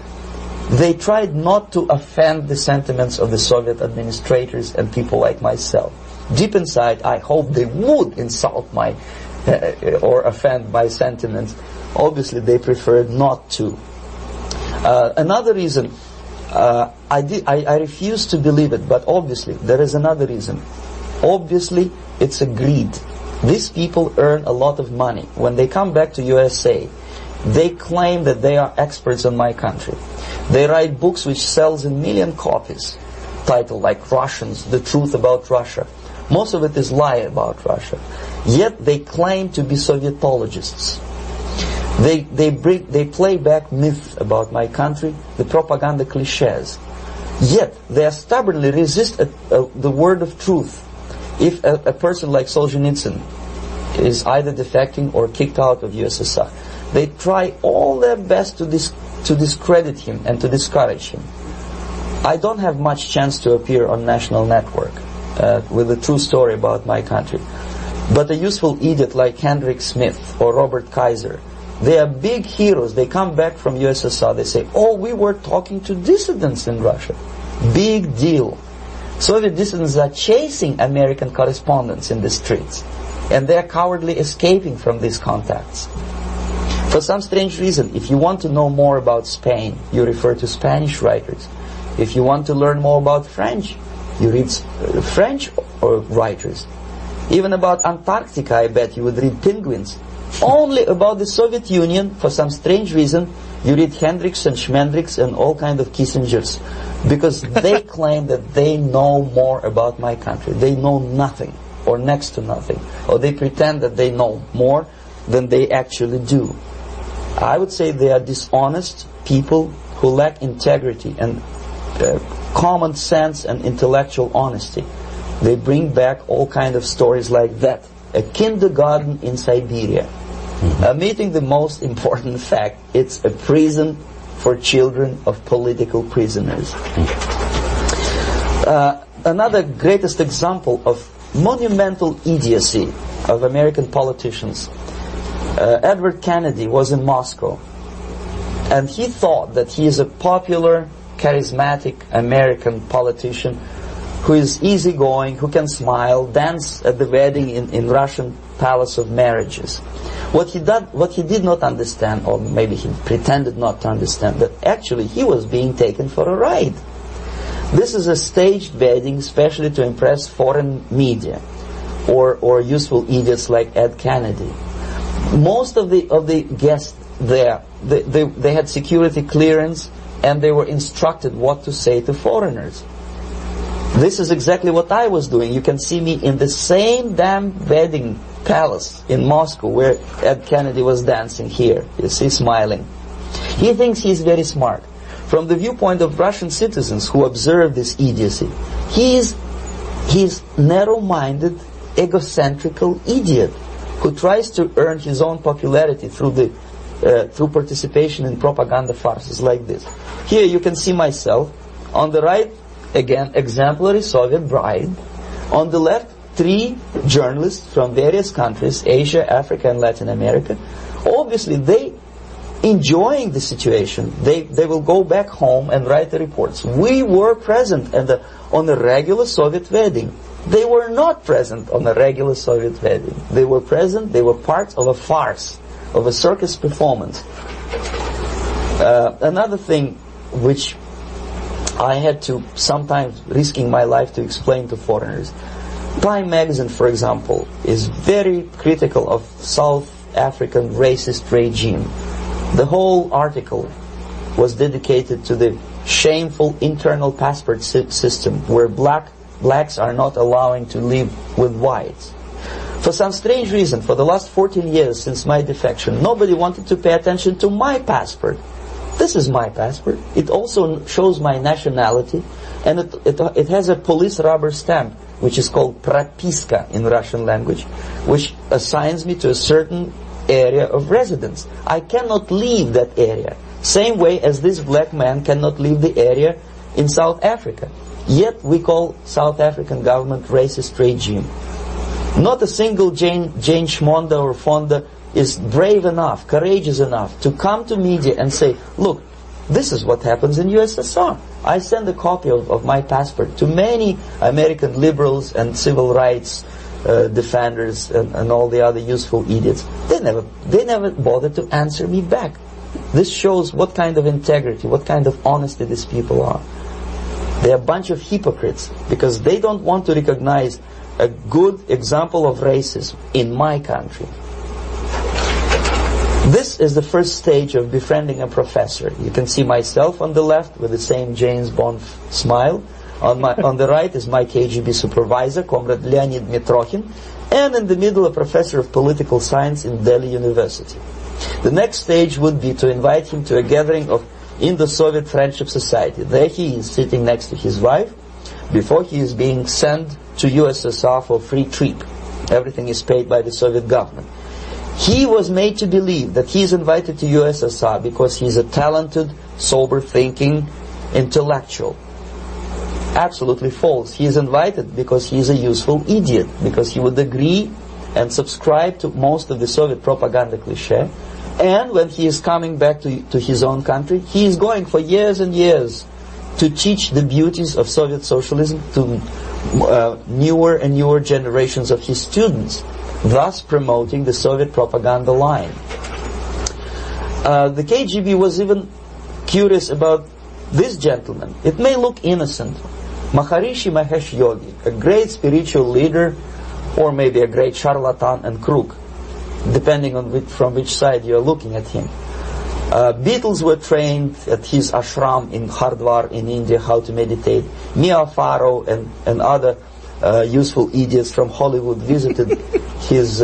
they tried not to offend the sentiments of the Soviet administrators and people like myself. Deep inside, I hope they would insult my or offend my sentiments. Obviously, they preferred not to. Another reason, I refuse to believe it, but obviously, there is another reason. Obviously, it's a greed. These people earn a lot of money. When they come back to USA, they claim that they are experts on my country. They write books which sells in million copies, titled like Russians, The Truth About Russia. Most of it is lie about Russia. Yet they claim to be Sovietologists. They play back myth about my country, the propaganda clichés. Yet they stubbornly resist the word of truth. If a person like Solzhenitsyn is either defecting or kicked out of USSR, they try all their best to discredit him and to discourage him. I don't have much chance to appear on national network with a true story about my country. But a useful idiot like Hendrick Smith or Robert Kaiser, they are big heroes. They come back from USSR. They say, oh, we were talking to dissidents in Russia. Big deal. Soviet dissidents are chasing American correspondents in the streets, and they are cowardly escaping from these contacts. For some strange reason, if you want to know more about Spain, you refer to Spanish writers. If you want to learn more about French, you read French writers. Even about Antarctica, I bet you would read Penguins. Only about the Soviet Union, for some strange reason, you read Hendricks and Schmendricks and all kinds of Kissingers, because they claim that they know more about my country. They know nothing, or next to nothing, or they pretend that they know more than they actually do. I would say they are dishonest people who lack integrity and common sense and intellectual honesty. They bring back all kinds of stories like that. A kindergarten in Siberia. Omitting the most important fact, it's a prison for children of political prisoners. Another greatest example of monumental idiocy of American politicians. Edward Kennedy was in Moscow, and he thought that he is a popular, charismatic American politician who is easygoing, who can smile, dance at the wedding in Russian palace of marriages. What he did not understand, or maybe he pretended not to understand, that actually he was being taken for a ride. This is a staged wedding, especially to impress foreign media, or useful idiots like Ed Kennedy. Most of the guests there, they had security clearance, and they were instructed what to say to foreigners. This is exactly what I was doing. You can see me in the same damn wedding palace in Moscow where Ed Kennedy was dancing here. You see, smiling. He thinks he's very smart. From the viewpoint of Russian citizens who observe this idiocy, he's narrow-minded, egocentrical idiot who tries to earn his own popularity through participation in propaganda farces like this. Here you can see myself. On the right, again, exemplary Soviet bride. On the left, three journalists from various countries, Asia, Africa, and Latin America, obviously they enjoying the situation. They will go back home and write the reports. We were present at on the regular Soviet wedding. They were not present on the regular Soviet wedding. They were present, they were part of a farce, of a circus performance. Another thing which I had to sometimes risking my life to explain to foreigners. Time magazine, for example, is very critical of South African racist regime. The whole article was dedicated to the shameful internal passport system where blacks are not allowing to live with whites. For some strange reason, for the last 14 years since my defection, nobody wanted to pay attention to my passport. This is my passport. It also shows my nationality, and it has a police rubber stamp, which is called propiska in Russian language, which assigns me to a certain area of residence. I cannot leave that area, same way as this black man cannot leave the area in South Africa. Yet we call South African government racist regime. Not a single Jane Shmonda or Fonda is brave enough, courageous enough to come to media and say, look, this is what happens in USSR. I send a copy of my passport to many American liberals and civil rights defenders and all the other useful idiots. They never bothered to answer me back. This shows what kind of integrity, what kind of honesty these people are. They're a bunch of hypocrites because they don't want to recognize a good example of racism in my country. This is the first stage of befriending a professor. You can see myself on the left with the same James Bond smile. On the right is my KGB supervisor, Comrade Leonid Mitrokhin, and in the middle a professor of political science in Delhi University. The next stage would be to invite him to a gathering of Indo-Soviet Friendship Society. There he is sitting next to his wife before he is being sent to USSR for free trip. Everything is paid by the Soviet government. He was made to believe that he is invited to USSR because he is a talented, sober-thinking intellectual. Absolutely false. He is invited because he is a useful idiot, because he would agree and subscribe to most of the Soviet propaganda cliché. And when he is coming back to his own country, he is going for years and years to teach the beauties of Soviet socialism to newer and newer generations of his students, thus promoting the Soviet propaganda line. The KGB was even curious about this gentleman. It may look innocent. Maharishi Mahesh Yogi, a great spiritual leader, or maybe a great charlatan and crook, depending on from which side you are looking at him. Beatles were trained at his ashram in Hardwar in India how to meditate. Mia Farrow and other useful idiots from Hollywood visited his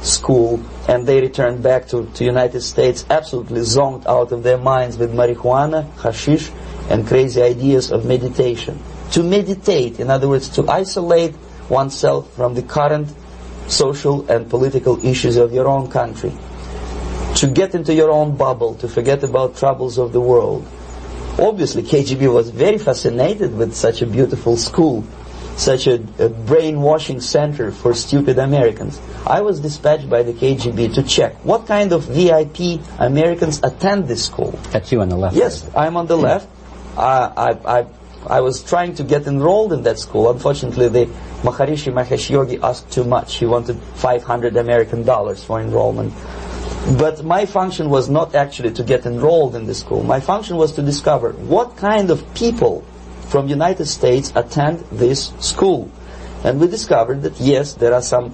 school, and they returned back to United States absolutely zonked out of their minds with marijuana, hashish, and crazy ideas of meditation. To meditate, in other words, to isolate oneself from the current social and political issues of your own country. To get into your own bubble, to forget about troubles of the world. Obviously, KGB was very fascinated with such a beautiful school, such a brainwashing center for stupid Americans. I was dispatched by the KGB to check what kind of VIP Americans attend this school. That's you on the left. Yes, I'm on the left. I was trying to get enrolled in that school. Unfortunately, the Maharishi Mahesh Yogi asked too much. He wanted $500 American for enrollment. But my function was not actually to get enrolled in the school. My function was to discover what kind of people from United States attend this school. And we discovered that, yes, there are some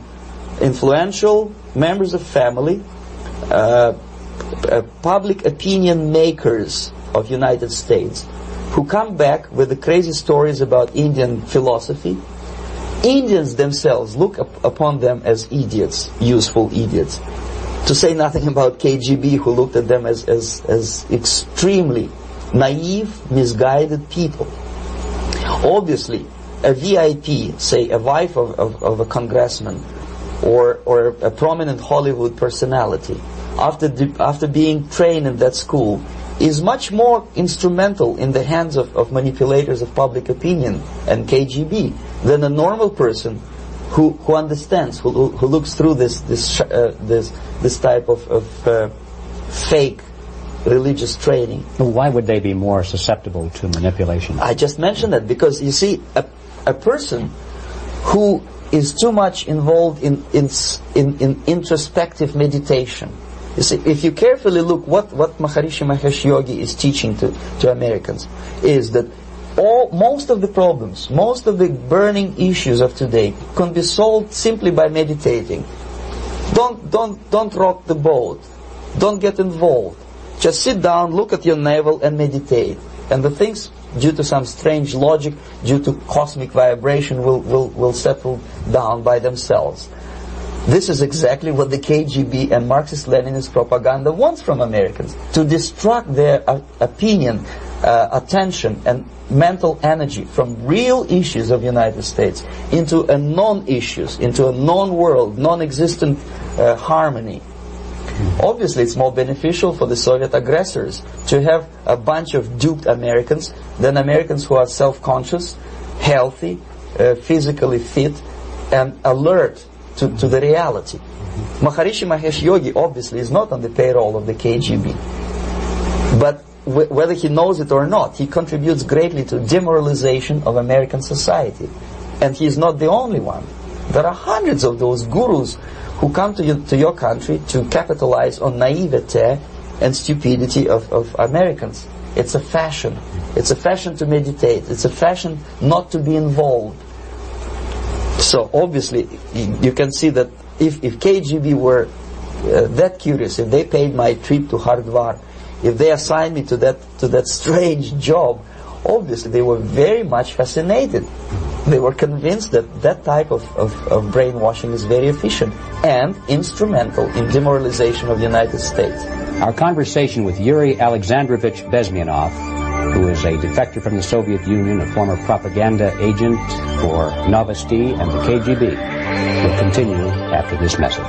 influential members of family, public opinion makers of United States, who come back with the crazy stories about Indian philosophy. Indians themselves look upon them as idiots, useful idiots. To say nothing about KGB, who looked at them as extremely naive, misguided people. Obviously, a VIP, say a wife of a congressman or a prominent Hollywood personality, after being trained in that school, is much more instrumental in the hands of manipulators of public opinion and KGB than a normal person who understands, who looks through this type of fake religious training. Well, why would they be more susceptible to manipulation? I just mentioned that because, you see, a person who is too much involved in introspective meditation. You see, if you carefully look what Maharishi Mahesh Yogi is teaching to Americans, is that most of the problems, most of the burning issues of today can be solved simply by meditating. Don't rock the boat. Don't get involved. Just sit down, look at your navel and meditate. And the things, due to some strange logic, due to cosmic vibration, will settle down by themselves. This is exactly what the KGB and Marxist-Leninist propaganda wants from Americans, to distract their opinion, attention, and mental energy from real issues of United States into a non-issues, into a non-world, non-existent harmony. Obviously, it's more beneficial for the Soviet aggressors to have a bunch of duped Americans than Americans who are self-conscious, healthy, physically fit, and alert to the reality. Maharishi Mahesh Yogi obviously is not on the payroll of the KGB. But whether he knows it or not, he contributes greatly to demoralization of American society. And he is not the only one. There are hundreds of those gurus who come to your country to capitalize on naivete and stupidity of Americans. It's a fashion. It's a fashion to meditate. It's a fashion not to be involved. So obviously, you can see that if KGB were that curious, if they paid my trip to Hardwar, if they assigned me to that strange job, obviously they were very much fascinated. They were convinced that that type of brainwashing is very efficient and instrumental in demoralization of the United States. Our conversation with Yuri Alexandrovich Bezmenov, who is a defector from the Soviet Union, a former propaganda agent for Novosti and the KGB, will continue after this message.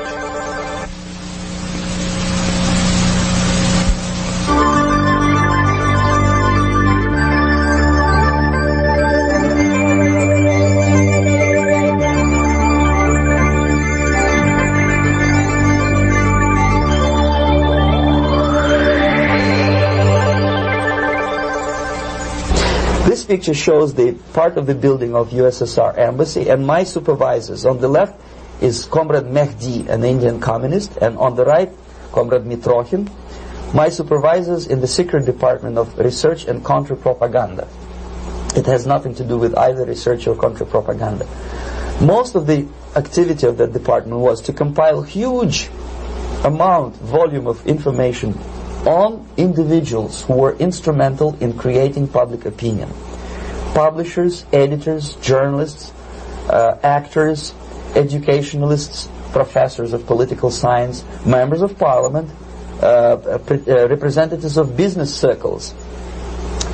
This picture shows the part of the building of USSR embassy, and my supervisors. On the left is Comrade Mehdi, an Indian communist, and on the right, Comrade Mitrokhin, my supervisors in the secret department of research and counter-propaganda. It has nothing to do with either research or counter-propaganda. Most of the activity of that department was to compile huge volume of information on individuals who were instrumental in creating public opinion. Publishers, editors, journalists, actors, educationalists, professors of political science, members of parliament, representatives of business circles.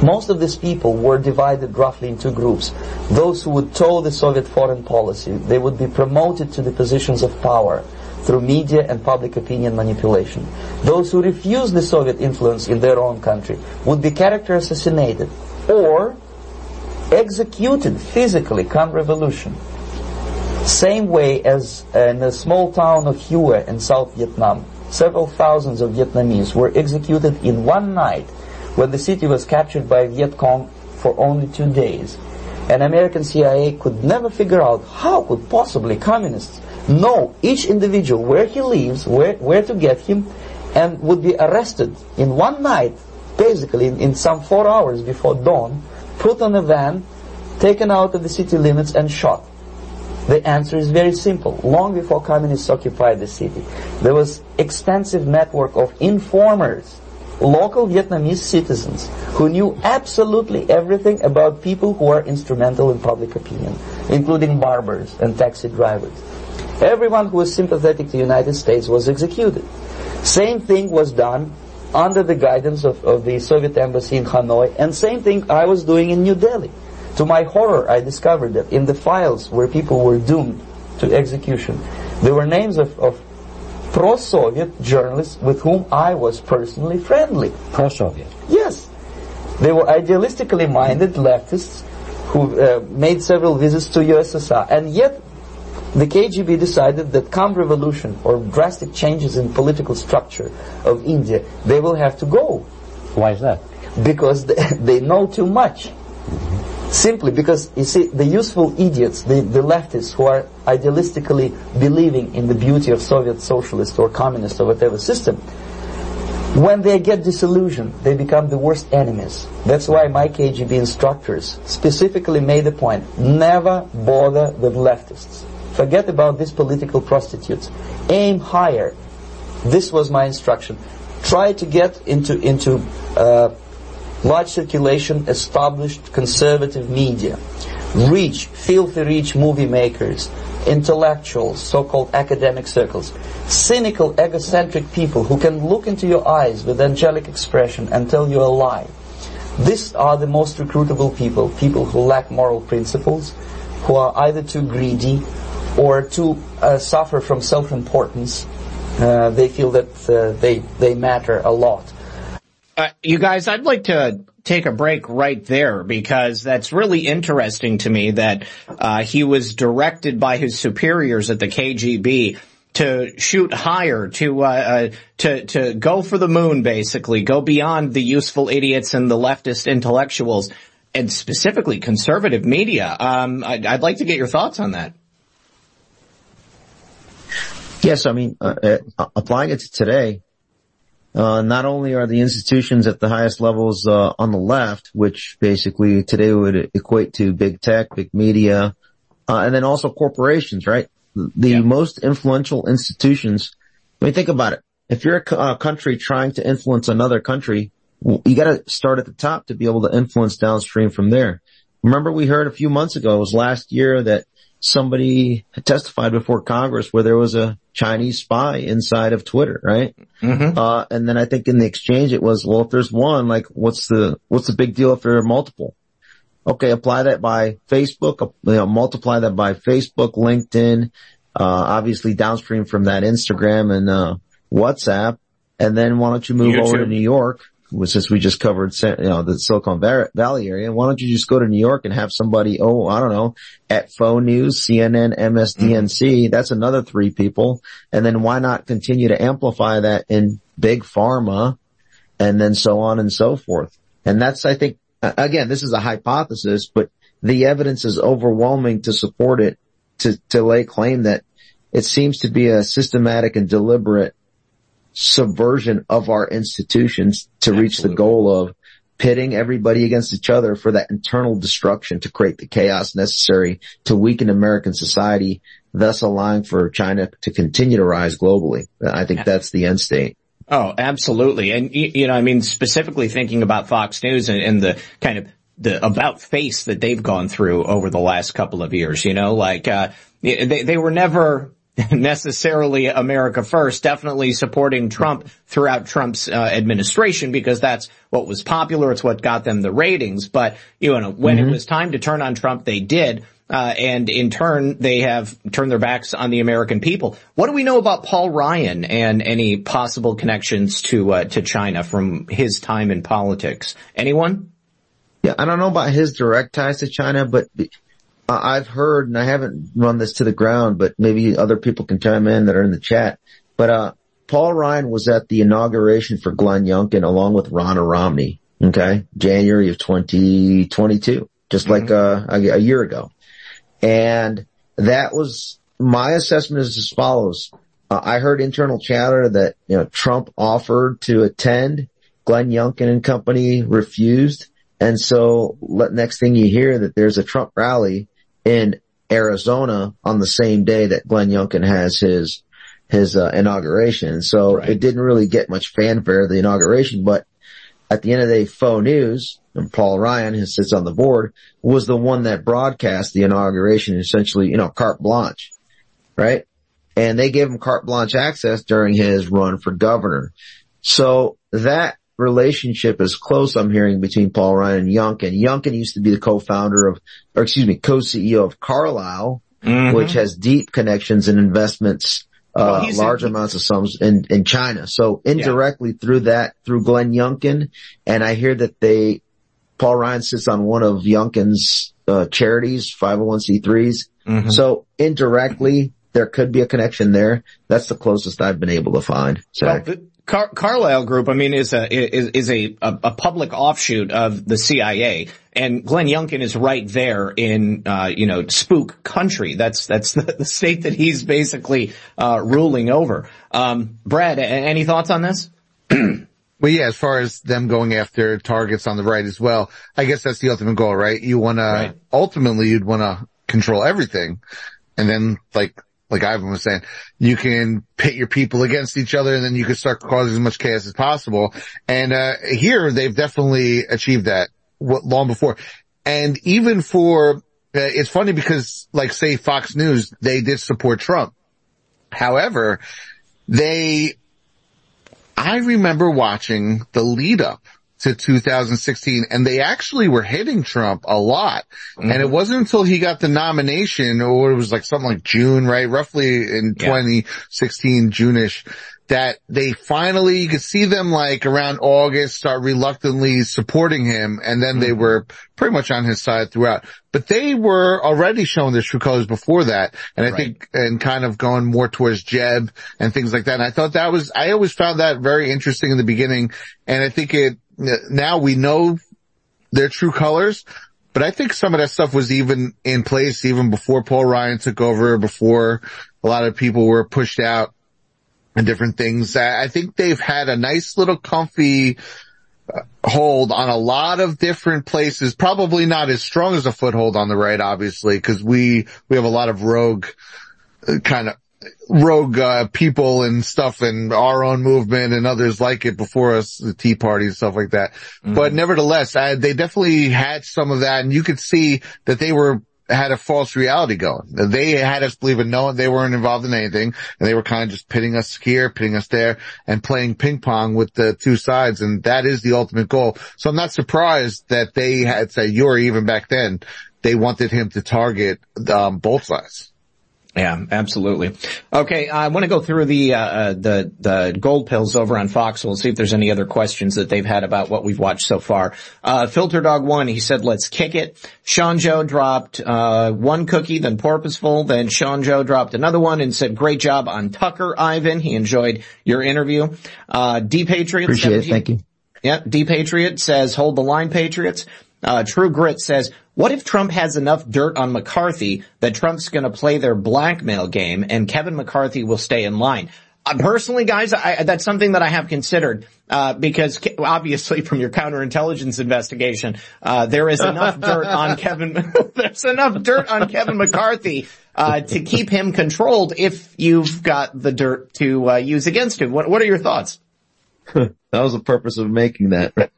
Most of these people were divided roughly into groups. Those who would toe the Soviet foreign policy, they would be promoted to the positions of power through media and public opinion manipulation. Those who refused the Soviet influence in their own country would be character assassinated or executed physically come revolution. Same way as in the small town of Hue in South Vietnam, several thousands of Vietnamese were executed in one night when the city was captured by Viet Cong for only 2 days. And American CIA could never figure out how could possibly communists know each individual where he lives, where to get him, and would be arrested in one night, basically in some 4 hours before dawn, put on a van, taken out of the city limits and shot. The answer is very simple. Long before communists occupied the city, there was extensive network of informers, local Vietnamese citizens, who knew absolutely everything about people who are instrumental in public opinion, including barbers and taxi drivers. Everyone who was sympathetic to the United States was executed. Same thing was done under the guidance of the Soviet embassy in Hanoi, and same thing I was doing in New Delhi. To my horror, I discovered that in the files where people were doomed to execution, there were names of pro-Soviet journalists with whom I was personally friendly. Pro-Soviet? Yes. They were idealistically minded leftists who made several visits to USSR, and yet the KGB decided that come revolution or drastic changes in political structure of India, they will have to go. Why is that? Because they know too much. Mm-hmm. Simply because, you see, the useful idiots, the leftists who are idealistically believing in the beauty of Soviet socialist or communist or whatever system, when they get disillusioned, they become the worst enemies. That's why my KGB instructors specifically made the point, never bother with leftists. Forget about these political prostitutes. Aim higher. This was my instruction. Try to get into large circulation, established conservative media. Rich, filthy rich movie makers, intellectuals, so-called academic circles, cynical, egocentric people who can look into your eyes with angelic expression and tell you a lie. These are the most recruitable people, people who lack moral principles, who are either too greedy or too suffer from self-importance. They feel that they matter a lot. You guys, I'd like to take a break right there, because that's really interesting to me that he was directed by his superiors at the KGB to shoot higher, to go for the moon, basically, go beyond the useful idiots and the leftist intellectuals, and specifically conservative media. I'd like to get your thoughts on that. Yes, I mean, applying it to today, not only are the institutions at the highest levels on the left, which basically today would equate to big tech, big media, and then also corporations, right? The most influential institutions. I mean, think about it. If you're a country trying to influence another country, you got to start at the top to be able to influence downstream from there. Remember, we heard a few months ago, it was last year, that somebody testified before Congress where there was a Chinese spy inside of Twitter, right? Mm-hmm. And then I think in the exchange it was, well, if there's one, like, what's the big deal if there are multiple? Okay, apply that by Facebook, multiply that by Facebook, LinkedIn, obviously downstream from that Instagram and WhatsApp, and then why don't you move over to New York? Since we just covered, the Silicon Valley area, why don't you just go to New York and have somebody, at Faux News, CNN, MSDNC, that's another 3 people. And then why not continue to amplify that in big pharma and then so on and so forth? And that's, I think, again, this is a hypothesis, but the evidence is overwhelming to support it, to lay claim that it seems to be a systematic and deliberate subversion of our institutions to reach the goal of pitting everybody against each other for that internal destruction to create the chaos necessary to weaken American society, thus allowing for China to continue to rise globally. I think that's the end state. Oh, absolutely. And, specifically thinking about Fox News and the kind of the about face that they've gone through over the last couple of years, they were never necessarily America first, definitely supporting Trump throughout Trump's administration, because that's what was popular. It's what got them the ratings. But, when it was time to turn on Trump, they did. And in turn, they have turned their backs on the American people. What do we know about Paul Ryan and any possible connections to China from his time in politics? Anyone? Yeah, I don't know about his direct ties to China, but I've heard, and I haven't run this to the ground, but maybe other people can chime in that are in the chat. But Paul Ryan was at the inauguration for Glenn Youngkin along with Ronna Romney, okay, January of 2022, just like a year ago. And that was, my assessment is as follows. I heard internal chatter that, Trump offered to attend, Glenn Youngkin and company refused. And so next thing you hear that there's a Trump rally in Arizona on the same day that Glenn Youngkin has his inauguration. So It didn't really get much fanfare, the inauguration, but at the end of the day, Faux News, and Paul Ryan, who sits on the board, was the one that broadcast the inauguration, essentially, carte blanche, right? And they gave him carte blanche access during his run for governor. So that relationship is close, I'm hearing, between Paul Ryan and Youngkin. Youngkin used to be the co-CEO of Carlyle, which has deep connections and investments, large amounts of sums in China. So indirectly through Glenn Youngkin, and I hear that Paul Ryan sits on one of Youngkin's charities, 501c3s, Mm-hmm. So indirectly, there could be a connection there. That's the closest I've been able to find. So. Well, the Carlyle Group, I mean, is a public offshoot of the CIA. And Glenn Youngkin is right there in, spook country. That's the state that he's basically, ruling over. Brad, any thoughts on this? Well, yeah, as far as them going after targets on the right as well, I guess that's the ultimate goal, right? Ultimately you'd want to control everything. And then like Ivan was saying, you can pit your people against each other and then you can start causing as much chaos as possible. And, here they've definitely achieved that long before. And even for, it's funny because say Fox News, they did support Trump. However, I remember watching the lead up to 2016 and they actually were hitting Trump a lot. Mm-hmm. And it wasn't until he got the nomination, or it was something like June, right? Roughly in 2016, June-ish, that they finally, you could see them around August start reluctantly supporting him. And then they were pretty much on his side throughout, but they were already showing their true colors before that. And I think kind of going more towards Jeb and things like that. And I thought I always found that very interesting in the beginning. And I think now we know their true colors, but I think some of that stuff was even in place even before Paul Ryan took over, before a lot of people were pushed out and different things. I think they've had a nice little comfy hold on a lot of different places, probably not as strong as a foothold on the right, obviously, because we have a lot of rogue people and stuff in our own movement and others like it before us, the Tea Party and stuff like that. Mm-hmm. But nevertheless, they definitely had some of that, and you could see that they had a false reality going. They had us believing they weren't involved in anything, and they were kind of just pitting us here, pitting us there, and playing ping pong with the two sides, and that is the ultimate goal. So I'm not surprised that they had said, Yuri, even back then, they wanted him to target both sides. Yeah, absolutely. Okay, I want to go through the gold pills over on Fox. We'll see if there's any other questions that they've had about what we've watched so far. Filter Dog 1, he said, let's kick it. Sean Joe dropped one cookie, then Porpoiseful. Then Sean Joe dropped another one and said, great job on Tucker, Ivan. He enjoyed your interview. D-Patriot. Appreciate it, thank you. Yep, D-Patriot says, hold the line, Patriots. True Grit says, what if Trump has enough dirt on McCarthy that Trump's going to play their blackmail game and Kevin McCarthy will stay in line? Personally, guys, that's something that I have considered because obviously from your counterintelligence investigation, there is enough dirt on Kevin. There's enough dirt on Kevin McCarthy to keep him controlled if you've got the dirt to use against him. What are your thoughts? That was the purpose of making that. Hand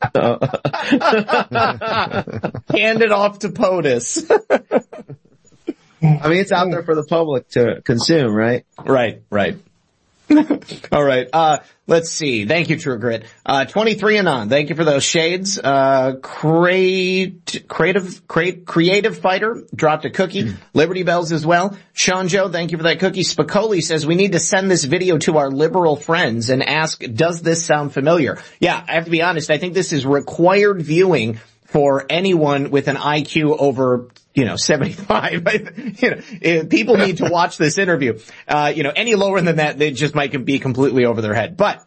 it off to POTUS. I mean, it's out there for the public to consume, right? Right. All right. Let's see. Thank you, True Grit. 23 and on. Thank you for those shades. Creative Fighter dropped a cookie. Liberty Bells as well. Sean Joe, thank you for that cookie. Spicoli says we need to send this video to our liberal friends and ask, does this sound familiar? Yeah, I have to be honest. I think this is required viewing for anyone with an IQ over, 75. People need to watch this interview. Any lower than that, they just might be completely over their head. But,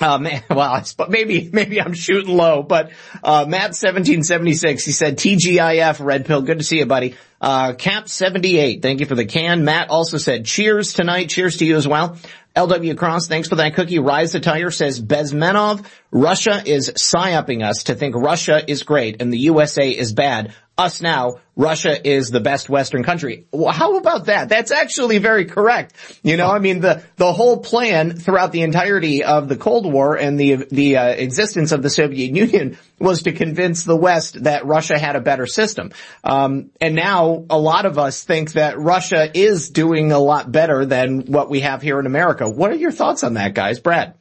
maybe I'm shooting low, but, Matt1776, he said, TGIF, Red Pill, good to see you, buddy. Cap78, thank you for the can. Matt also said, cheers tonight, cheers to you as well. LW Cross, thanks for that cookie. Rise the Tire says, Bezmenov, Russia is psyoping us to think Russia is great and the USA is bad. Us now, Russia is the best Western country. Well, how about that? That's actually very correct. The whole plan throughout the entirety of the Cold War and the existence of the Soviet Union was to convince the West that Russia had a better system. And now a lot of us think that Russia is doing a lot better than what we have here in America. What are your thoughts on that, guys? Brad?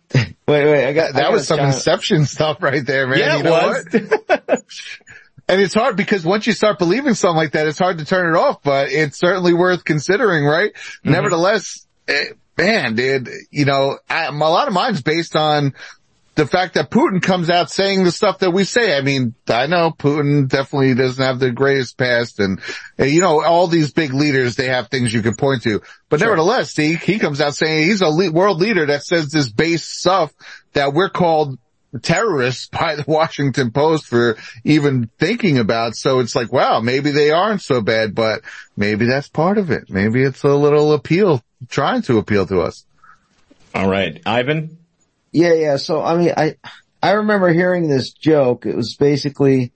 Wait, I was some inception stuff right there, man. Yeah, it was. And it's hard because once you start believing something like that, it's hard to turn it off, but it's certainly worth considering, right? Mm-hmm. Nevertheless, man, dude, a lot of mine's based on the fact that Putin comes out saying the stuff that we say. I mean, I know Putin definitely doesn't have the greatest past, and, you know, all these big leaders, they have things you can point to. But nevertheless, he comes out saying he's a world leader that says this base stuff that we're called terrorists by the Washington Post for even thinking about. So it's like, wow, maybe they aren't so bad, but maybe that's part of it. Maybe it's a little appeal, trying to appeal to us. All right. Ivan? Yeah. So, I mean, I remember hearing this joke. It was basically,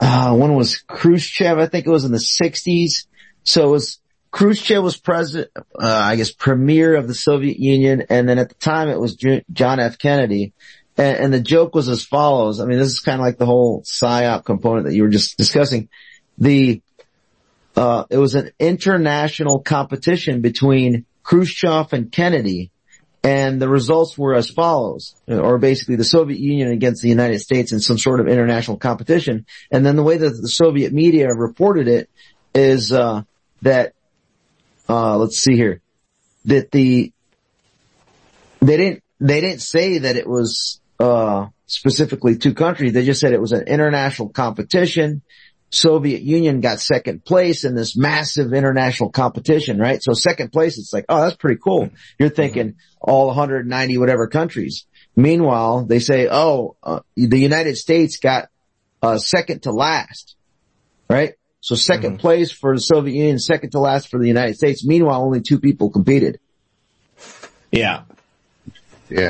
one was Khrushchev. I think it was in the 60s. So it was, Khrushchev was president, I guess premier of the Soviet Union. And then at the time it was John F. Kennedy. And the joke was as follows. I mean, this is kind of like the whole PSYOP component that you were just discussing. It was an international competition between Khrushchev and Kennedy. And the results were as follows, or basically the Soviet Union against the United States in some sort of international competition. And then the way that the Soviet media reported it is, they didn't say that it was, specifically two countries. They just said it was an international competition. Soviet Union got second place in this massive international competition, right? So second place, it's like, oh, that's pretty cool. You're thinking all 190 whatever countries. Meanwhile, they say, the United States got second to last, right? So second place for the Soviet Union, second to last for the United States. Meanwhile, only two people competed. Yeah,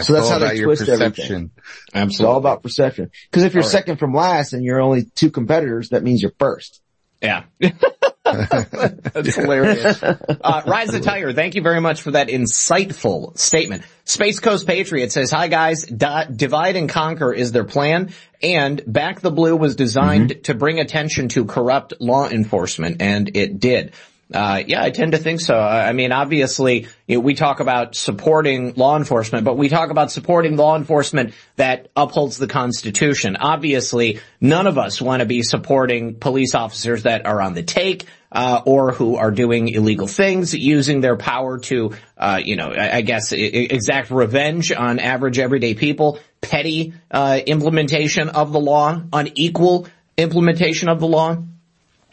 so that's how they twist everything. Absolutely. It's all about perception. Because if you're second from last and you're only two competitors, that means you're first. Yeah. That's hilarious. Rise the Tiger, thank you very much for that insightful statement. Space Coast Patriot says, hi guys, divide and conquer is their plan, and Back the Blue was designed to bring attention to corrupt law enforcement, and it did. Yeah, I tend to think so. I mean, obviously, we talk about supporting law enforcement, but we talk about supporting law enforcement that upholds the Constitution. Obviously, none of us want to be supporting police officers that are on the take, or who are doing illegal things, using their power to, I guess, exact revenge on average everyday people, petty implementation of the law, unequal implementation of the law.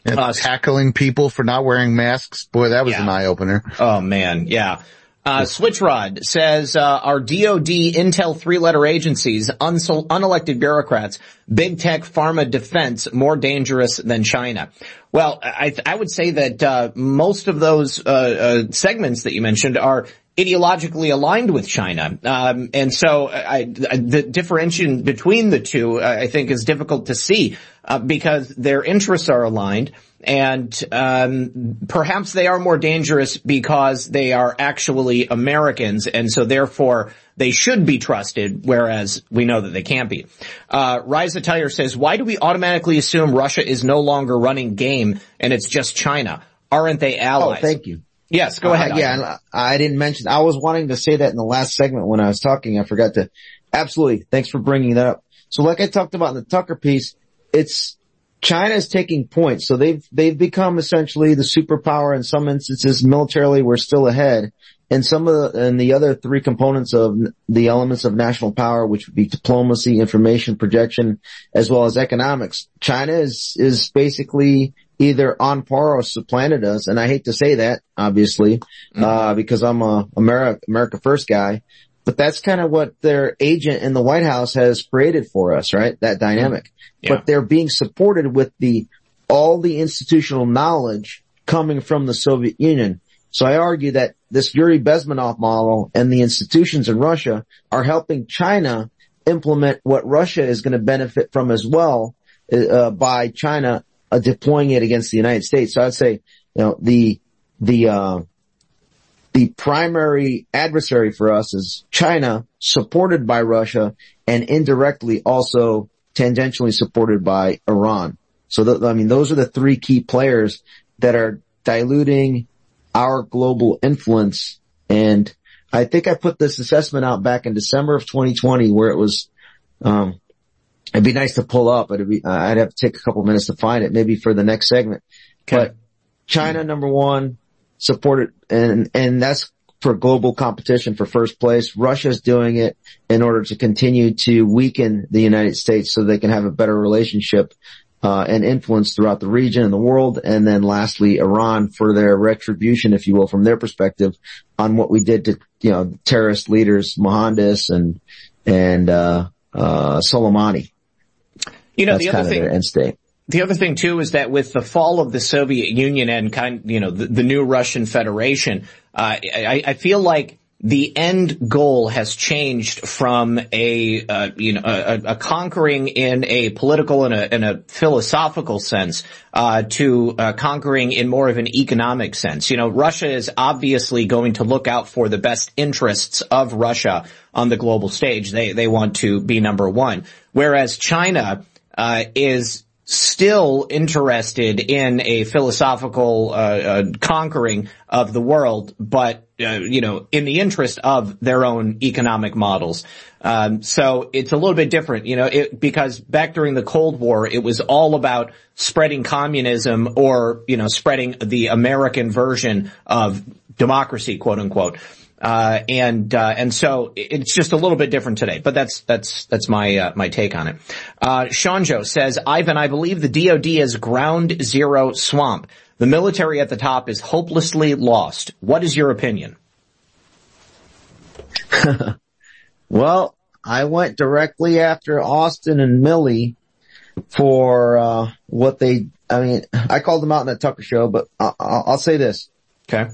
And tackling people for not wearing masks. Boy, that was an eye-opener. Oh, man, yeah. Switchrod says, our DOD Intel three-letter agencies, unelected bureaucrats, big tech, pharma, defense, more dangerous than China. Well, I would say that most of those segments that you mentioned are ideologically aligned with China. And so the differentiation between the two, I think, is difficult to see because their interests are aligned, and perhaps they are more dangerous because they are actually Americans, and so therefore they should be trusted, whereas we know that they can't be. Rise the Tiger says, why do we automatically assume Russia is no longer running game and it's just China? Aren't they allies? Oh, thank you. Yes, go ahead. Yeah, I didn't mention, I was wanting to say that in the last segment when I was talking. I forgot to. Absolutely. Thanks for bringing that up. So like I talked about in the Tucker piece, China's taking points. So they've become essentially the superpower. In some instances, militarily, we're still ahead. And the other three components of the elements of national power, which would be diplomacy, information, projection, as well as economics. China is basically either on par or supplanted us, and I hate to say that, obviously, because I'm a America First guy, but that's kind of what their agent in the White House has created for us, right? That dynamic. Yeah. But they're being supported with all the institutional knowledge coming from the Soviet Union. So I argue that this Yuri Bezmenov model and the institutions in Russia are helping China implement what Russia is going to benefit from as well, by China deploying it against the United States. So I'd say, the primary adversary for us is China, supported by Russia, and indirectly also tangentially supported by Iran. So those are the three key players that are diluting our global influence. And I think I put this assessment out back in December of 2020, where it was, it'd be nice to pull up. I'd have to take a couple minutes to find it, maybe for the next segment. Okay. But China, number one, supported, and that's for global competition for first place. Russia's doing it in order to continue to weaken the United States so they can have a better relationship and influence throughout the region and the world. And then lastly, Iran for their retribution, if you will, from their perspective on what we did to, you know, terrorist leaders, Mohandas and Soleimani. You know, that's the other thing, their end state. The other thing too is that with the fall of the Soviet Union and the new Russian Federation, I feel like the end goal has changed from a conquering in a political and a philosophical sense, to conquering in more of an economic sense. You know, Russia is obviously going to look out for the best interests of Russia on the global stage. They want to be number one. Whereas China, is still interested in a philosophical conquering of the world, but in the interest of their own economic models. So it's a little bit different, because back during the Cold War, it was all about spreading communism or, spreading the American version of democracy, quote unquote. And so it's just a little bit different today, but that's my take on it. Shanjo says, Ivan, I believe the DOD is ground zero swamp. The military at the top is hopelessly lost. What is your opinion? Well, I went directly after Austin and Milley for, I called them out in that Tucker show, but I'll say this. Okay.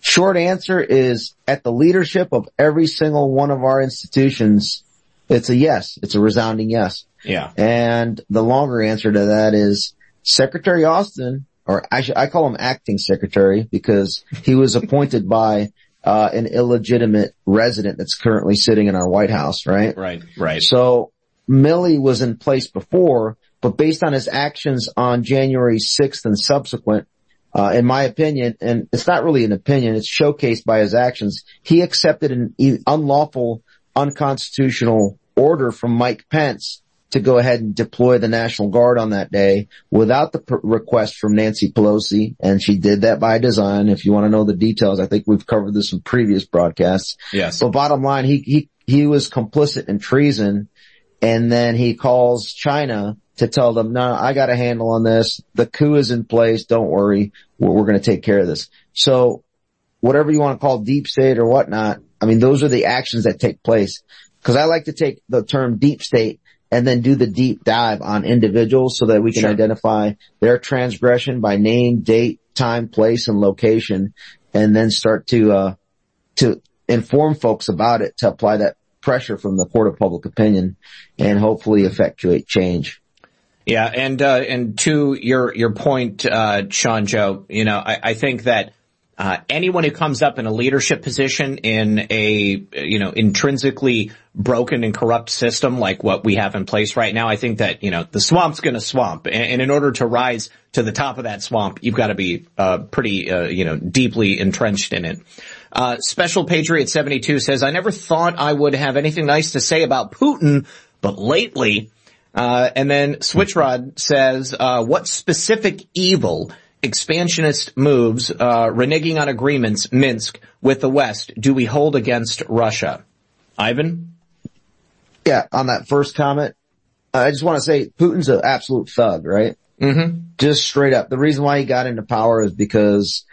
Short answer is, at the leadership of every single one of our institutions, it's a yes. It's a resounding yes. Yeah. And the longer answer to that is Secretary Austin, or I call him acting secretary because he was appointed by an illegitimate resident that's currently sitting in our White House, right? Right. So Milley was in place before, but based on his actions on January 6th and subsequent, in my opinion, and it's not really an opinion, it's showcased by his actions, he accepted an unlawful, unconstitutional order from Mike Pence to go ahead and deploy the National Guard on that day without the request from Nancy Pelosi, and she did that by design. If you want to know the details, I think we've covered this in previous broadcasts. Yes. But bottom line, he was complicit in treason, and then he calls China to tell them, no, I got a handle on this. The coup is in place. Don't worry. We're going to take care of this. So whatever you want to call deep state or whatnot, I mean, those are the actions that take place. Because I like to take the term deep state and then do the deep dive on individuals so that we can identify their transgression by name, date, time, place, and location, and then start to inform folks about it to apply that pressure from the court of public opinion and hopefully effectuate change. Yeah, and to your point, Shanjo, I think that anyone who comes up in a leadership position in a intrinsically broken and corrupt system like what we have in place right now, I think that the swamp's going to swamp, and in order to rise to the top of that swamp, you've got to be pretty deeply entrenched in it. Special Patriot 72 says, I never thought I would have anything nice to say about Putin, but lately. And then Switchrod says, what specific evil, expansionist moves, reneging on agreements, Minsk, with the West, do we hold against Russia? Ivan? Yeah, on that first comment, I just want to say Putin's an absolute thug, right? Mm-hmm. Just straight up. The reason why he got into power is because,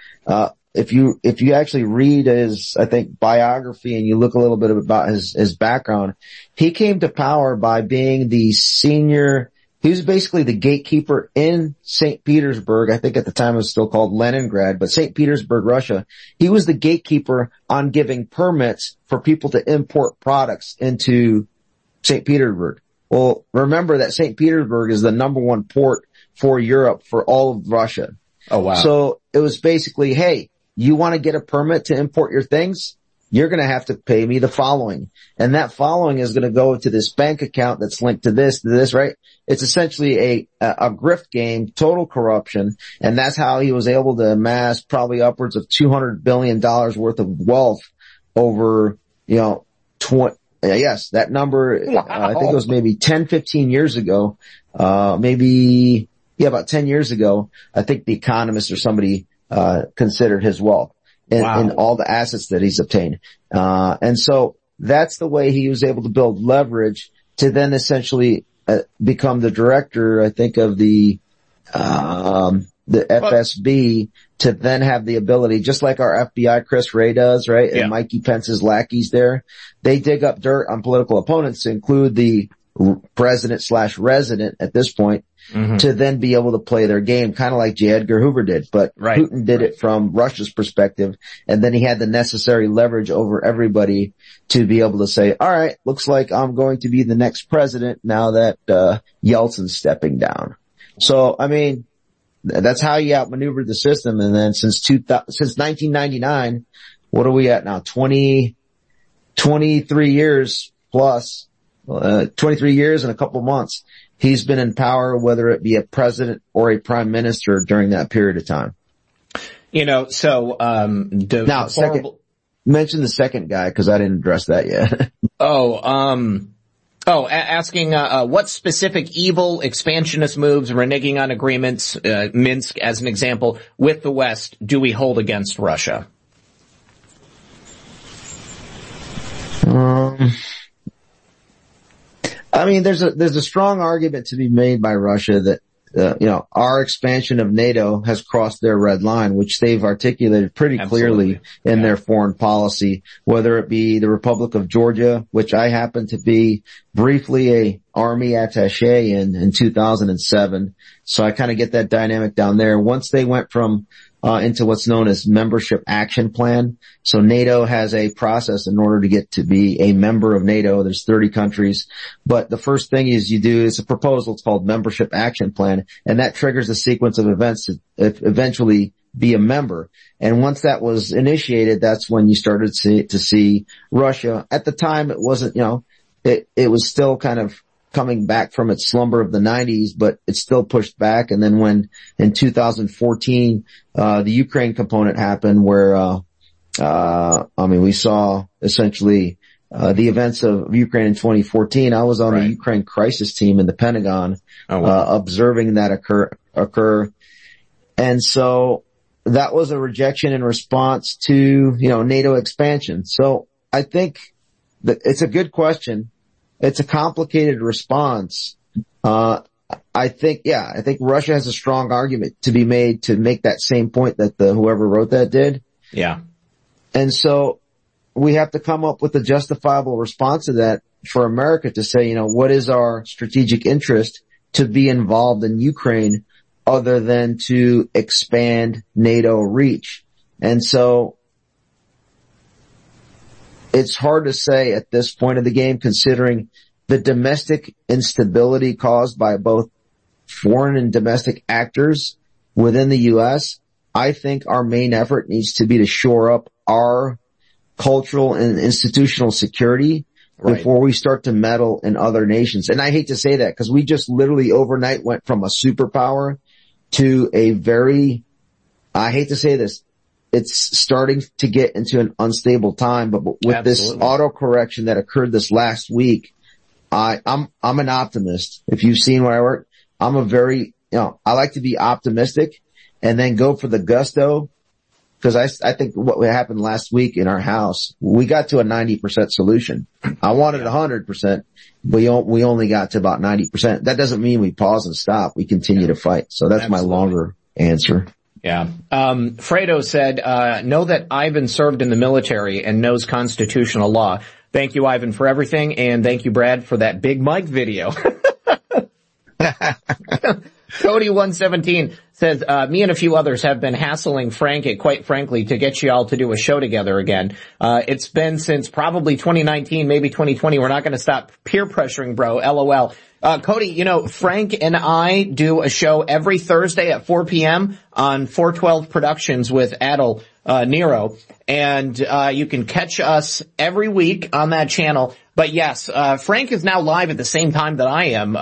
if you actually read his, I think, biography and you look a little bit about his background, he came to power by being he was basically the gatekeeper in St. Petersburg. I think at the time it was still called Leningrad, but St. Petersburg, Russia. He was the gatekeeper on giving permits for people to import products into St. Petersburg. Well, remember that St. Petersburg is the number one port for Europe for all of Russia. Oh, wow. So it was basically, hey, you want to get a permit to import your things? You're going to have to pay me the following. And that following is going to go to this bank account that's linked to this, right? It's essentially a grift game, total corruption. And that's how he was able to amass probably upwards of $200 billion worth of wealth over, yes, that number, wow. I think it was maybe 10, 15 years ago, about 10 years ago, I think The Economist or somebody considered his wealth. and all the assets that he's obtained. And so that's the way he was able to build leverage to then essentially become the director, I think, of the FSB, to then have the ability, just like our FBI, Chris Wray does, right? And Mikey Pence's lackeys there. They dig up dirt on political opponents to include the president/resident at this point, to then be able to play their game, kind of like J. Edgar Hoover did. But Putin did it from Russia's perspective, and then he had the necessary leverage over everybody to be able to say, all right, looks like I'm going to be the next president now that Yeltsin's stepping down. So, I mean, that's how you outmaneuvered the system. And then since 1999, what are we at now? 23 years plus, 23 years and a couple months. He's been in power, whether it be a president or a prime minister during that period of time. You know, so, mention the second guy, 'cause I didn't address that yet. Asking what specific evil, expansionist moves, reneging on agreements, Minsk as an example, with the West, do we hold against Russia? I mean, there's a strong argument to be made by Russia that our expansion of NATO has crossed their red line, which they've articulated pretty clearly in their foreign policy, whether it be the Republic of Georgia, which I happen to be briefly a army attaché in 2007. So I kind of get that dynamic down there. Once they went from into what's known as membership action plan. So NATO has a process in order to get to be a member of NATO. There's 30 countries. But the first thing is you do is a proposal. It's called membership action plan. And that triggers a sequence of events to eventually be a member. And once that was initiated, that's when you started to see Russia. At the time, it wasn't, it was still kind of coming back from its slumber of the 90s, but it's still pushed back. And then when in 2014, the Ukraine component happened where, we saw essentially, the events of Ukraine in 2014. I was on the Ukraine crisis team in the Pentagon, observing that occur. And so that was a rejection in response to, NATO expansion. So I think that it's a good question. It's a complicated response. I think Russia has a strong argument to be made to make that same point that whoever wrote that did. Yeah. And so we have to come up with a justifiable response to that for America to say, what is our strategic interest to be involved in Ukraine other than to expand NATO reach? And so it's hard to say at this point of the game, considering the domestic instability caused by both foreign and domestic actors within the U.S. I think our main effort needs to be to shore up our cultural and institutional security before we start to meddle in other nations. And I hate to say that because we just literally overnight went from a superpower to a very, I hate to say this, it's starting to get into an unstable time, but with this auto correction that occurred this last week, I'm an optimist. If you've seen where I work, I'm a very, I like to be optimistic and then go for the gusto. Cause I think what happened last week in our house, we got to a 90% solution. I wanted 100%. We only got to about 90%. That doesn't mean we pause and stop. We continue to fight. So that's my longer answer. Yeah. Fredo said, know that Ivan served in the military and knows constitutional law. Thank you, Ivan, for everything. And thank you, Brad, for that Big Mike video. Cody117 says, me and a few others have been hassling Frank, quite frankly, to get you all to do a show together again. It's been since probably 2019, maybe 2020. We're not going to stop peer pressuring, bro. LOL. Cody, Frank and I do a show every Thursday at 4 p.m. on 412 Productions with Adel Nero. And you can catch us every week on that channel. But yes, Frank is now live at the same time that I am,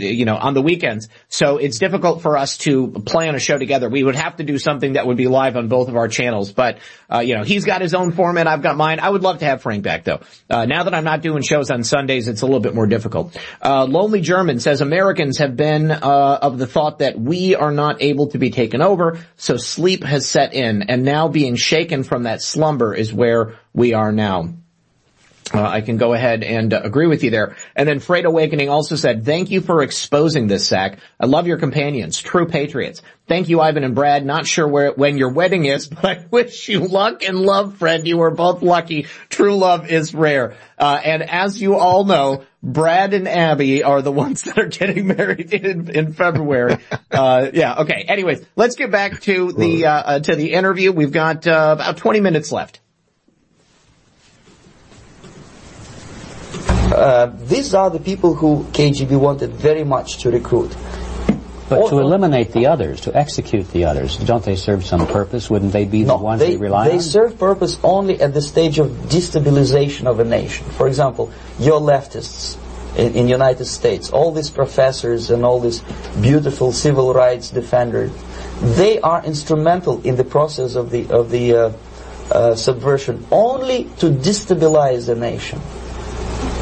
you know, on the weekends. So it's difficult for us to plan a show together. We would have to do something that would be live on both of our channels. But, you know, he's got his own format. I've got mine. I would love to have Frank back, though. Now that I'm not doing shows on Sundays, it's a little bit more difficult. Lonely German says Americans have been of the thought that we are not able to be taken over. So sleep has set in, and now being shaken from that slumber is where we are now. I can go ahead and agree with you there. And then Freight Awakening also said, thank you for exposing this, Zach. I love your companions, true patriots. Thank you, Ivan and Brad. Not sure when your wedding is, but I wish you luck and love, friend. You were both lucky. True love is rare. And as you all know, Brad and Abby are the ones that are getting married in February. Yeah, okay. Anyways, let's get back to the interview. We've got about 20 minutes left. These are the people who KGB wanted very much to recruit. But to eliminate the others, to execute the others, don't they serve some purpose? Wouldn't they be the ones they rely on? They serve purpose only at the stage of destabilization of a nation. For example, your leftists in the United States, all these professors and all these beautiful civil rights defenders, they are instrumental in the process of the subversion only to destabilize the nation.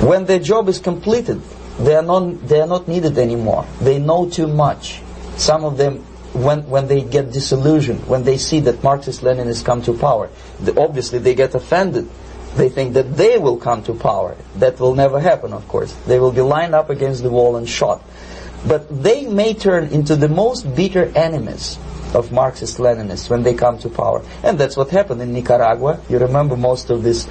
When their job is completed, they are not needed anymore. They know too much. Some of them, when they get disillusioned, when they see that Marxist-Leninists come to power, obviously they get offended. They think that they will come to power. That will never happen, of course. They will be lined up against the wall and shot. But they may turn into the most bitter enemies of Marxist-Leninists when they come to power. And that's what happened in Nicaragua. You remember most of these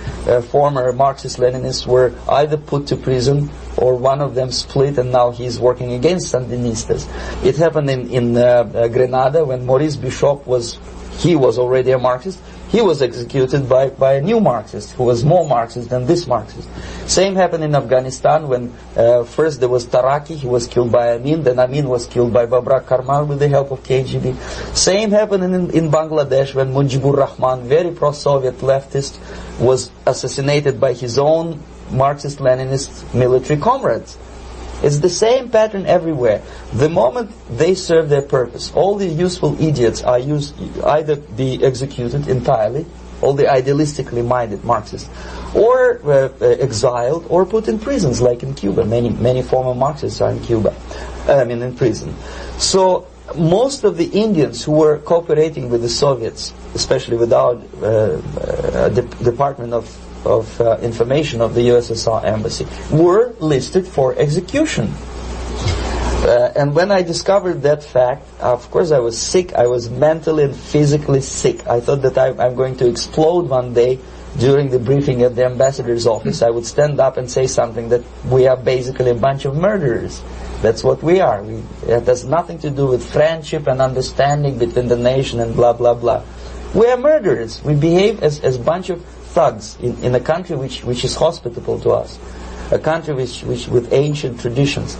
former Marxist-Leninists were either put to prison or one of them split, and now he's working against Sandinistas. It happened in Grenada when Maurice Bishop was already a Marxist. He was executed by a new Marxist who was more Marxist than this Marxist. Same happened in Afghanistan when first there was Taraki, he was killed by Amin, then Amin was killed by Babrak Karmal with the help of KGB. Same happened in Bangladesh when Mujibur Rahman, very pro-Soviet leftist, was assassinated by his own Marxist-Leninist military comrades. It's the same pattern everywhere. The moment they serve their purpose, all the useful idiots are either be executed entirely, all the idealistically minded Marxists, or exiled, or put in prisons, like in Cuba. Many former Marxists are in Cuba. In prison. So most of the Indians who were cooperating with the Soviets, especially with our Department of Information of the USSR embassy, were listed for execution. And when I discovered that fact, of course I was sick. I was mentally and physically sick. I thought that I'm going to explode one day during the briefing at the ambassador's office. I would stand up and say something that we are basically a bunch of murderers. That's what we are. It has nothing to do with friendship and understanding between the nation and blah, blah, blah. We are murderers. We behave as a bunch of thugs in a country which is hospitable to us, a country which with ancient traditions.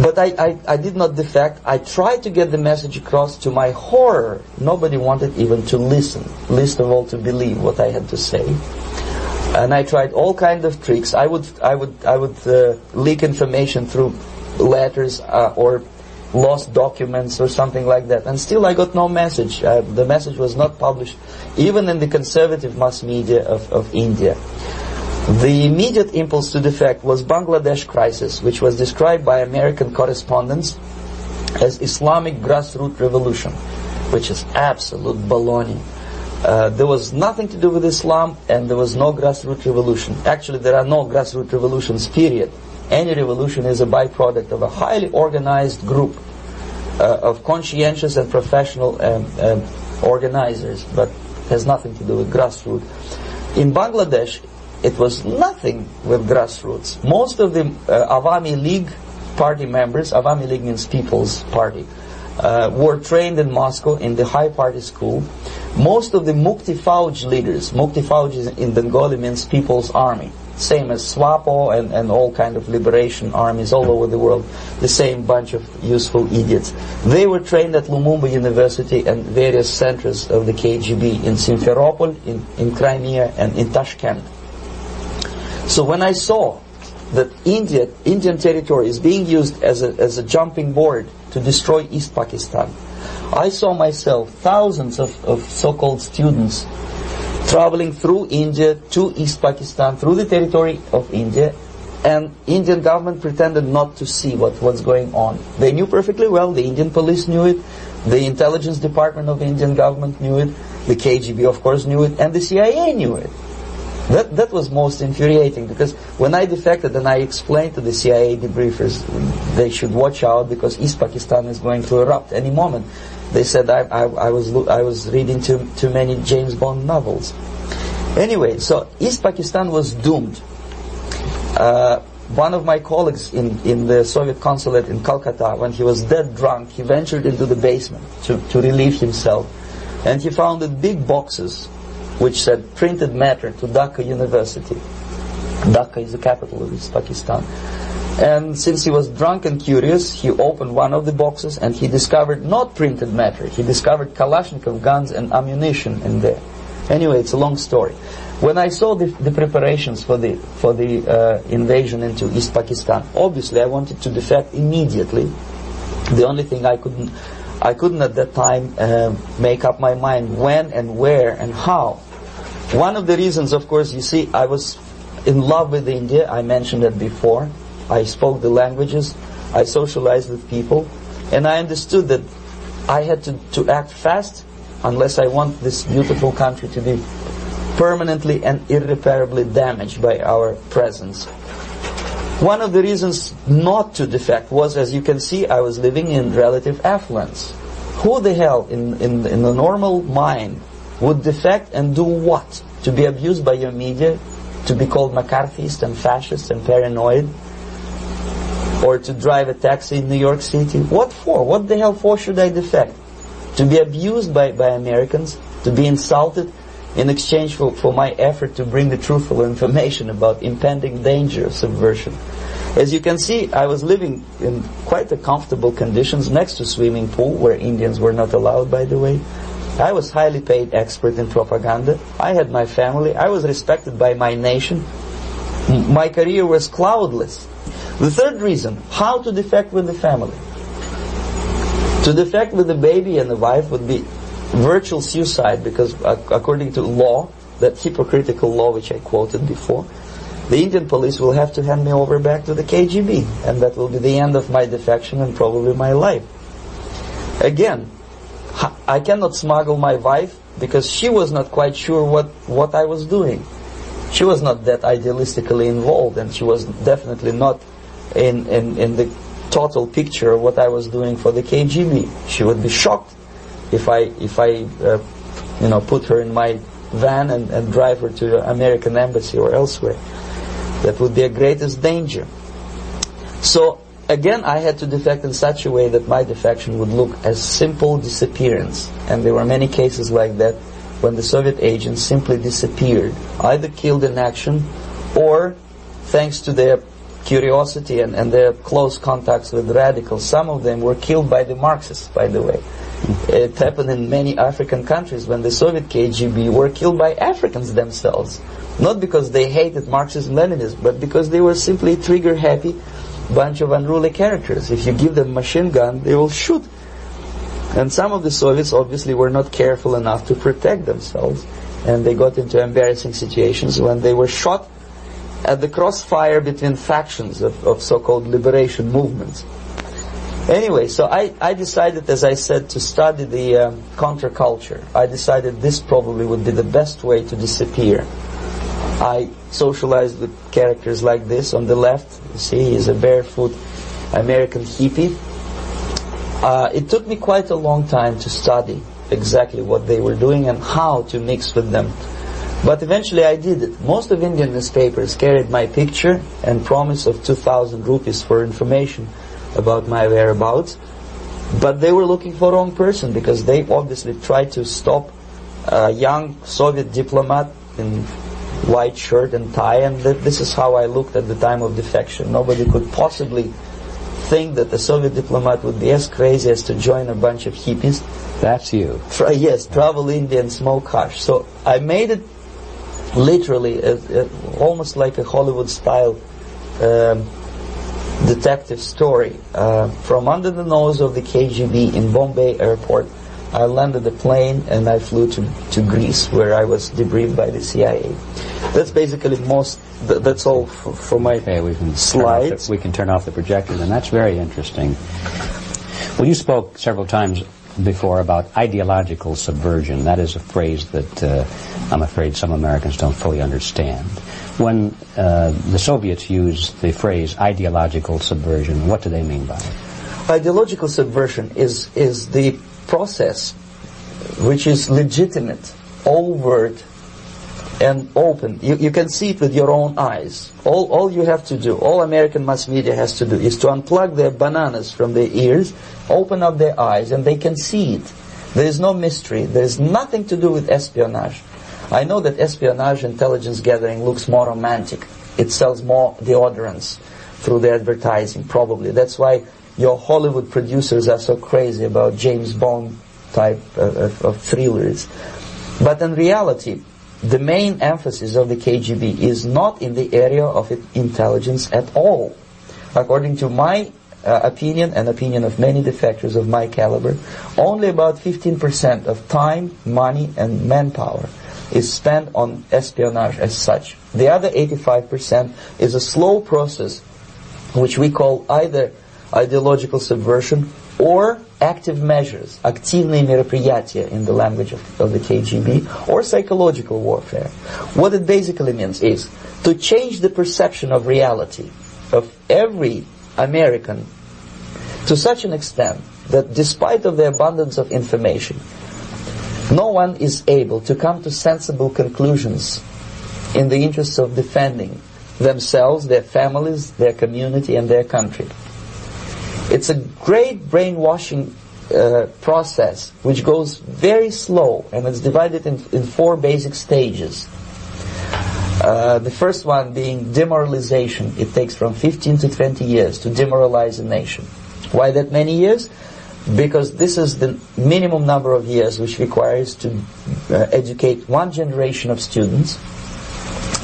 But I did not defect. I tried to get the message across. To my horror, nobody wanted even to listen, least of all to believe what I had to say. And I tried all kinds of tricks. I would leak information through letters or lost documents or something like that, and still I got no message. The message was not published, even in the conservative mass media of India. The immediate impulse to defect was Bangladesh crisis, which was described by American correspondents as Islamic grassroots revolution, which is absolute baloney. There was nothing to do with Islam, and there was no grassroots revolution. Actually, there are no grassroots revolutions, period. Any revolution is a byproduct of a highly organized group of conscientious and professional organizers, but has nothing to do with grassroots. In Bangladesh, it was nothing with grassroots. Most of the Awami League party members, Awami League means People's Party, were trained in Moscow in the high party school. Most of the Mukti Fauj leaders, Mukti Fauj in Bengali means People's Army, same as SWAPO and all kind of liberation armies all over the world, the same bunch of useful idiots. They were trained at Lumumba University and various centers of the KGB in Simferopol, in Crimea, and in Tashkent. So when I saw that Indian territory is being used as a jumping board to destroy East Pakistan, I saw myself, thousands of so-called students traveling through India to East Pakistan, through the territory of India, and Indian government pretended not to see what was going on. They knew perfectly well, the Indian police knew it, the intelligence department of the Indian government knew it, the KGB of course knew it, and the CIA knew it. That was most infuriating, because when I defected and I explained to the CIA debriefers they should watch out because East Pakistan is going to erupt any moment, they said I was reading too many James Bond novels. Anyway, so East Pakistan was doomed. One of my colleagues in the Soviet consulate in Calcutta, when he was dead drunk, he ventured into the basement to relieve himself, and he found that big boxes which said printed matter to Dhaka University. Dhaka is the capital of East Pakistan. And since he was drunk and curious, he opened one of the boxes and he discovered not printed matter, he discovered Kalashnikov guns and ammunition in there. Anyway, it's a long story. When I saw the preparations for the invasion into East Pakistan, obviously I wanted to defect immediately. The only thing I couldn't at that time make up my mind when and where and how. One of the reasons, of course, you see, I was in love with India. I mentioned it before. I spoke the languages. I socialized with people. And I understood that I had to act fast unless I want this beautiful country to be permanently and irreparably damaged by our presence. One of the reasons not to defect was, as you can see, I was living in relative affluence. Who the hell in a normal mind would defect and do what? To be abused by your media, to be called McCarthyist and fascist and paranoid, or to drive a taxi in New York City? What for? What the hell for should I defect? To be abused by Americans, to be insulted in exchange for my effort to bring the truthful information about impending danger of subversion. As you can see, I was living in quite a comfortable conditions next to swimming pool, where Indians were not allowed, by the way. I was highly paid expert in propaganda. I had my family. I was respected by my nation. My career was cloudless. The third reason, how to defect with the family. To defect with the baby and the wife would be virtual suicide, because according to law, that hypocritical law which I quoted before, the Indian police will have to hand me over back to the KGB, and that will be the end of my defection and probably my life. Again, I cannot smuggle my wife because she was not quite sure what I was doing. She was not that idealistically involved, and she was definitely not in the total picture of what I was doing for the KGB. She would be shocked if I put her in my van and drive her to the American embassy or elsewhere. That would be a greatest danger. So, again, I had to defect in such a way that my defection would look as simple disappearance. And there were many cases like that when the Soviet agents simply disappeared, either killed in action or, thanks to their curiosity and their close contacts with radicals, some of them were killed by the Marxists, by the way. It happened in many African countries when the Soviet KGB were killed by Africans themselves. Not because they hated Marxism-Leninism, but because they were simply trigger-happy bunch of unruly characters. If you give them machine gun, they will shoot. And some of the Soviets obviously were not careful enough to protect themselves. And they got into embarrassing situations when they were shot at the crossfire between factions of so-called liberation movements. Anyway, so I decided, as I said, to study the counterculture. I decided this probably would be the best way to disappear. I socialized with characters like this. On the left, you see, he's a barefoot American hippie. It took me quite a long time to study exactly what they were doing and how to mix with them. But eventually I did it. Most of Indian newspapers carried my picture and promise of 2,000 rupees for information about my whereabouts, but they were looking for the wrong person, because they obviously tried to stop a young Soviet diplomat in white shirt and tie, and this is how I looked at the time of defection. Nobody could possibly think that a Soviet diplomat would be as crazy as to join a bunch of hippies. That's you. Yes, travel India and smoke hash. So I made it literally almost like a Hollywood-style detective story. From under the nose of the KGB in Bombay airport, I landed the plane and I flew to Greece, where I was debriefed by the CIA. That's basically that's all for my slides. We can turn off the projector, and that's very interesting. Well, you spoke several times before about ideological subversion. That is a phrase that I'm afraid some Americans don't fully understand. When the Soviets used the phrase ideological subversion, what do they mean by it? Ideological subversion is the process which is legitimate, overt, and open. You can see it with your own eyes. All you have to do, all American mass media has to do, is to unplug their bananas from their ears, open up their eyes, and they can see it. There is no mystery. There is nothing to do with espionage. I know that espionage, intelligence gathering, looks more romantic. It sells more deodorants through the advertising, probably. That's why your Hollywood producers are so crazy about James Bond type of thrillers. But in reality, the main emphasis of the KGB is not in the area of intelligence at all. According to my opinion and opinion of many defectors of my caliber, only about 15% of time, money, and manpower is spent on espionage as such. The other 85% is a slow process which we call either ideological subversion or active measures, активные мероприятия in the language of the KGB, or psychological warfare. What it basically means is to change the perception of reality of every American to such an extent that despite of the abundance of information, no one is able to come to sensible conclusions in the interests of defending themselves, their families, their community, and their country. It's a great brainwashing process which goes very slow, and it's divided in four basic stages. The first one being demoralization. It takes from 15 to 20 years to demoralize a nation. Why that many years? Because this is the minimum number of years which requires to educate one generation of students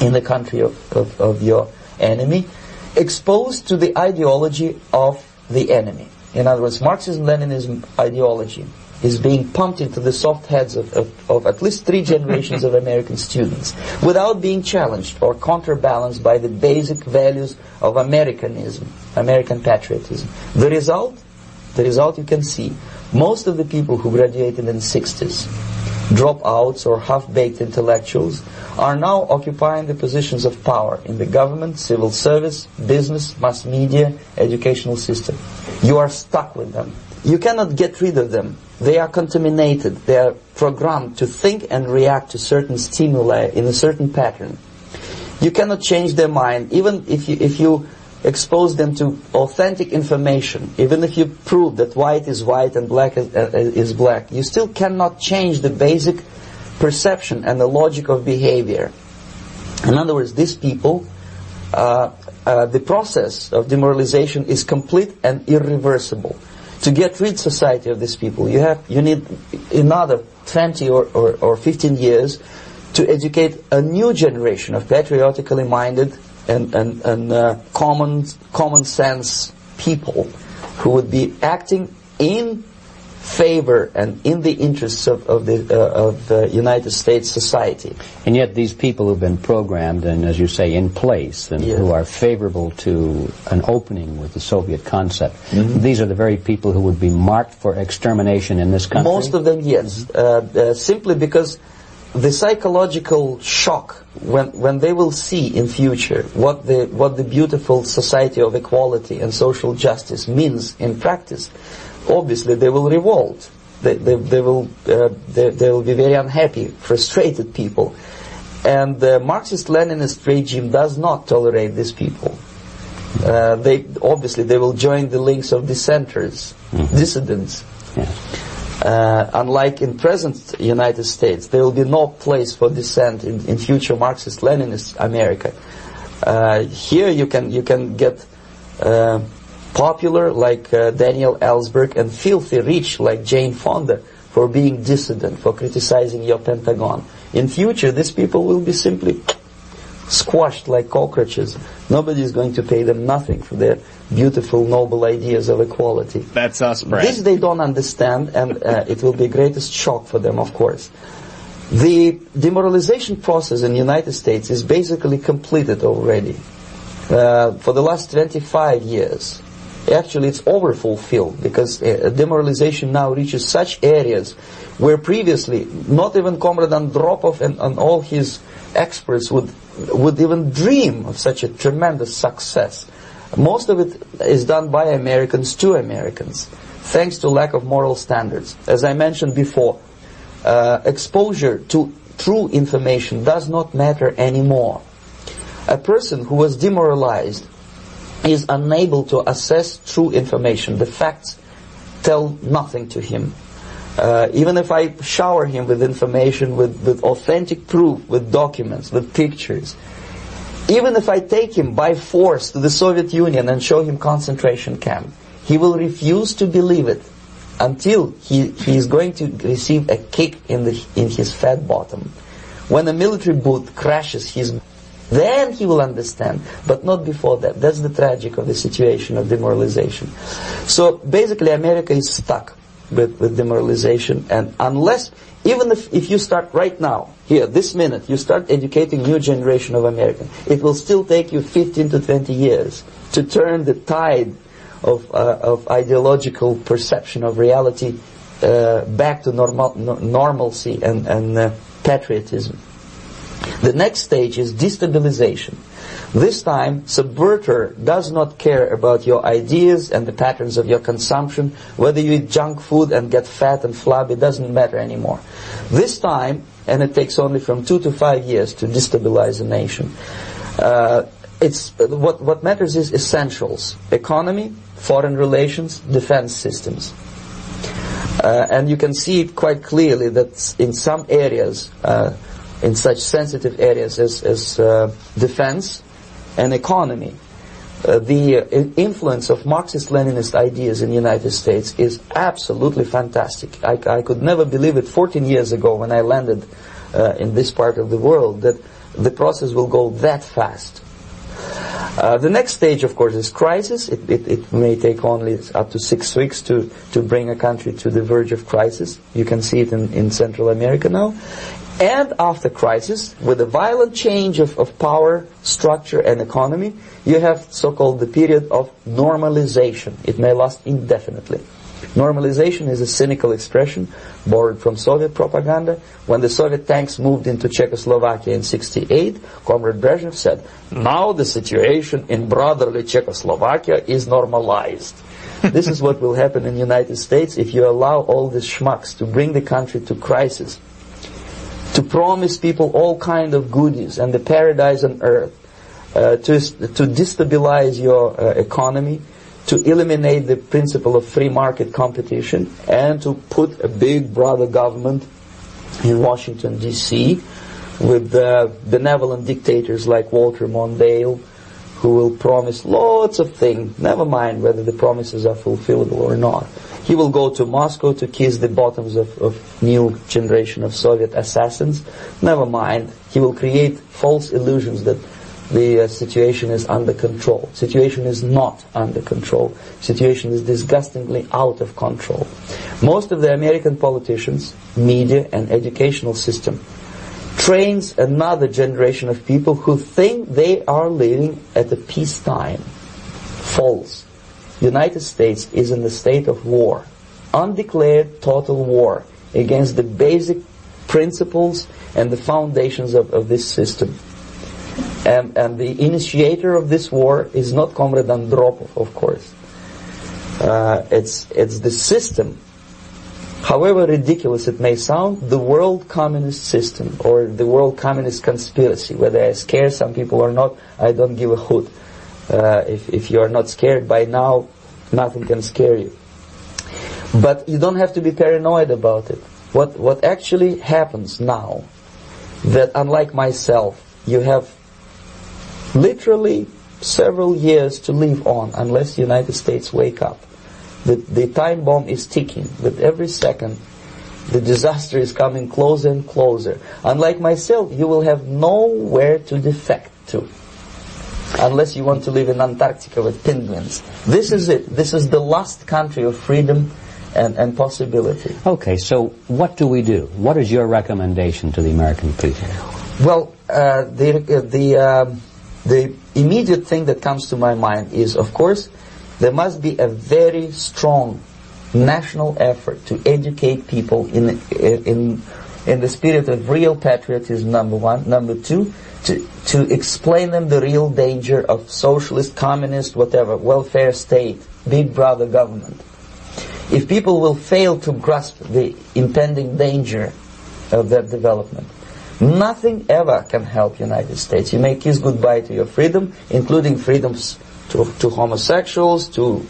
in the country of your enemy, exposed to the ideology of the enemy. In other words, Marxism-Leninism ideology is being pumped into the soft heads of at least three generations of American students without being challenged or counterbalanced by the basic values of Americanism, American patriotism. The result you can see. Most of the people who graduated in the 60s, dropouts or half-baked intellectuals, are now occupying the positions of power in the government, civil service, business, mass media, educational system. You are stuck with them. You cannot get rid of them. They are contaminated. They are programmed to think and react to certain stimuli in a certain pattern. You cannot change their mind, even if you expose them to authentic information. Even if you prove that white is white and black is black, you still cannot change the basic perception and the logic of behavior. In other words, these people, the process of demoralization is complete and irreversible. To get rid of society of these people, you need another 20 or 15 years to educate a new generation of patriotically minded and common sense people who would be acting in favor and in the interests of the United States society. And yet these people who've been programmed and, as you say, in place, and who are favorable to an opening with the Soviet concept, these are the very people who would be marked for extermination in this country? Most of them, yes. Simply because the psychological shock when they will see in future what the beautiful society of equality and social justice means in practice, obviously they will revolt. They will be very unhappy, frustrated people. And the Marxist-Leninist regime does not tolerate these people. They will join the links of dissenters, dissidents. Yeah. Unlike in present United States, there will be no place for dissent in future Marxist-Leninist America. Here you can get popular like Daniel Ellsberg and filthy rich like Jane Fonda for being dissident, for criticizing your Pentagon. In future, these people will be simply squashed like cockroaches. Nobody is going to pay them nothing for their beautiful, noble ideas of equality. That's us, Brad. This they don't understand, and it will be the greatest shock for them, of course. The demoralization process in the United States is basically completed already. For the last 25 years, actually it's overfulfilled, because demoralization now reaches such areas where previously not even Comrade Andropov and all his experts would even dream of such a tremendous success. Most of it is done by Americans to Americans, thanks to lack of moral standards. As I mentioned before, exposure to true information does not matter anymore. A person who was demoralized is unable to assess true information. The facts tell nothing to him. Even if I shower him with information, with authentic proof, with documents, with pictures, even if I take him by force to the Soviet Union and show him concentration camp, he will refuse to believe it until he is going to receive a kick in his fat bottom. When a military boot crashes his, then he will understand, but not before that. That's the tragic of the situation of demoralization. So basically America is stuck with demoralization, and unless, even if you start right now, here, this minute, you start educating new generation of Americans, it will still take you 15 to 20 years to turn the tide of ideological perception of reality back to normalcy and patriotism. The next stage is destabilization. This time, subverter does not care about your ideas and the patterns of your consumption. Whether you eat junk food and get fat and flabby doesn't matter anymore. This time, and it takes only from 2 to 5 years to destabilize a nation. It's what matters is essentials: economy, foreign relations, defense systems. And you can see it quite clearly that in some areas, in such sensitive areas as defense and economy, the influence of Marxist-Leninist ideas in the United States is absolutely fantastic. I could never believe it 14 years ago when I landed in this part of the world, that the process will go that fast. The next stage, of course, is crisis. It may take only up to 6 weeks to bring a country to the verge of crisis. You can see it in Central America now. And after crisis, with a violent change of power, structure, and economy, you have so-called the period of normalization. It may last indefinitely. Normalization is a cynical expression borrowed from Soviet propaganda. When the Soviet tanks moved into Czechoslovakia in 1968, Comrade Brezhnev said, "Now the situation in brotherly Czechoslovakia is normalized." This is what will happen in the United States if you allow all these schmucks to bring the country to crisis, to promise people all kind of goodies and the paradise on earth, to destabilize your economy, to eliminate the principle of free market competition, and to put a big brother government in Washington, D.C., with benevolent dictators like Walter Mondale, who will promise lots of things, never mind whether the promises are fulfillable or not. He will go to Moscow to kiss the bottoms of new generation of Soviet assassins, never mind. He will create false illusions that the situation is under control. Situation is not under control. Situation is disgustingly out of control. Most of the American politicians, media, and educational system trains another generation of people who think they are living at a peacetime. False. The United States is in the state of war, undeclared total war against the basic principles and the foundations of this system. And the initiator of this war is not Comrade Andropov, of course. It's the system, however ridiculous it may sound, the world communist system, or the world communist conspiracy. Whether I scare some people or not, I don't give a hoot. If you are not scared by now, nothing can scare you. But you don't have to be paranoid about it. What actually happens now, that unlike myself, you have literally several years to live on unless the United States wake up. The time bomb is ticking. With every second The disaster is coming closer and closer. Unlike myself, you will have nowhere to defect to, unless you want to live in Antarctica with penguins. This is it. This is the last country of freedom and possibility. Okay, so what do we do? What is your recommendation to the American people? Well, the immediate thing that comes to my mind is, of course, there must be a very strong national effort to educate people in the spirit of real patriotism, number one. Number two, to explain them the real danger of socialist, communist, whatever, welfare state, big brother government. If people will fail to grasp the impending danger of that development, nothing ever can help United States. You may kiss goodbye to your freedom, including freedoms to homosexuals, to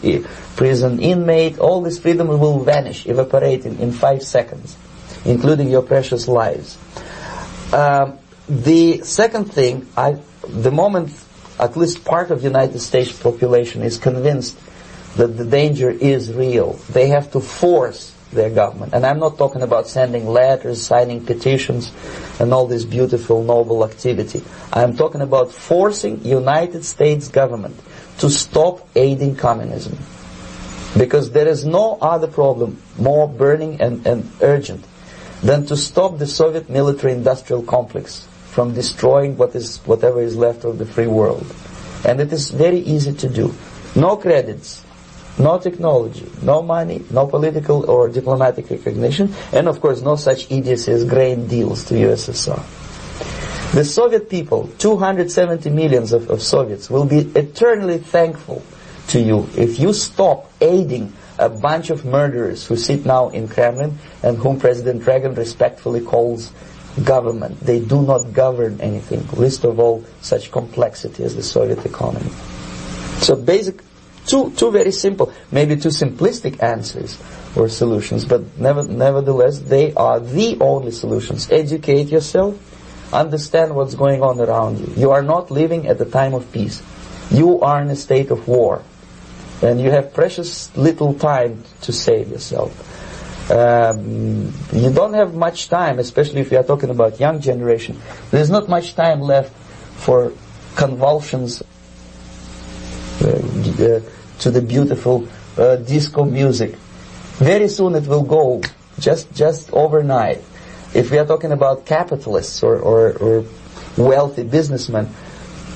prison inmate. All this freedom will vanish, evaporate in 5 seconds, including your precious lives. The second thing, the moment at least part of United States population is convinced that the danger is real, they have to force their government. And I'm not talking about sending letters, signing petitions, and all this beautiful, noble activity. I'm talking about forcing United States government to stop aiding communism. Because there is no other problem more burning and urgent than to stop the Soviet military-industrial complex from destroying whatever is left of the free world. And it is very easy to do. No credits, no technology, no money, no political or diplomatic recognition, and of course no such idiocy as grain deals to USSR. The Soviet people, 270 millions of Soviets, will be eternally thankful to you if you stop aiding a bunch of murderers who sit now in Kremlin and whom President Reagan respectfully calls government. They do not govern anything, least of all such complexity as the Soviet economy. So two very simple, maybe too simplistic answers or solutions, but nevertheless they are the only solutions. Educate yourself, understand what's going on around you. You are not living at the time of peace. You are in a state of war, and you have precious little time to save yourself. You don't have much time, especially if you are talking about young generation. There's not much time left for convulsions to the beautiful disco music. Very soon it will go, just overnight. If we are talking about capitalists or wealthy businessmen,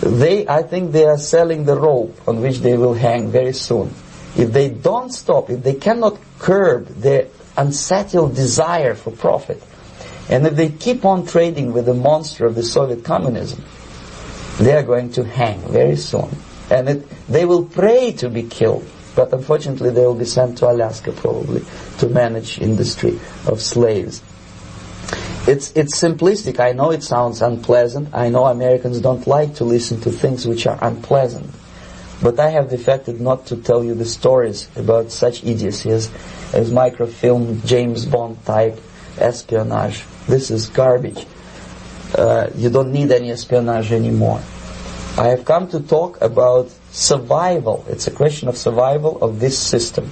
I think they are selling the rope on which they will hang very soon. If they don't stop, if they cannot curb their unsettled desire for profit, and if they keep on trading with the monster of the Soviet communism, they are going to hang very soon. And they will pray to be killed, but unfortunately they will be sent to Alaska probably to manage industry of slaves. It's simplistic. I know it sounds unpleasant. I know Americans don't like to listen to things which are unpleasant. But I have defected not to tell you the stories about such idiocy as microfilm, James Bond type espionage. This is garbage. You don't need any espionage anymore. I have come to talk about survival. It's a question of survival of this system.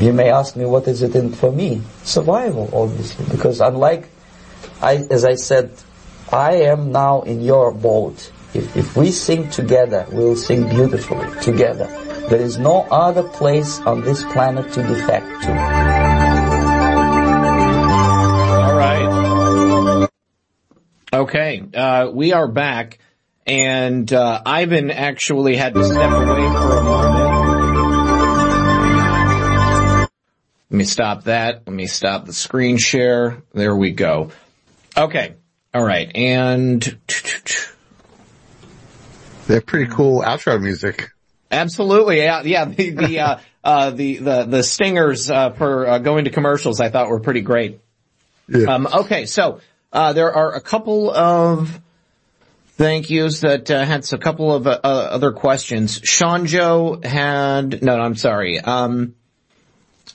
You may ask me, what is it in for me? Survival, obviously, because as I said, I am now in your boat. If we sing together, we will sing beautifully together. There is no other place on this planet to defect to. All right. Okay, we are back. And Ivan actually had to step away for a moment. Let me stop that. Let me stop the screen share. There we go. Okay. All right. And they're pretty cool outro music. Absolutely. Yeah. The stingers for going to commercials I thought were pretty great. Yeah. Okay. So there are a couple of thank yous that had a couple of other questions. Shanjo had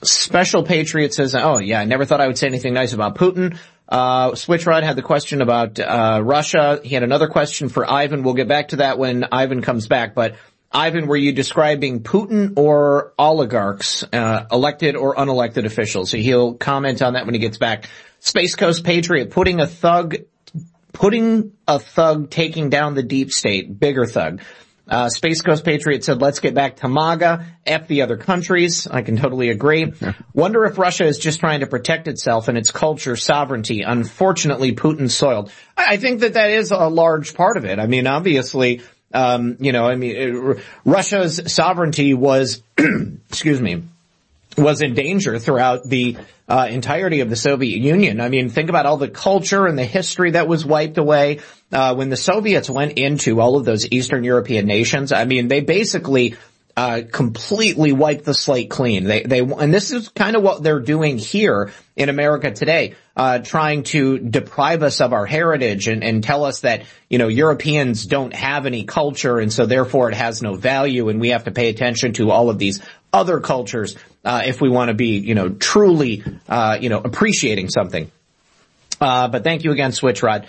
Special Patriot says, "Oh yeah, I never thought I would say anything nice about Putin." Switchrod had the question about Russia. He had another question for Ivan. We'll get back to that when Ivan comes back, but Ivan, were you describing Putin or oligarchs, elected or unelected officials? So he'll comment on that when he gets back. Space Coast Patriot, putting a thug taking down the deep state, bigger thug. Space Coast Patriot said, let's get back to MAGA, F the other countries. I can totally agree. Wonder if Russia is just trying to protect itself and its culture sovereignty. Unfortunately, Putin soiled. I think that is a large part of it. I mean, obviously, Russia's sovereignty was, was in danger throughout the entirety of the Soviet Union. I mean, think about all the culture and the history that was wiped away when the Soviets went into all of those Eastern European nations. I mean, they basically completely wiped the slate clean. And this is kind of what they're doing here in America today, trying to deprive us of our heritage and tell us that, Europeans don't have any culture and so therefore it has no value and we have to pay attention to all of these other cultures, if we want to be, truly, appreciating something. But thank you again, Switchrod.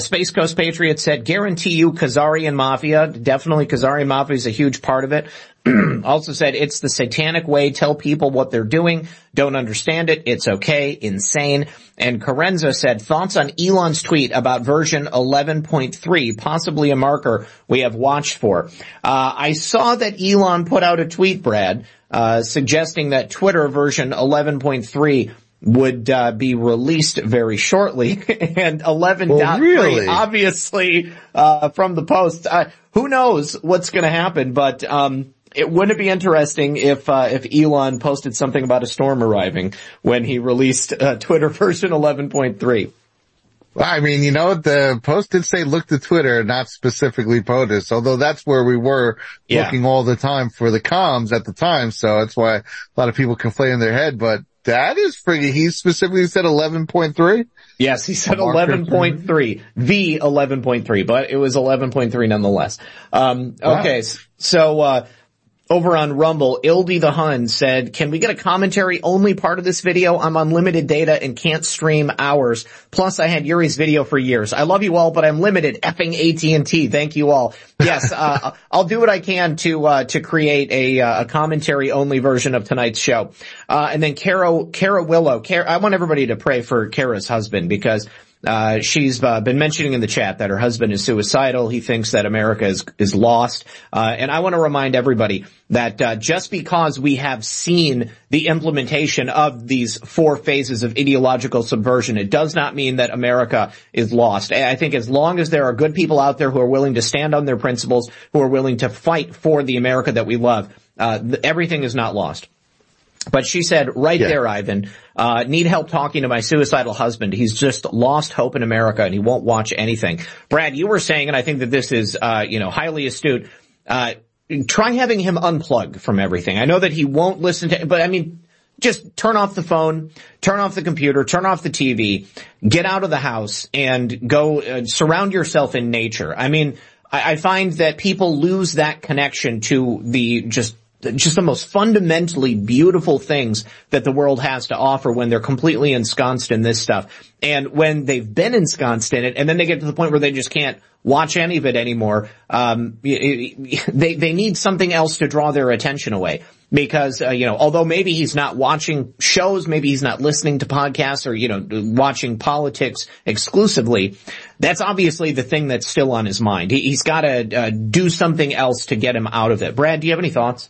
Space Coast Patriot said, guarantee you Khazarian Mafia. Definitely Khazarian Mafia is a huge part of it. Also said, it's the satanic way. Tell people what they're doing. Don't understand it. It's okay. Insane. And Carenza said, thoughts on Elon's tweet about version 11.3, possibly a marker we have watched for. I saw that Elon put out a tweet, Brad, suggesting that Twitter version 11.3 would be released very shortly, and 11.3 obviously from the post. Who knows what's going to happen, but it wouldn't be interesting if Elon posted something about a storm arriving when he released Twitter version 11.3. Well, I mean, the post did say look to Twitter, not specifically POTUS, although that's where we were looking all the time for the comms at the time, so that's why a lot of people can play in their head, but that is pretty, he specifically said 11.3? Yes, he said 11.3. The 11.3, but it was 11.3 nonetheless. Okay, so, over on Rumble, Ildi the Hun said, can we get a commentary only part of this video? I'm on limited data and can't stream hours. Plus, I had Yuri's video for years. I love you all, but I'm limited. Effing AT&T. Thank you all. Yes, I'll do what I can to create a commentary only version of tonight's show. And then Cara Willow. I want everybody to pray for Cara's husband because she's been mentioning in the chat that her husband is suicidal. He thinks that America is lost. And I want to remind everybody that just because we have seen the implementation of these four phases of ideological subversion, it does not mean that America is lost. And I think as long as there are good people out there who are willing to stand on their principles, who are willing to fight for the America that we love, everything is not lost. But she said, there, Ivan, need help talking to my suicidal husband. He's just lost hope in America and he won't watch anything. Brad, you were saying, and I think that this is, highly astute, try having him unplug from everything. I know that he won't listen to, but I mean, just turn off the phone, turn off the computer, turn off the TV, get out of the house and go surround yourself in nature. I mean, I find that people lose that connection to the just the most fundamentally beautiful things that the world has to offer when they're completely ensconced in this stuff. And when they've been ensconced in it and then they get to the point where they just can't watch any of it anymore, they need something else to draw their attention away. Because, although maybe he's not watching shows, maybe he's not listening to podcasts or, watching politics exclusively, that's obviously the thing that's still on his mind. He's got to do something else to get him out of it. Brad, do you have any thoughts?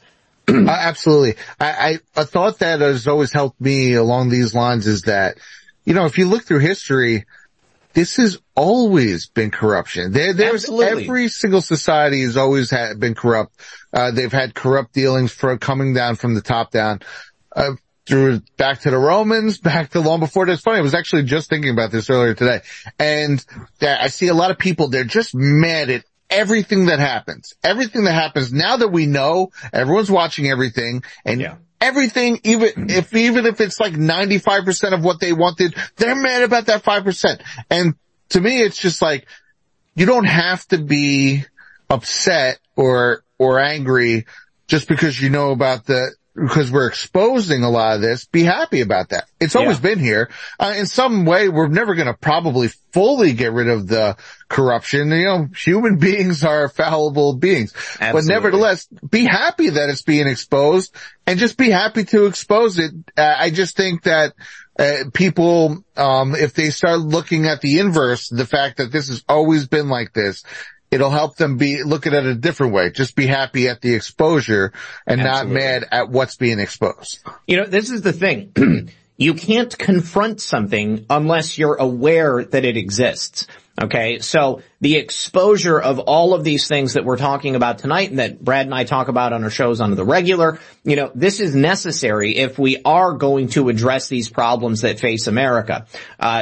Absolutely. A thought that has always helped me along these lines is that, if you look through history, this has always been corruption. Every single society has always been corrupt. They've had corrupt dealings coming down from the top down, through back to the Romans, back to long before. That's funny. I was actually just thinking about this earlier today. And I see a lot of people, they're just mad at everything that happens. Everything that happens now that we know, everyone's watching everything and everything, even if it's like 95% of what they wanted, they're mad about that 5%. And to me, it's just like, you don't have to be upset or angry just because you know about the because we're exposing a lot of this, be happy about that. It's always been here. In some way, we're never going to probably fully get rid of the corruption. You know, human beings are fallible beings. Absolutely. But nevertheless, be happy that it's being exposed and just be happy to expose it. I just think that people, if they start looking at the inverse, the fact that this has always been like this, it'll help them be look at it a different way. Just be happy at the exposure and not mad at what's being exposed. You know, this is the thing. You can't confront something unless you're aware that it exists. Okay, so the exposure of all of these things that we're talking about tonight and that Brad and I talk about on our shows on the regular, you know, this is necessary if we are going to address these problems that face America.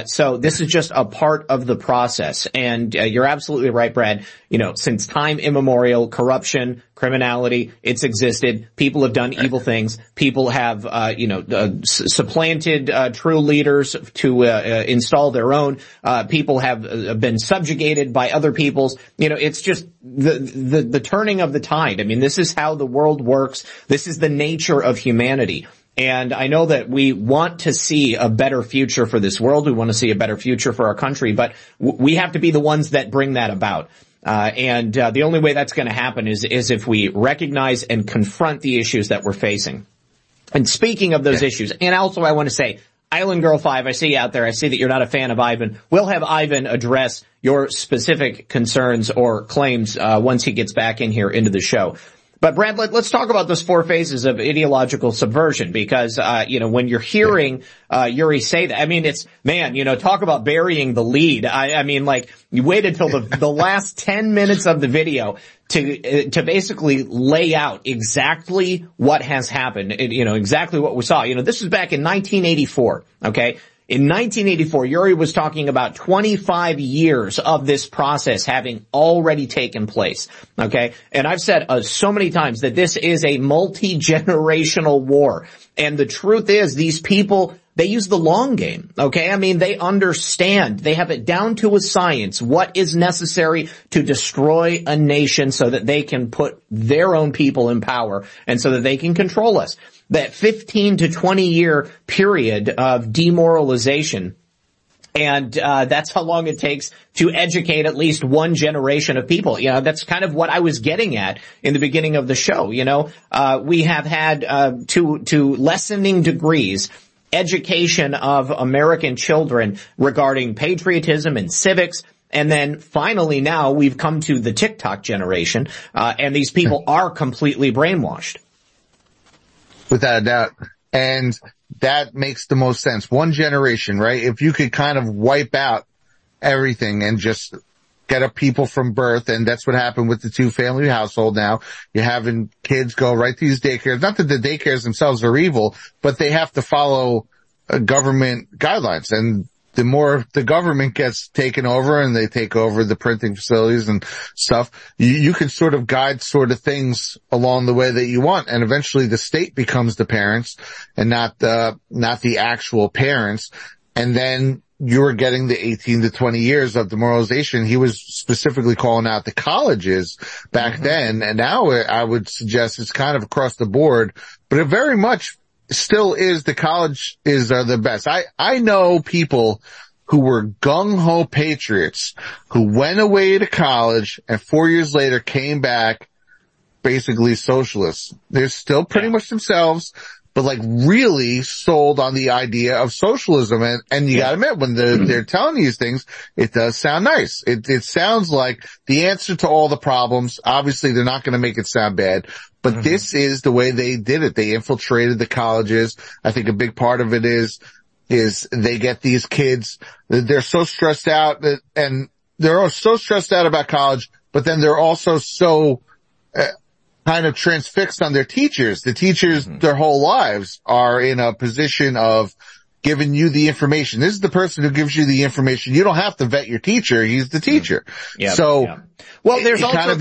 So this is just a part of the process. And you're absolutely right, Brad. You know, since time immemorial, corruption, criminality, it's existed. People have done evil things. People have, supplanted true leaders to install their own. People have been subjugated by other peoples. You know, it's just the turning of the tide. I mean, this is how the world works. This is the nature of humanity. And I know that we want to see a better future for this world. We want to see a better future for our country, but we have to be the ones that bring that about. And the only way that's going to happen is if we recognize and confront the issues that we're facing. And speaking of those issues, and also I want to say, Island Girl 5, I see you out there. I see that you're not a fan of Ivan. We'll have Ivan address your specific concerns or claims once he gets back in here into the show. But, Brad, let's talk about those four phases of ideological subversion because, when you're hearing Yuri say that, I mean, it's, man, you know, talk about burying the lead. I mean, you waited till the last 10 minutes of the video to basically lay out exactly what has happened, exactly what we saw. You know, this was back in 1984, okay? In 1984, Yuri was talking about 25 years of this process having already taken place, okay? And I've said so many times that this is a multi-generational war. And the truth is these people, they use the long game, okay? I mean, they understand. They have it down to a science what is necessary to destroy a nation so that they can put their own people in power and so that they can control us. That 15 to 20 year period of demoralization, and that's how long it takes to educate at least one generation of people. You know, that's kind of what I was getting at in the beginning of the show. You know, we have had to lessening degrees education of American children regarding patriotism and civics. And then finally now we've come to the TikTok generation, and these people are completely brainwashed. Without a doubt. And that makes the most sense. One generation, right? If you could kind of wipe out everything and just get a people from birth, and that's what happened with the two-family household now. You're having kids go right to these daycares. Not that the daycares themselves are evil, but they have to follow government guidelines. And the more the government gets taken over and they take over the printing facilities and stuff, you can sort of guide sort of things along the way that you want. And eventually the state becomes the parents and not the actual parents. And then you were getting the 18 to 20 years of demoralization. He was specifically calling out the colleges back then. And now I would suggest it's kind of across the board, but it very much still is the colleges are the best. I know people who were gung-ho patriots who went away to college and 4 years later came back basically socialists. They're still pretty much themselves, but like really sold on the idea of socialism. And you gotta admit, when they're telling these things, it does sound nice. It sounds like the answer to all the problems. Obviously they're not gonna make it sound bad. But this is the way they did it. They infiltrated the colleges. I think a big part of it is they get these kids. They're so stressed out, and they're so stressed out about college, but then they're also so kind of transfixed on their teachers. The teachers, their whole lives are in a position of giving you the information. This is the person who gives you the information. You don't have to vet your teacher. He's the teacher. Well, there's also...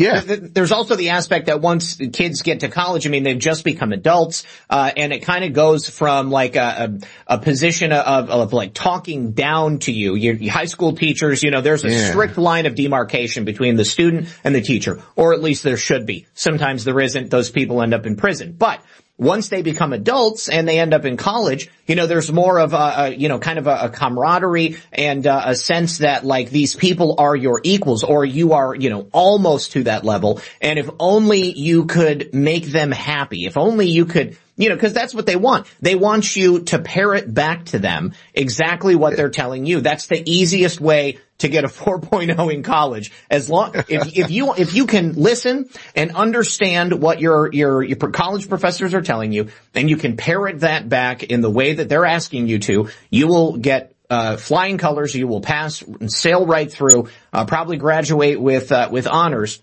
Yeah. There's also the aspect that once the kids get to college, I mean, they've just become adults, and it kind of goes from like a position of like talking down to you. Your high school teachers, you know, there's a strict line of demarcation between the student and the teacher, or at least there should be. Sometimes there isn't. Those people end up in prison. But once they become adults and they end up in college, you know, there's more of a camaraderie and a sense that like these people are your equals, or you are, you know, almost to that level. And if only you could make them happy, if only you could, you know, because that's what they want. They want you to parrot back to them exactly what they're telling you. That's the easiest way to get a 4.0 in college. As long, if you can listen and understand what your college professors are telling you, and you can parrot that back in the way that they're asking you to, you will get flying colors. You will pass, sail right through, probably graduate with honors.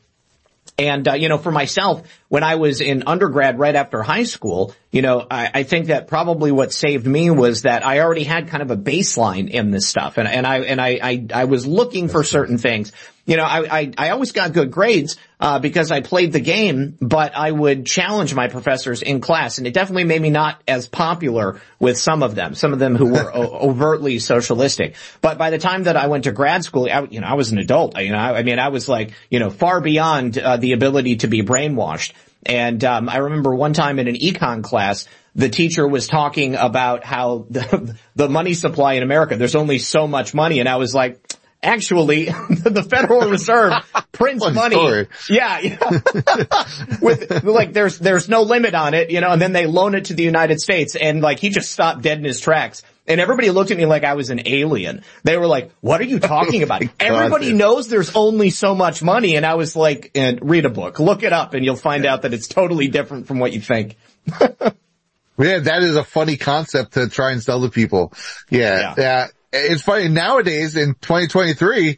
And, you know, for myself, when I was in undergrad right after high school, you know, I think that probably what saved me was that I already had kind of a baseline in this stuff. And I was looking for certain things. You know, I always got good grades, because I played the game, but I would challenge my professors in class, and it definitely made me not as popular with some of them who were overtly socialistic. But by the time that I went to grad school, I was an adult. I was like, you know, far beyond, the ability to be brainwashed. And, I remember one time in an econ class, the teacher was talking about how the money supply in America, there's only so much money. And I was like, actually, the Federal Reserve prints money. Story. Yeah. With like, there's no limit on it, you know. And then they loan it to the United States, and like he just stopped dead in his tracks. And everybody looked at me like I was an alien. They were like, "What are you talking about? Everybody knows there's only so much money." And I was like, "And read a book, look it up, and you'll find out that it's totally different from what you think." Yeah, that is a funny concept to try and sell to people. Yeah. It's funny, nowadays in 2023,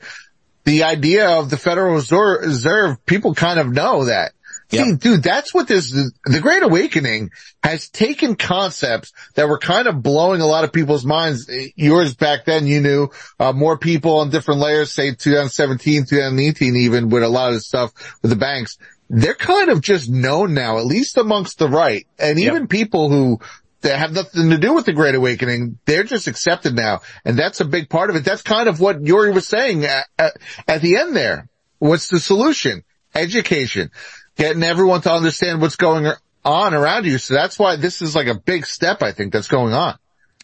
the idea of the Federal Reserve, people kind of know that. Yep. See, dude, that's what the Great Awakening has taken concepts that were kind of blowing a lot of people's minds. Yours back then, you knew, more people on different layers, say 2017, 2018 even, with a lot of the stuff with the banks. They're kind of just known now, at least amongst the right. And even people who have nothing to do with the Great Awakening, they're just accepted now. And that's a big part of it. That's kind of what Yuri was saying at the end there. What's the solution? Education. Getting everyone to understand what's going on around you. So that's why this is like a big step, I think, that's going on.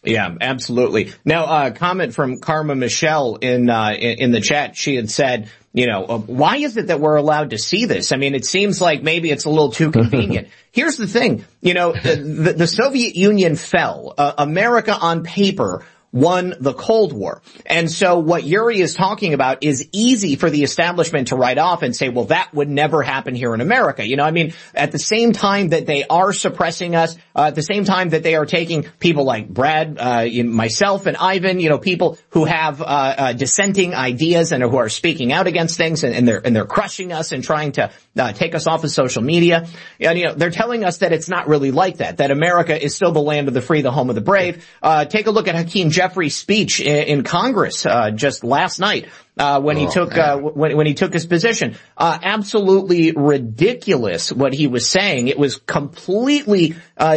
Yeah, absolutely. Now, comment from Karma Michelle in the chat. She had said, you know, why is it that we're allowed to see this? I mean, it seems like maybe it's a little too convenient. Here's the thing. You know, the Soviet Union fell. America on paper won the Cold War. And so what Yuri is talking about is easy for the establishment to write off and say, well, that would never happen here in America. You know, I mean, at the same time that they are suppressing us, at the same time that they are taking people like Brad, myself and Ivan, you know, people who have dissenting ideas and who are speaking out against things, and they're crushing us and trying to take us off of social media. And, you know, they're telling us that it's not really like that America is still the land of the free, the home of the brave. Take a look at Hakeem Jeffrey's speech in Congress just last night when he took his position. Absolutely ridiculous what he was saying. It was completely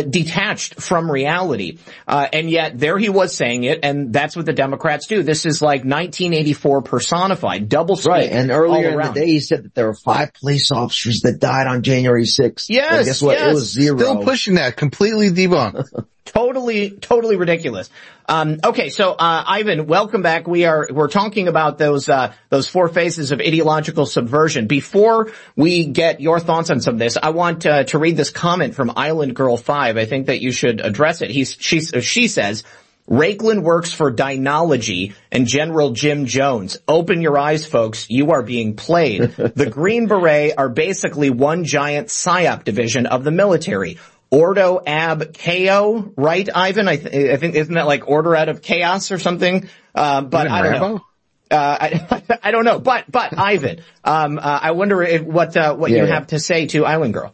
detached from reality. And yet there he was saying it, and that's what the Democrats do. This is like 1984 personified, double speak. Right, and earlier in the day he said that there were 5 police officers that died on January 6th. Yes, well, guess what? Yes. It was 0. Still pushing that, completely debunked. Totally ridiculous. Okay, so Ivan, welcome back. We're talking about those 4 phases of ideological subversion. Before we get your thoughts on some of this, I want to read this comment from Island Girl 5. I think that you should address it. She says, Raikland works for Dynology and General Jim Jones. Open your eyes, folks. You are being played. The Green Beret are basically one giant PSYOP division of the military. Ordo ab chaos, right, Ivan? I think, isn't that like order out of chaos or something? But I don't know. I don't know. But Ivan, I wonder if what you have to say to Island Girl.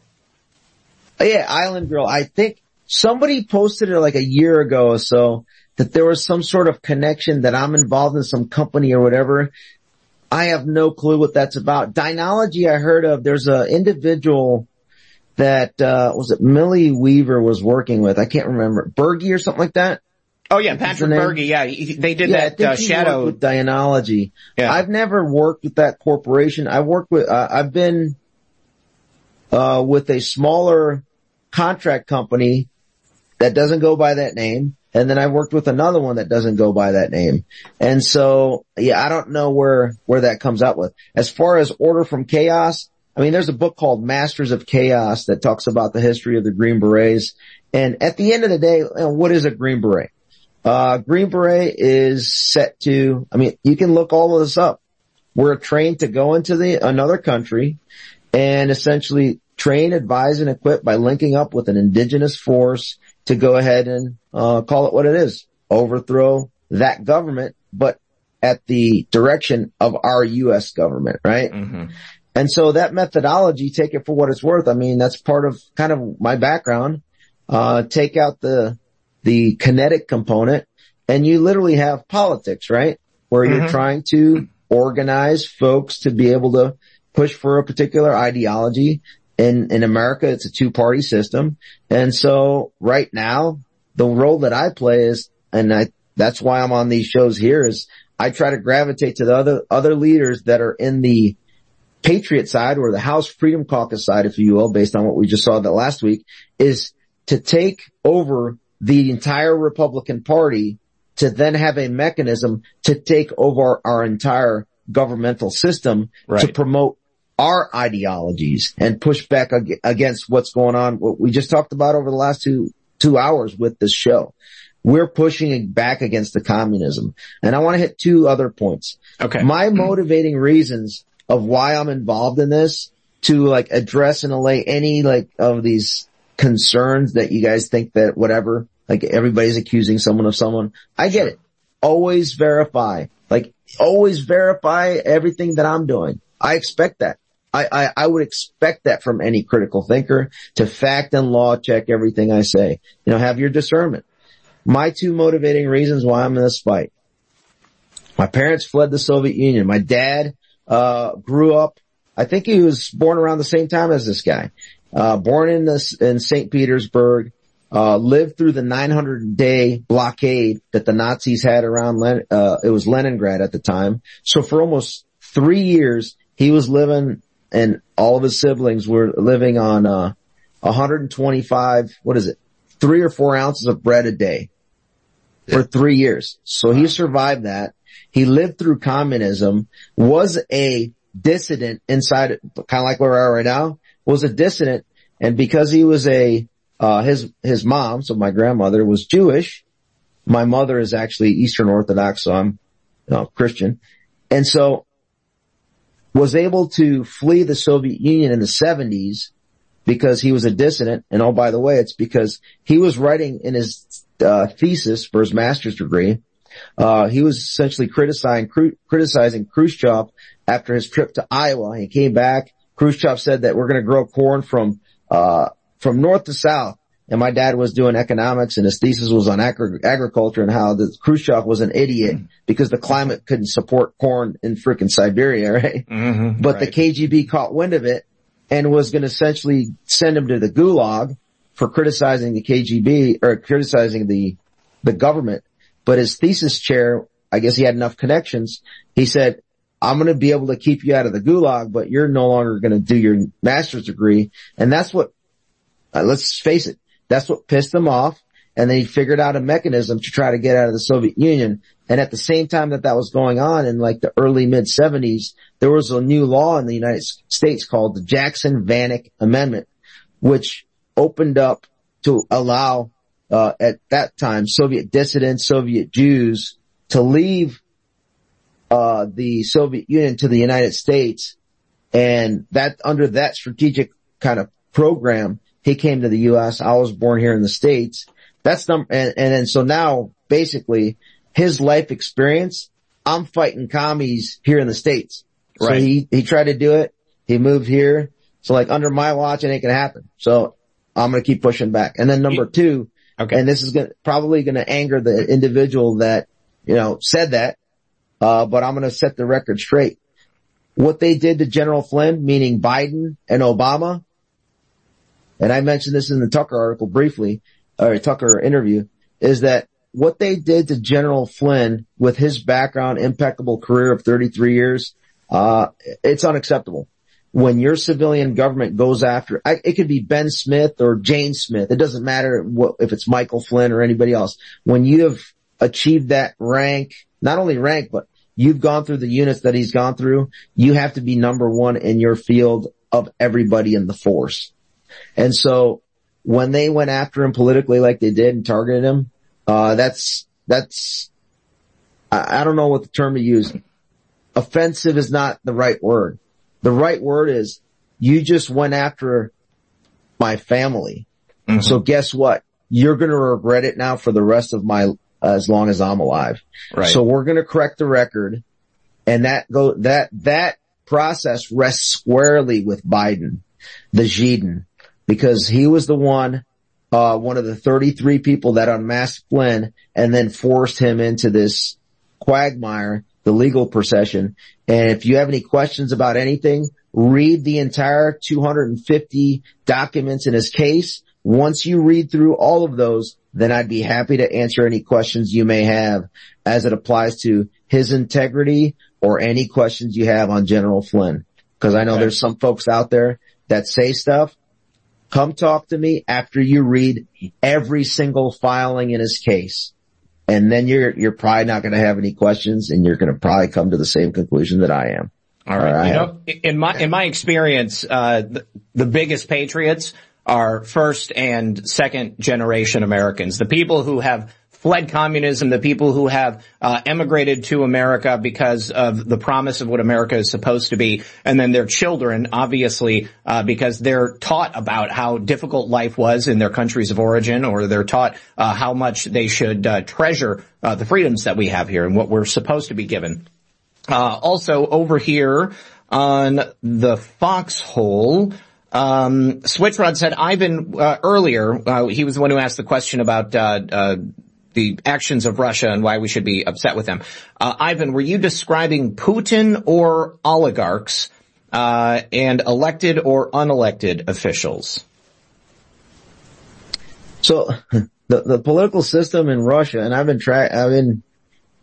Yeah, Island Girl. I think somebody posted it like a year ago or so that there was some sort of connection that I'm involved in some company or whatever. I have no clue what that's about. Dynology, I heard of. There's an individual that, was it Millie Weaver was working with? I can't remember. Berge or something like that? Oh yeah, Patrick Berge, yeah. They did that, shadow. With Dianology. Yeah. I've never worked with that corporation. I've been, with a smaller contract company that doesn't go by that name. And then I worked with another one that doesn't go by that name. And so, yeah, I don't know where that comes out with. As far as Order from Chaos, I mean, there's a book called Masters of Chaos that talks about the history of the Green Berets. And at the end of the day, what is a Green Beret? Green Beret is set to, I mean, you can look all of this up. We're trained to go into another country and essentially train, advise, and equip by linking up with an indigenous force to go ahead and call it what it is, overthrow that government, but at the direction of our U.S. government, right? Mm-hmm. And so that methodology, take it for what it's worth. I mean, that's part of kind of my background. Take out the kinetic component, and you literally have politics, right? Where you're trying to organize folks to be able to push for a particular ideology. In America, it's a two-party system. And so right now, the role that I play is, that's why I'm on these shows here, is I try to gravitate to the other leaders that are in the Patriot side or the House Freedom Caucus side, if you will, based on what we just saw that last week, is to take over the entire Republican Party to then have a mechanism to take over our entire governmental system to promote our ideologies and push back against what's going on, what we just talked about over the last two hours with this show. We're pushing back against the communism. And I want to hit two other points. Okay. My motivating reasons of why I'm involved in this to like address and allay any like of these concerns that you guys think that whatever, like everybody's accusing someone of someone. I get it. Always verify. Like always verify everything that I'm doing. I expect that. I would expect that from any critical thinker to fact and law check everything I say. You know, have your discernment. My two motivating reasons why I'm in this fight. My parents fled the Soviet Union. My dad, grew up, I think he was born around the same time as this guy, born in St. Petersburg, lived through the 900-day blockade that the Nazis had around, it was Leningrad at the time. So for almost 3 years, he was living, and all of his siblings were living on 125, 3 or 4 ounces of bread a day for 3 years. So he survived that. He lived through communism, was a dissident inside, kind of like where we are right now, was a dissident. And because he was his mom, so my grandmother, was Jewish. My mother is actually Eastern Orthodox, so I'm Christian. And so was able to flee the Soviet Union in the 70s because he was a dissident. And oh, by the way, it's because he was writing in his thesis for his master's degree. He was essentially criticizing Khrushchev after his trip to Iowa. He came back. Khrushchev said that we're going to grow corn from north to south. And my dad was doing economics, and his thesis was on agriculture and how Khrushchev was an idiot because the climate couldn't support corn in freaking Siberia, right? Mm-hmm, but the KGB caught wind of it and was going to essentially send him to the gulag for criticizing the KGB or criticizing the government. But his thesis chair, I guess he had enough connections, he said, I'm going to be able to keep you out of the gulag, but you're no longer going to do your master's degree. And that's what, let's face it, that's what pissed him off, and then he figured out a mechanism to try to get out of the Soviet Union. And at the same time that was going on in like the early mid-70s, there was a new law in the United States called the Jackson-Vanik Amendment, which opened up to allow, at that time, Soviet dissidents, Soviet Jews to leave, the Soviet Union to the United States. And that, under that strategic kind of program, he came to the U.S. I was born here in the States. That's and so now basically his life experience, I'm fighting commies here in the States. Right. So he tried to do it. He moved here. So like under my watch, it ain't gonna happen. So I'm gonna keep pushing back. And then number two, and this is probably gonna anger the individual that, said that, but I'm gonna set the record straight. What they did to General Flynn, meaning Biden and Obama, and I mentioned this in the Tucker article briefly, or Tucker interview, is that what they did to General Flynn with his background, impeccable career of 33 years, it's unacceptable. when your civilian government goes after, it could be Ben Smith or Jane Smith. It doesn't matter what, if it's Michael Flynn or anybody else. When you have achieved that rank, not only rank, but you've gone through the units that he's gone through, you have to be number one in your field of everybody in the force. And so when they went after him politically like they did and targeted him, that's I don't know what the term to use. Offensive is not the right word. The right word is you just went after my family. Mm-hmm. So guess what? You're going to regret it now for the rest of my, as long as I'm alive. Right. So we're going to correct the record. And that process rests squarely with Biden, the Gidon, because he was the one of the 33 people that unmasked Flynn and then forced him into this quagmire, the legal procession. And if you have any questions about anything, read the entire 250 documents in his case. Once you read through all of those, then I'd be happy to answer any questions you may have as it applies to his integrity or any questions you have on General Flynn. Because I know there's some folks out there that say stuff. Come talk to me after you read every single filing in his case. And then you're probably not going to have any questions, and you're going to probably come to the same conclusion that I am. All right. You know, in my experience, the biggest patriots are first and second generation Americans. The people who have fled communism, the people who have emigrated to America because of the promise of what America is supposed to be, and then their children, obviously, because they're taught about how difficult life was in their countries of origin, or they're taught how much they should treasure the freedoms that we have here and what we're supposed to be given. Also, over here on the foxhole, Switchrod said Ivan earlier, he was the one who asked the question about the actions of Russia and why we should be upset with them. Ivan, were you describing Putin or oligarchs and elected or unelected officials? So the political system in Russia, and I've been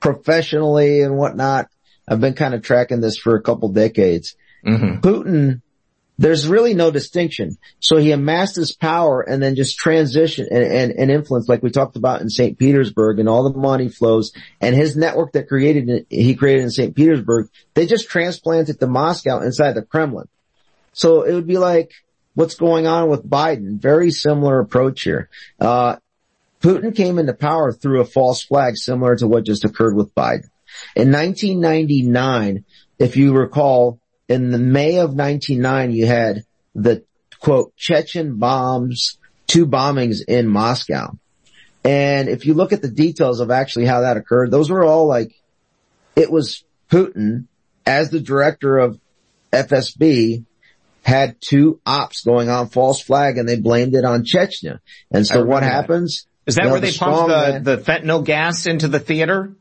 professionally and whatnot, I've been kind of tracking this for a couple decades. Mm-hmm. Putin, there's really no distinction. So he amassed his power and then just transitioned and influence, like we talked about in St. Petersburg, and all the money flows and his network that he created in St. Petersburg, they just transplanted to Moscow inside the Kremlin. So it would be like what's going on with Biden. Very similar approach here. Putin came into power through a false flag, similar to what just occurred with Biden. In 1999, if you recall, in the May of 1999, you had the, quote, Chechen bombs, 2 bombings in Moscow. And if you look at the details of actually how that occurred, those were all like, it was Putin, as the director of FSB, had 2 ops going on, false flag, and they blamed it on Chechnya. And so what happens? Is that where they pumped the fentanyl gas into the theater?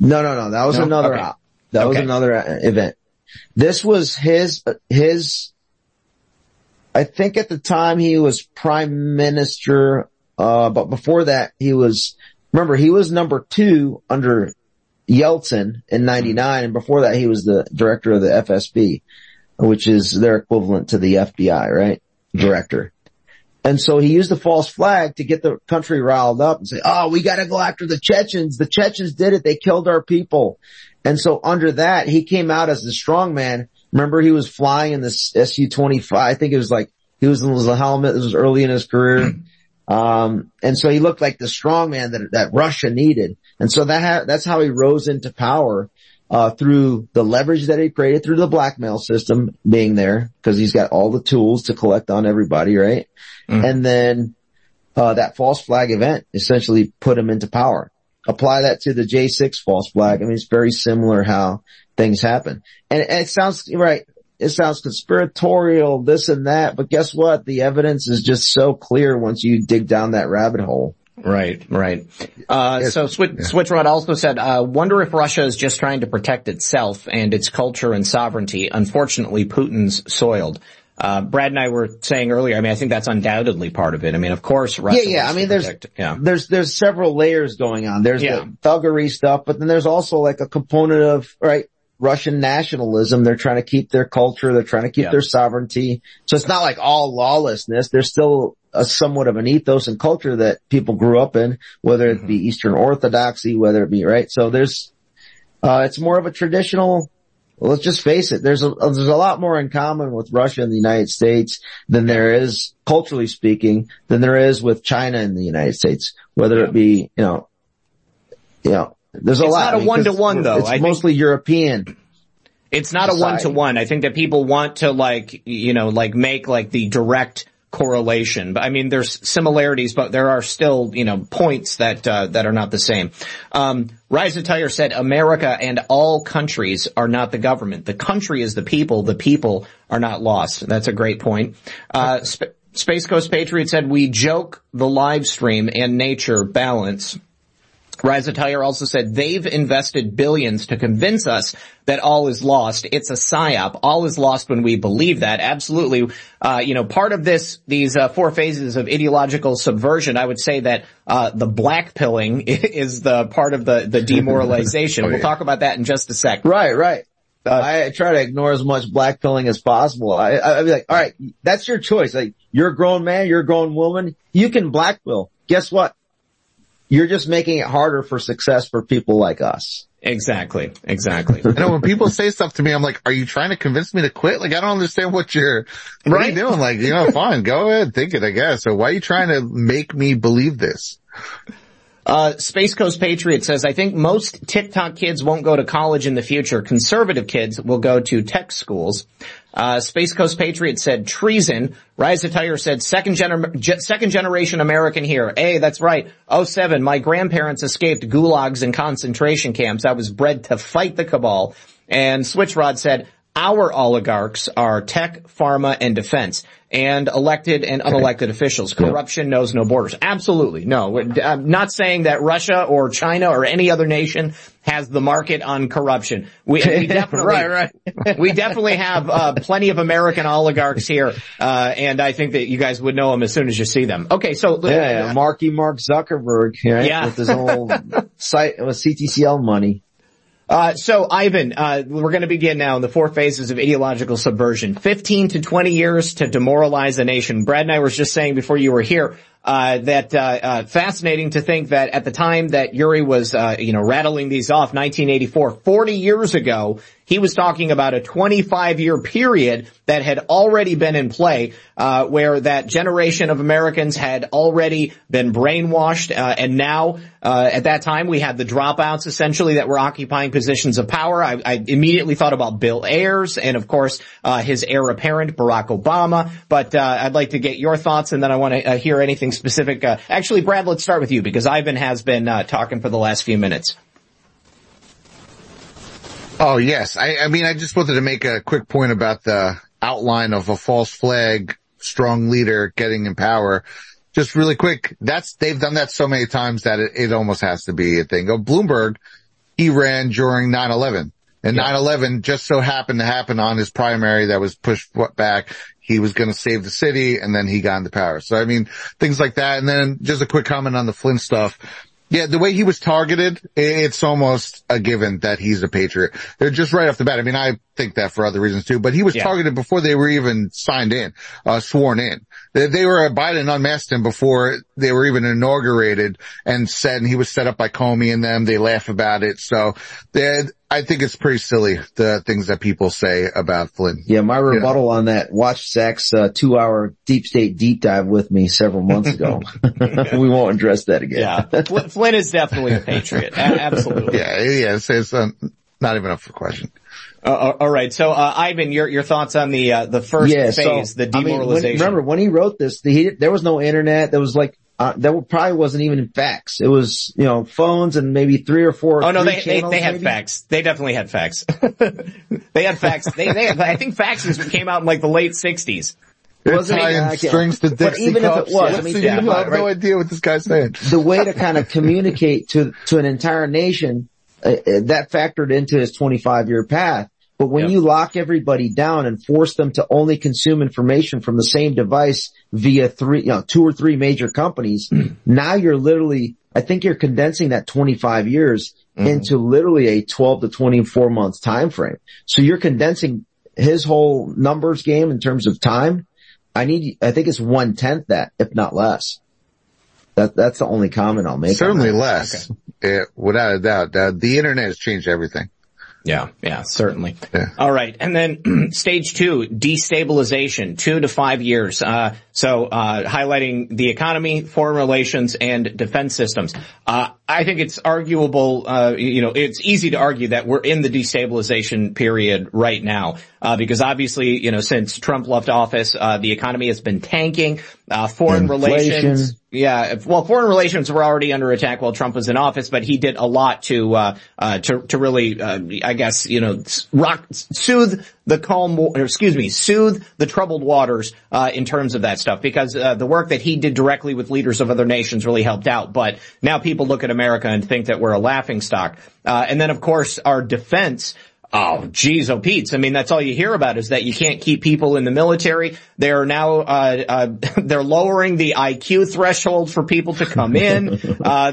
No. That was another op. That was another event. This was his, I think at the time he was prime minister, but before that he was number 2 under Yeltsin in 99, and before that he was the director of the FSB, which is their equivalent to the FBI, right? Director. And so he used the false flag to get the country riled up and say, oh, we gotta go after the Chechens. The Chechens did it. They killed our people. And so under that, he came out as the strongman. Remember, he was flying in this Su-25. I think it was like he was in the helmet. This was early in his career. And so he looked like the strongman that Russia needed. And so that's how he rose into power, through the leverage that he created, through the blackmail system being there, because he's got all the tools to collect on everybody, right? Mm-hmm. And then that false flag event essentially put him into power. Apply that to the J6 false flag. I mean, it's very similar how things happen. And it sounds, right, it sounds conspiratorial, this and that, but guess what? The evidence is just so clear once you dig down that rabbit hole. Right. So Switchrod also said, wonder if Russia is just trying to protect itself and its culture and sovereignty. Unfortunately, Putin's soiled. Brad and I were saying earlier, I mean, I think that's undoubtedly part of it. I mean, of course, Russia. Yeah. I mean, there's several layers going on. There's the thuggery stuff, but then there's also like a component of, right, Russian nationalism. They're trying to keep their culture. They're trying to keep their sovereignty. So it's not like all lawlessness. There's still a somewhat of an ethos and culture that people grew up in, whether it be Eastern Orthodoxy, whether it be, right? So there's, it's more of a traditional, well, let's just face it. There's a lot more in common with Russia and the United States than there is, culturally speaking, than there is with China and the United States, whether it be, there's a lot. It's not a one-to-one, though. It's mostly European. It's not a one-to-one. I think that people want to, make, the direct correlation. But, I mean, there's similarities, but there are still, points that are not the same. Riza Tyre said, America and all countries are not the government. The country is the people. The people are not lost. That's a great point. Space Coast Patriot said, we joke the live stream and nature balance. Riza Tyre also said they've invested billions to convince us that all is lost. It's a psyop. All is lost when we believe that. Absolutely. Part of these four phases of ideological subversion, I would say that the black pilling is the part of the demoralization. We'll talk about that in just a sec. Right. I try to ignore as much black pilling as possible. I'd be like, all right, that's your choice. Like, you're a grown man, you're a grown woman, you can black pill. Guess what? You're just making it harder for success for people like us. Exactly. You know, when people say stuff to me, I'm like, are you trying to convince me to quit? Like, I don't understand what are you doing? Like, fine, go ahead, think it, I guess. So why are you trying to make me believe this? Space Coast Patriot says, I think most TikTok kids won't go to college in the future. Conservative kids will go to tech schools. Space Coast Patriot said treason. Riza Tyre said second generation American here. Hey, that's right. 2007, my grandparents escaped gulags and concentration camps. I was bred to fight the cabal. And Switchrod said, our oligarchs are tech, pharma, and defense, and elected and unelected officials. Corruption knows no borders. Absolutely. No, I'm not saying that Russia or China or any other nation has the market on corruption. We definitely, we definitely have plenty of American oligarchs here, and I think that you guys would know them as soon as you see them. Okay, so Mark Zuckerberg, with his whole site with CTCL money. So Ivan, we're going to begin now in the four phases of ideological subversion. 15 to 20 years to demoralize a nation. Brad and I were just saying before you were here, that fascinating to think that at the time that Yuri was, rattling these off, 1984, 40 years ago, he was talking about a 25-year period that had already been in play, where that generation of Americans had already been brainwashed, and now, at that time we had the dropouts essentially that were occupying positions of power. I immediately thought about Bill Ayers and of course, his heir apparent, Barack Obama, but, I'd like to get your thoughts and then I want to hear anything specific. Actually, Brad, let's start with you because Ivan has been, talking for the last few minutes. Oh, yes. I mean, I just wanted to make a quick point about the outline of a false flag, strong leader getting in power. Just really quick, they've done that so many times that it almost has to be a thing. Oh, Bloomberg, he ran during 9/11. And 9/11 just so happened to happen on his primary that was pushed back. He was going to save the city, and then he got into power. So, I mean, things like that. And then just a quick comment on the Flynn stuff. Yeah, the way he was targeted, it's almost a given that he's a patriot. They're just right off the bat. I mean, I think that for other reasons too, but he was targeted before they were even sworn in. Biden unmasked him before they were even inaugurated and he was set up by Comey and them. They laugh about it. So I think it's pretty silly, the things that people say about Flynn. Yeah, my rebuttal on that, watch Zach's 2-hour deep state deep dive with me several months ago. We won't address that again. Yeah, Flynn is definitely a patriot. Absolutely. Yeah, it's not even up for question. All right, so Ivan, your thoughts on the first phase, the demoralization. Remember when he wrote this, there was no internet. There was there probably wasn't even fax. It was phones and maybe three or four. Oh no, they had fax. They definitely had fax. They had fax. I think faxes came out in the late 60s. Tying strings to Dixie cups. But even if it was, I have no idea what this guy's saying. The way to kind of communicate to an entire nation. That factored into his 25-year path. But when you lock everybody down and force them to only consume information from the same device via two or three major companies, now you're literally I think you're condensing that 25 years into literally a 12 to 24 month time frame. So you're condensing his whole numbers game in terms of time. I think it's 1/10 that, if not less. That's the only comment I'll make. Certainly less. Okay. Without a doubt. The internet has changed everything. Yeah, certainly. Yeah. All right. And then stage two, destabilization, 2 to 5 years. Highlighting the economy, foreign relations, and defense systems. I think it's arguable, it's easy to argue that we're in the destabilization period right now, because obviously, since Trump left office, the economy has been tanking, foreign relations. Yeah, well, foreign relations were already under attack while Trump was in office, but he did a lot to really, soothe the calm, soothe the troubled waters, in terms of that stuff, because, the work that he did directly with leaders of other nations really helped out. But now people look at America and think that we're a laughingstock. And then of course our defense. Oh, geez, oh, Pete's. I mean, that's all you hear about is that you can't keep people in the military. They're now, they're lowering the IQ threshold for people to come in.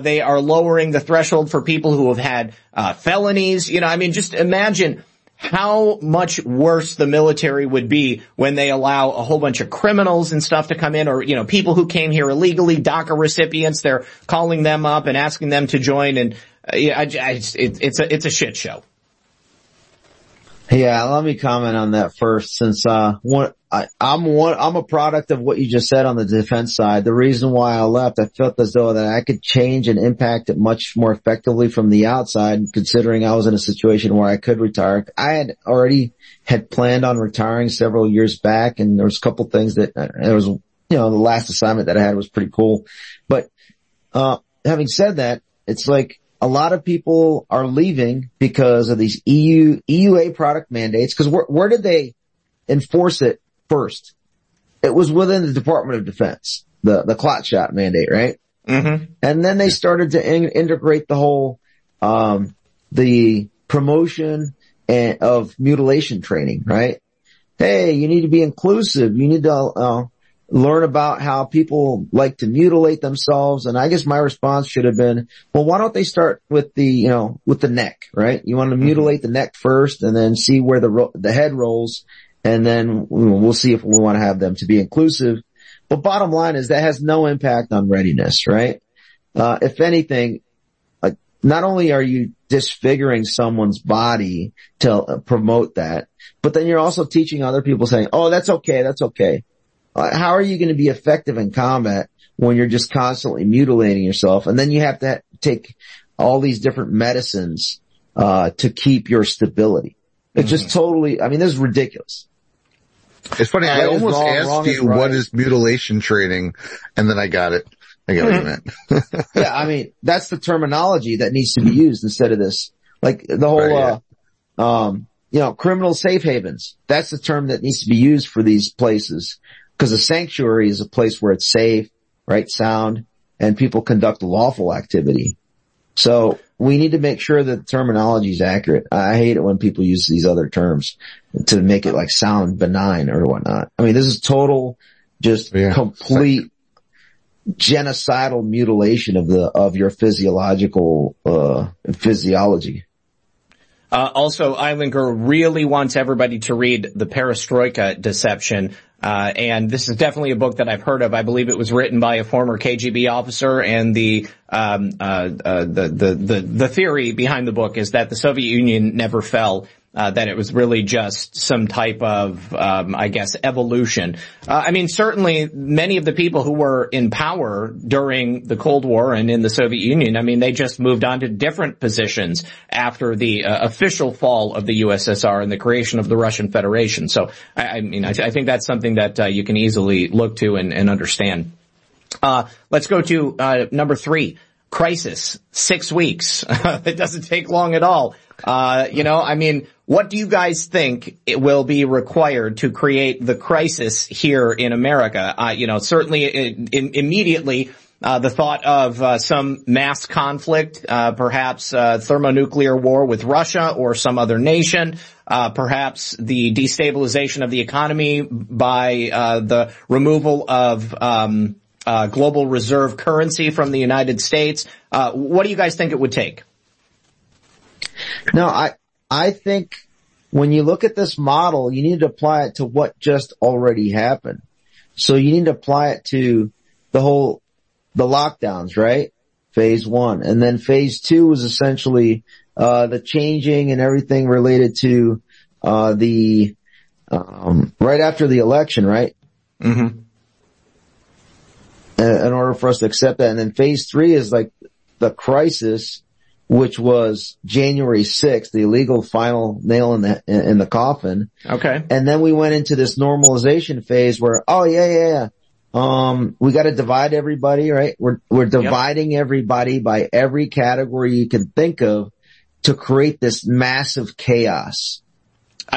They are lowering the threshold for people who have had, felonies. Just imagine how much worse the military would be when they allow a whole bunch of criminals and stuff to come in, or, people who came here illegally, DACA recipients, they're calling them up and asking them to join. And, it's a shit show. Yeah, let me comment on that first, since I'm a product of what you just said on the defense side. The reason why I left, I felt as though that I could change and impact it much more effectively from the outside, considering I was in a situation where I could retire. I had already had planned on retiring several years back, and there was a couple things that the last assignment that I had was pretty cool. But having said that, it's like, a lot of people are leaving because of these EUA product mandates. Because where did they enforce it first? It was within the Department of Defense, the clot shot mandate, right? Mm-hmm. And then they started to integrate the whole the promotion of mutilation training, right? Hey, you need to be inclusive. You need to learn about how people like to mutilate themselves. And I guess my response should have been, well, why don't they start with the neck, right? You want to mutilate the neck first and then see where the head rolls. And then we'll see if we want to have them to be inclusive. But bottom line is that has no impact on readiness, right? If anything, not only are you disfiguring someone's body to promote that, but then you're also teaching other people saying, oh, that's okay. That's okay. How are you going to be effective in combat when you're just constantly mutilating yourself? And then you have to take all these different medicines, to keep your stability. It's just totally, this is ridiculous. It's funny. I almost asked you what is mutilation training, and then I got it. I got it. Yeah. That's the terminology that needs to be used instead of this. Like the whole, criminal safe havens. That's the term that needs to be used for these places. Because a sanctuary is a place where it's safe, right, sound, and people conduct lawful activity. So we need to make sure that the terminology is accurate. I hate it when people use these other terms to make it like sound benign or whatnot. This is total, complete genocidal mutilation of your physiological, physiology. Also, Eilinger really wants everybody to read The Perestroika Deception. And this is definitely a book that I've heard of. I believe it was written by a former KGB officer, and the theory behind the book is that the Soviet Union never fell, that it was really just some type of, evolution. Certainly many of the people who were in power during the Cold War and in the Soviet Union, they just moved on to different positions after the official fall of the USSR and the creation of the Russian Federation. So, I think that's something that you can easily look to and understand. Let's go to number three. Crisis, 6 weeks. It doesn't take long at all. What do you guys think it will be required to create the crisis here in America? Certainly immediately, the thought of some mass conflict, perhaps thermonuclear war with Russia or some other nation, perhaps the destabilization of the economy by the removal of global reserve currency from the United States. What do you guys think it would take? No, I think when you look at this model, you need to apply it to what just already happened. So you need to apply it to the lockdowns, right? Phase one. And then phase two was essentially, the changing and everything related to, right after the election, right? Mm-hmm. In order for us to accept that. And then phase three is like the crisis, which was January 6th, the illegal final nail in the coffin. Okay. And then we went into this normalization phase where, we got to divide everybody, right? We're dividing everybody by every category you can think of to create this massive chaos.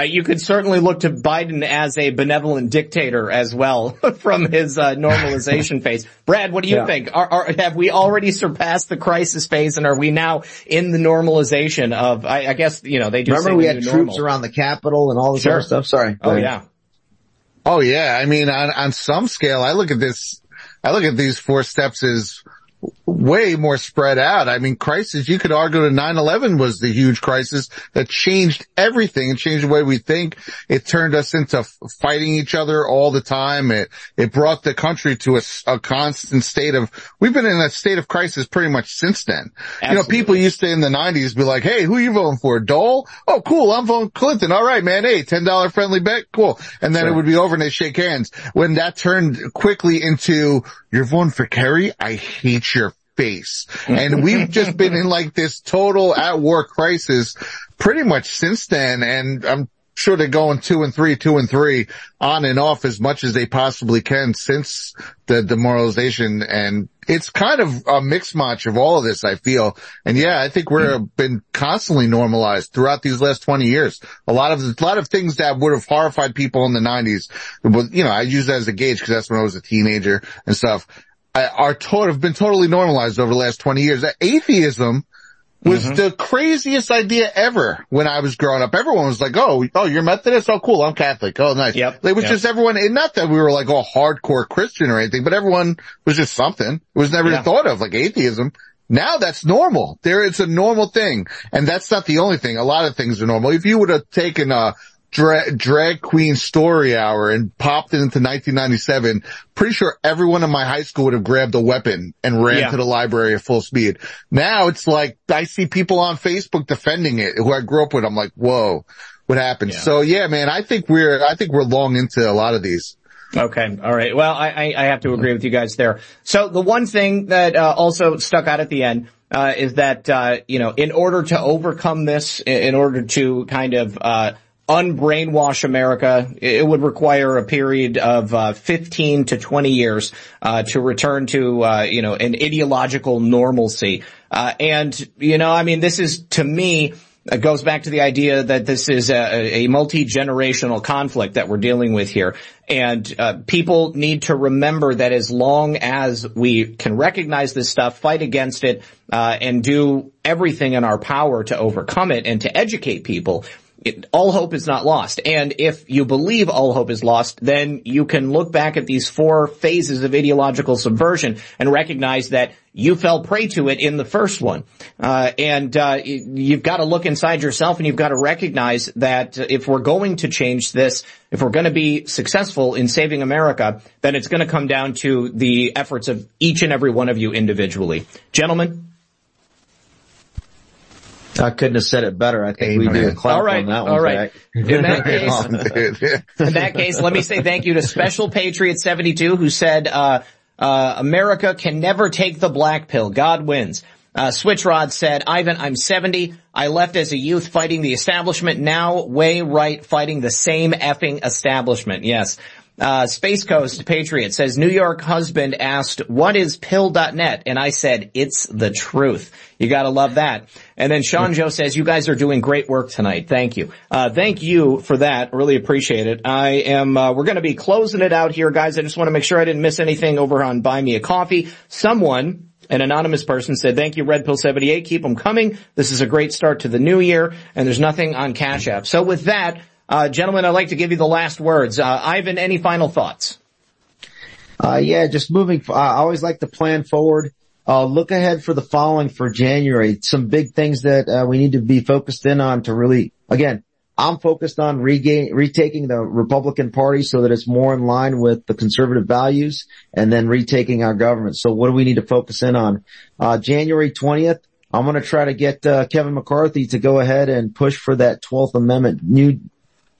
You could certainly look to Biden as a benevolent dictator as well from his normalization phase. Brad, what do you think? Have we already surpassed the crisis phase, and are we now in the normalization of? I guess they do. Remember, we had troops around the Capitol and all this other stuff. Sorry. Oh yeah. Oh yeah. I mean, on some scale, I look at these 4 steps as way more spread out. I mean, crisis, you could argue that 9/11 was the huge crisis that changed everything. It changed the way we think. It turned us into fighting each other all the time. It brought the country to a constant state of, we've been in a state of crisis pretty much since then. Absolutely. People used to in the 90s be like, hey, who are you voting for? Dole? Oh, cool. I'm voting Clinton. All right, man. Hey, $10 friendly bet. Cool. And then it would be over and they shake hands. When that turned quickly into, you're voting for Kerry? I hate your face. And we've just been in like this total at war crisis pretty much since then. And I'm sure they're going 2 and 3, 2 and 3 on and off as much as they possibly can since the demoralization. And it's kind of a mix match of all of this, I feel. And yeah, I think we're been constantly normalized throughout these last 20 years. A lot of things that would have horrified people in the 90s, but I use that as a gauge because that's when I was a teenager and stuff. Have been totally normalized over the last 20 years. Atheism was the craziest idea ever when I was growing up. Everyone was like, oh, you're Methodist? Oh, cool, I'm Catholic. Oh, nice. Yep. It was just everyone, and not that we were like all hardcore Christian or anything, but everyone was just something. It was never thought of, like atheism. Now that's normal. It's a normal thing. And that's not the only thing. A lot of things are normal. If you would have taken drag queen story hour and popped it into 1997, pretty sure everyone in my high school would have grabbed a weapon and ran to the library at full speed. Now it's like I see people on Facebook defending it who I grew up with. I'm like, whoa, what happened? Yeah. So yeah, man, I think we're long into a lot of these. Okay. All right. Well, I have to agree with you guys there. So the one thing that also stuck out at the end is that, in order to overcome this, in order to kind of unbrainwash America, it would require a period of 15 to 20 years to return to an ideological normalcy. This is, to me, it goes back to the idea that this is a multi-generational conflict that we're dealing with here. And people need to remember that as long as we can recognize this stuff, fight against it, and do everything in our power to overcome it and to educate people, all hope is not lost. And if you believe all hope is lost, then you can look back at these 4 phases of ideological subversion and recognize that you fell prey to it in the first one. You've got to look inside yourself, and you've got to recognize that if we're going to change this, if we're going to be successful in saving America, then it's going to come down to the efforts of each and every one of you individually. Gentlemen? I couldn't have said it better. I think we do a clap on that one. All right. In that case, let me say thank you to Special Patriot 72, who said, America can never take the black pill. God wins. Switchrod said, Ivan, I'm 70. I left as a youth fighting the establishment. Now way right fighting the same effing establishment. Yes. Space Coast Patriot says, New York husband asked, what is pill.net? And I said, it's the truth. You gotta love that. And then Sean Joe says, you guys are doing great work tonight. Thank you. Thank you for that. Really appreciate it. We're gonna be closing it out here, guys. I just want to make sure I didn't miss anything over on Buy Me a Coffee. An anonymous person said, thank you, Red Pill 78. Keep them coming. This is a great start to the new year, and there's nothing on Cash App. So with that, gentlemen, I'd like to give you the last words. Ivan, any final thoughts? Just moving. I always like to plan forward. Look ahead for the following for January. Some big things that we need to be focused in on to really, again, I'm focused on retaking the Republican Party so that it's more in line with the conservative values, and then retaking our government. So what do we need to focus in on? January 20th, I'm going to try to get Kevin McCarthy to go ahead and push for that 12th Amendment,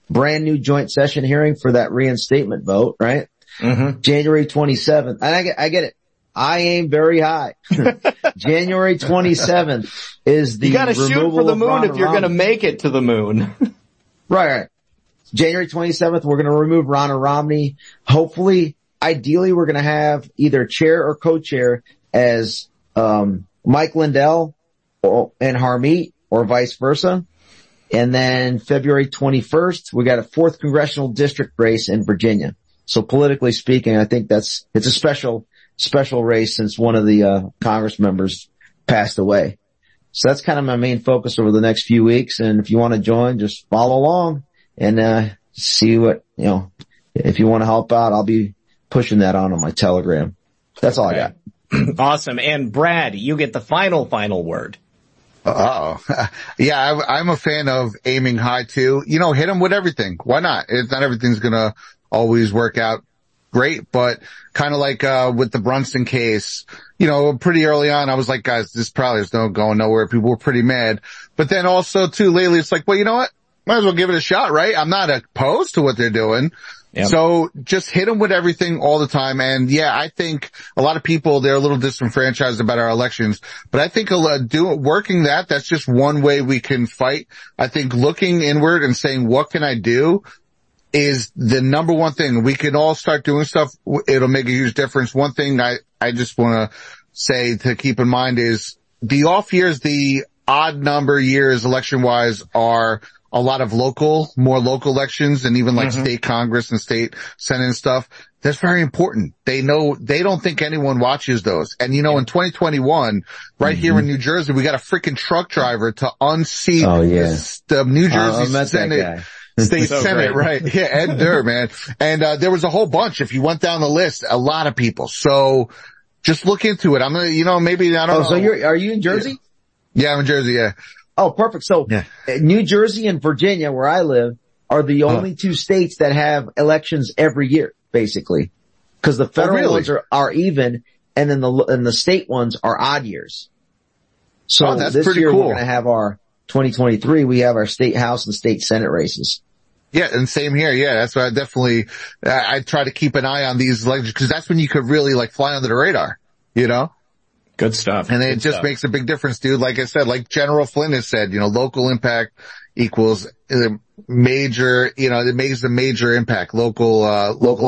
brand new joint session hearing for that reinstatement vote, right? Mm-hmm. January 27th. And I get it. I aim very high. January 27th is the removal of Ronald Reagan. You got to shoot for the moon if you're going to make it to the moon. Right. January 27th, we're going to remove Ronna Romney. Hopefully, ideally, we're going to have either chair or co-chair as Mike Lindell and Harmeet, or vice versa. And then February 21st, we got a 4th congressional district race in Virginia. So politically speaking, I think it's a special race since one of the Congress members passed away. So that's kind of my main focus over the next few weeks. And if you want to join, just follow along and see what, if you want to help out, I'll be pushing that on my Telegram. That's all I got. Awesome. And Brad, you get the final word. I'm a fan of aiming high too. Hit them with everything. Why not? It's not everything's going to always work out great, but kind of like with the Brunson case, pretty early on I was like, guys, this probably is no going nowhere. People were pretty mad, but then also too lately it's like, well, you know what, might as well give it a shot, right? I'm not opposed to what they're doing. Yep. So just hit them with everything all the time. And I think a lot of people, they're a little disenfranchised about our elections, but I think working that's just one way we can fight. I think looking inward and saying, what can I do, is the number one thing. We can all start doing stuff. It'll make a huge difference. One thing I just want to say to keep in mind is the off years, the odd number years election-wise are a lot of more local elections and even like state Congress and state Senate and stuff. That's very important. They don't think anyone watches those. And in 2021, right here in New Jersey, we got a freaking truck driver to unseat the New Jersey Senate. State Senate, great. Right? Yeah, Ed Durr, man. And there was a whole bunch. If you went down the list, a lot of people. So just look into it. I'm gonna, maybe I don't know. So are you in Jersey? Yeah, I'm in Jersey. Yeah. Oh, perfect. So New Jersey and Virginia, where I live, are the only two states that have elections every year, basically, because the federal ones are even, and then the state ones are odd years. So that's this pretty year cool. We're gonna have our 2023. We have our state house and state Senate races. Yeah, and same here. Yeah, that's why I definitely I try to keep an eye on these elections, because that's when you could really fly under the radar, Good stuff. And makes a big difference, dude. Like I said, like General Flynn has said, local impact equals major. It makes a major impact. Local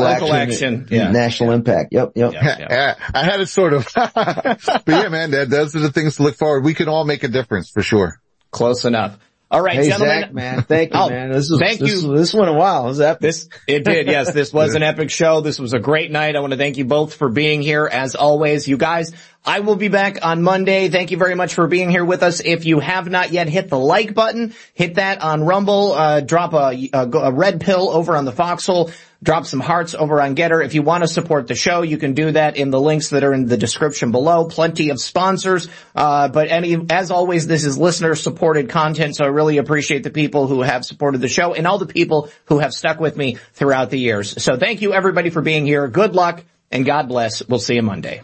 action. Yeah. National impact. Yep. Yeah. I had it sort of, but yeah, man, those are the things to look forward. We can all make a difference for sure. Close enough. All right, hey, gentlemen. Zach, man. Thank you, man. This went a while. Was that this? It did. Yes, this was an epic show. This was a great night. I want to thank you both for being here. As always, you guys, I will be back on Monday. Thank you very much for being here with us. If you have not yet hit the like button, hit that on Rumble. Drop a red pill over on the Foxhole. Drop some hearts over on Getter. If you want to support the show, you can do that in the links that are in the description below. Plenty of sponsors. As always, this is listener supported content. So I really appreciate the people who have supported the show and all the people who have stuck with me throughout the years. So thank you everybody for being here. Good luck and God bless. We'll see you Monday.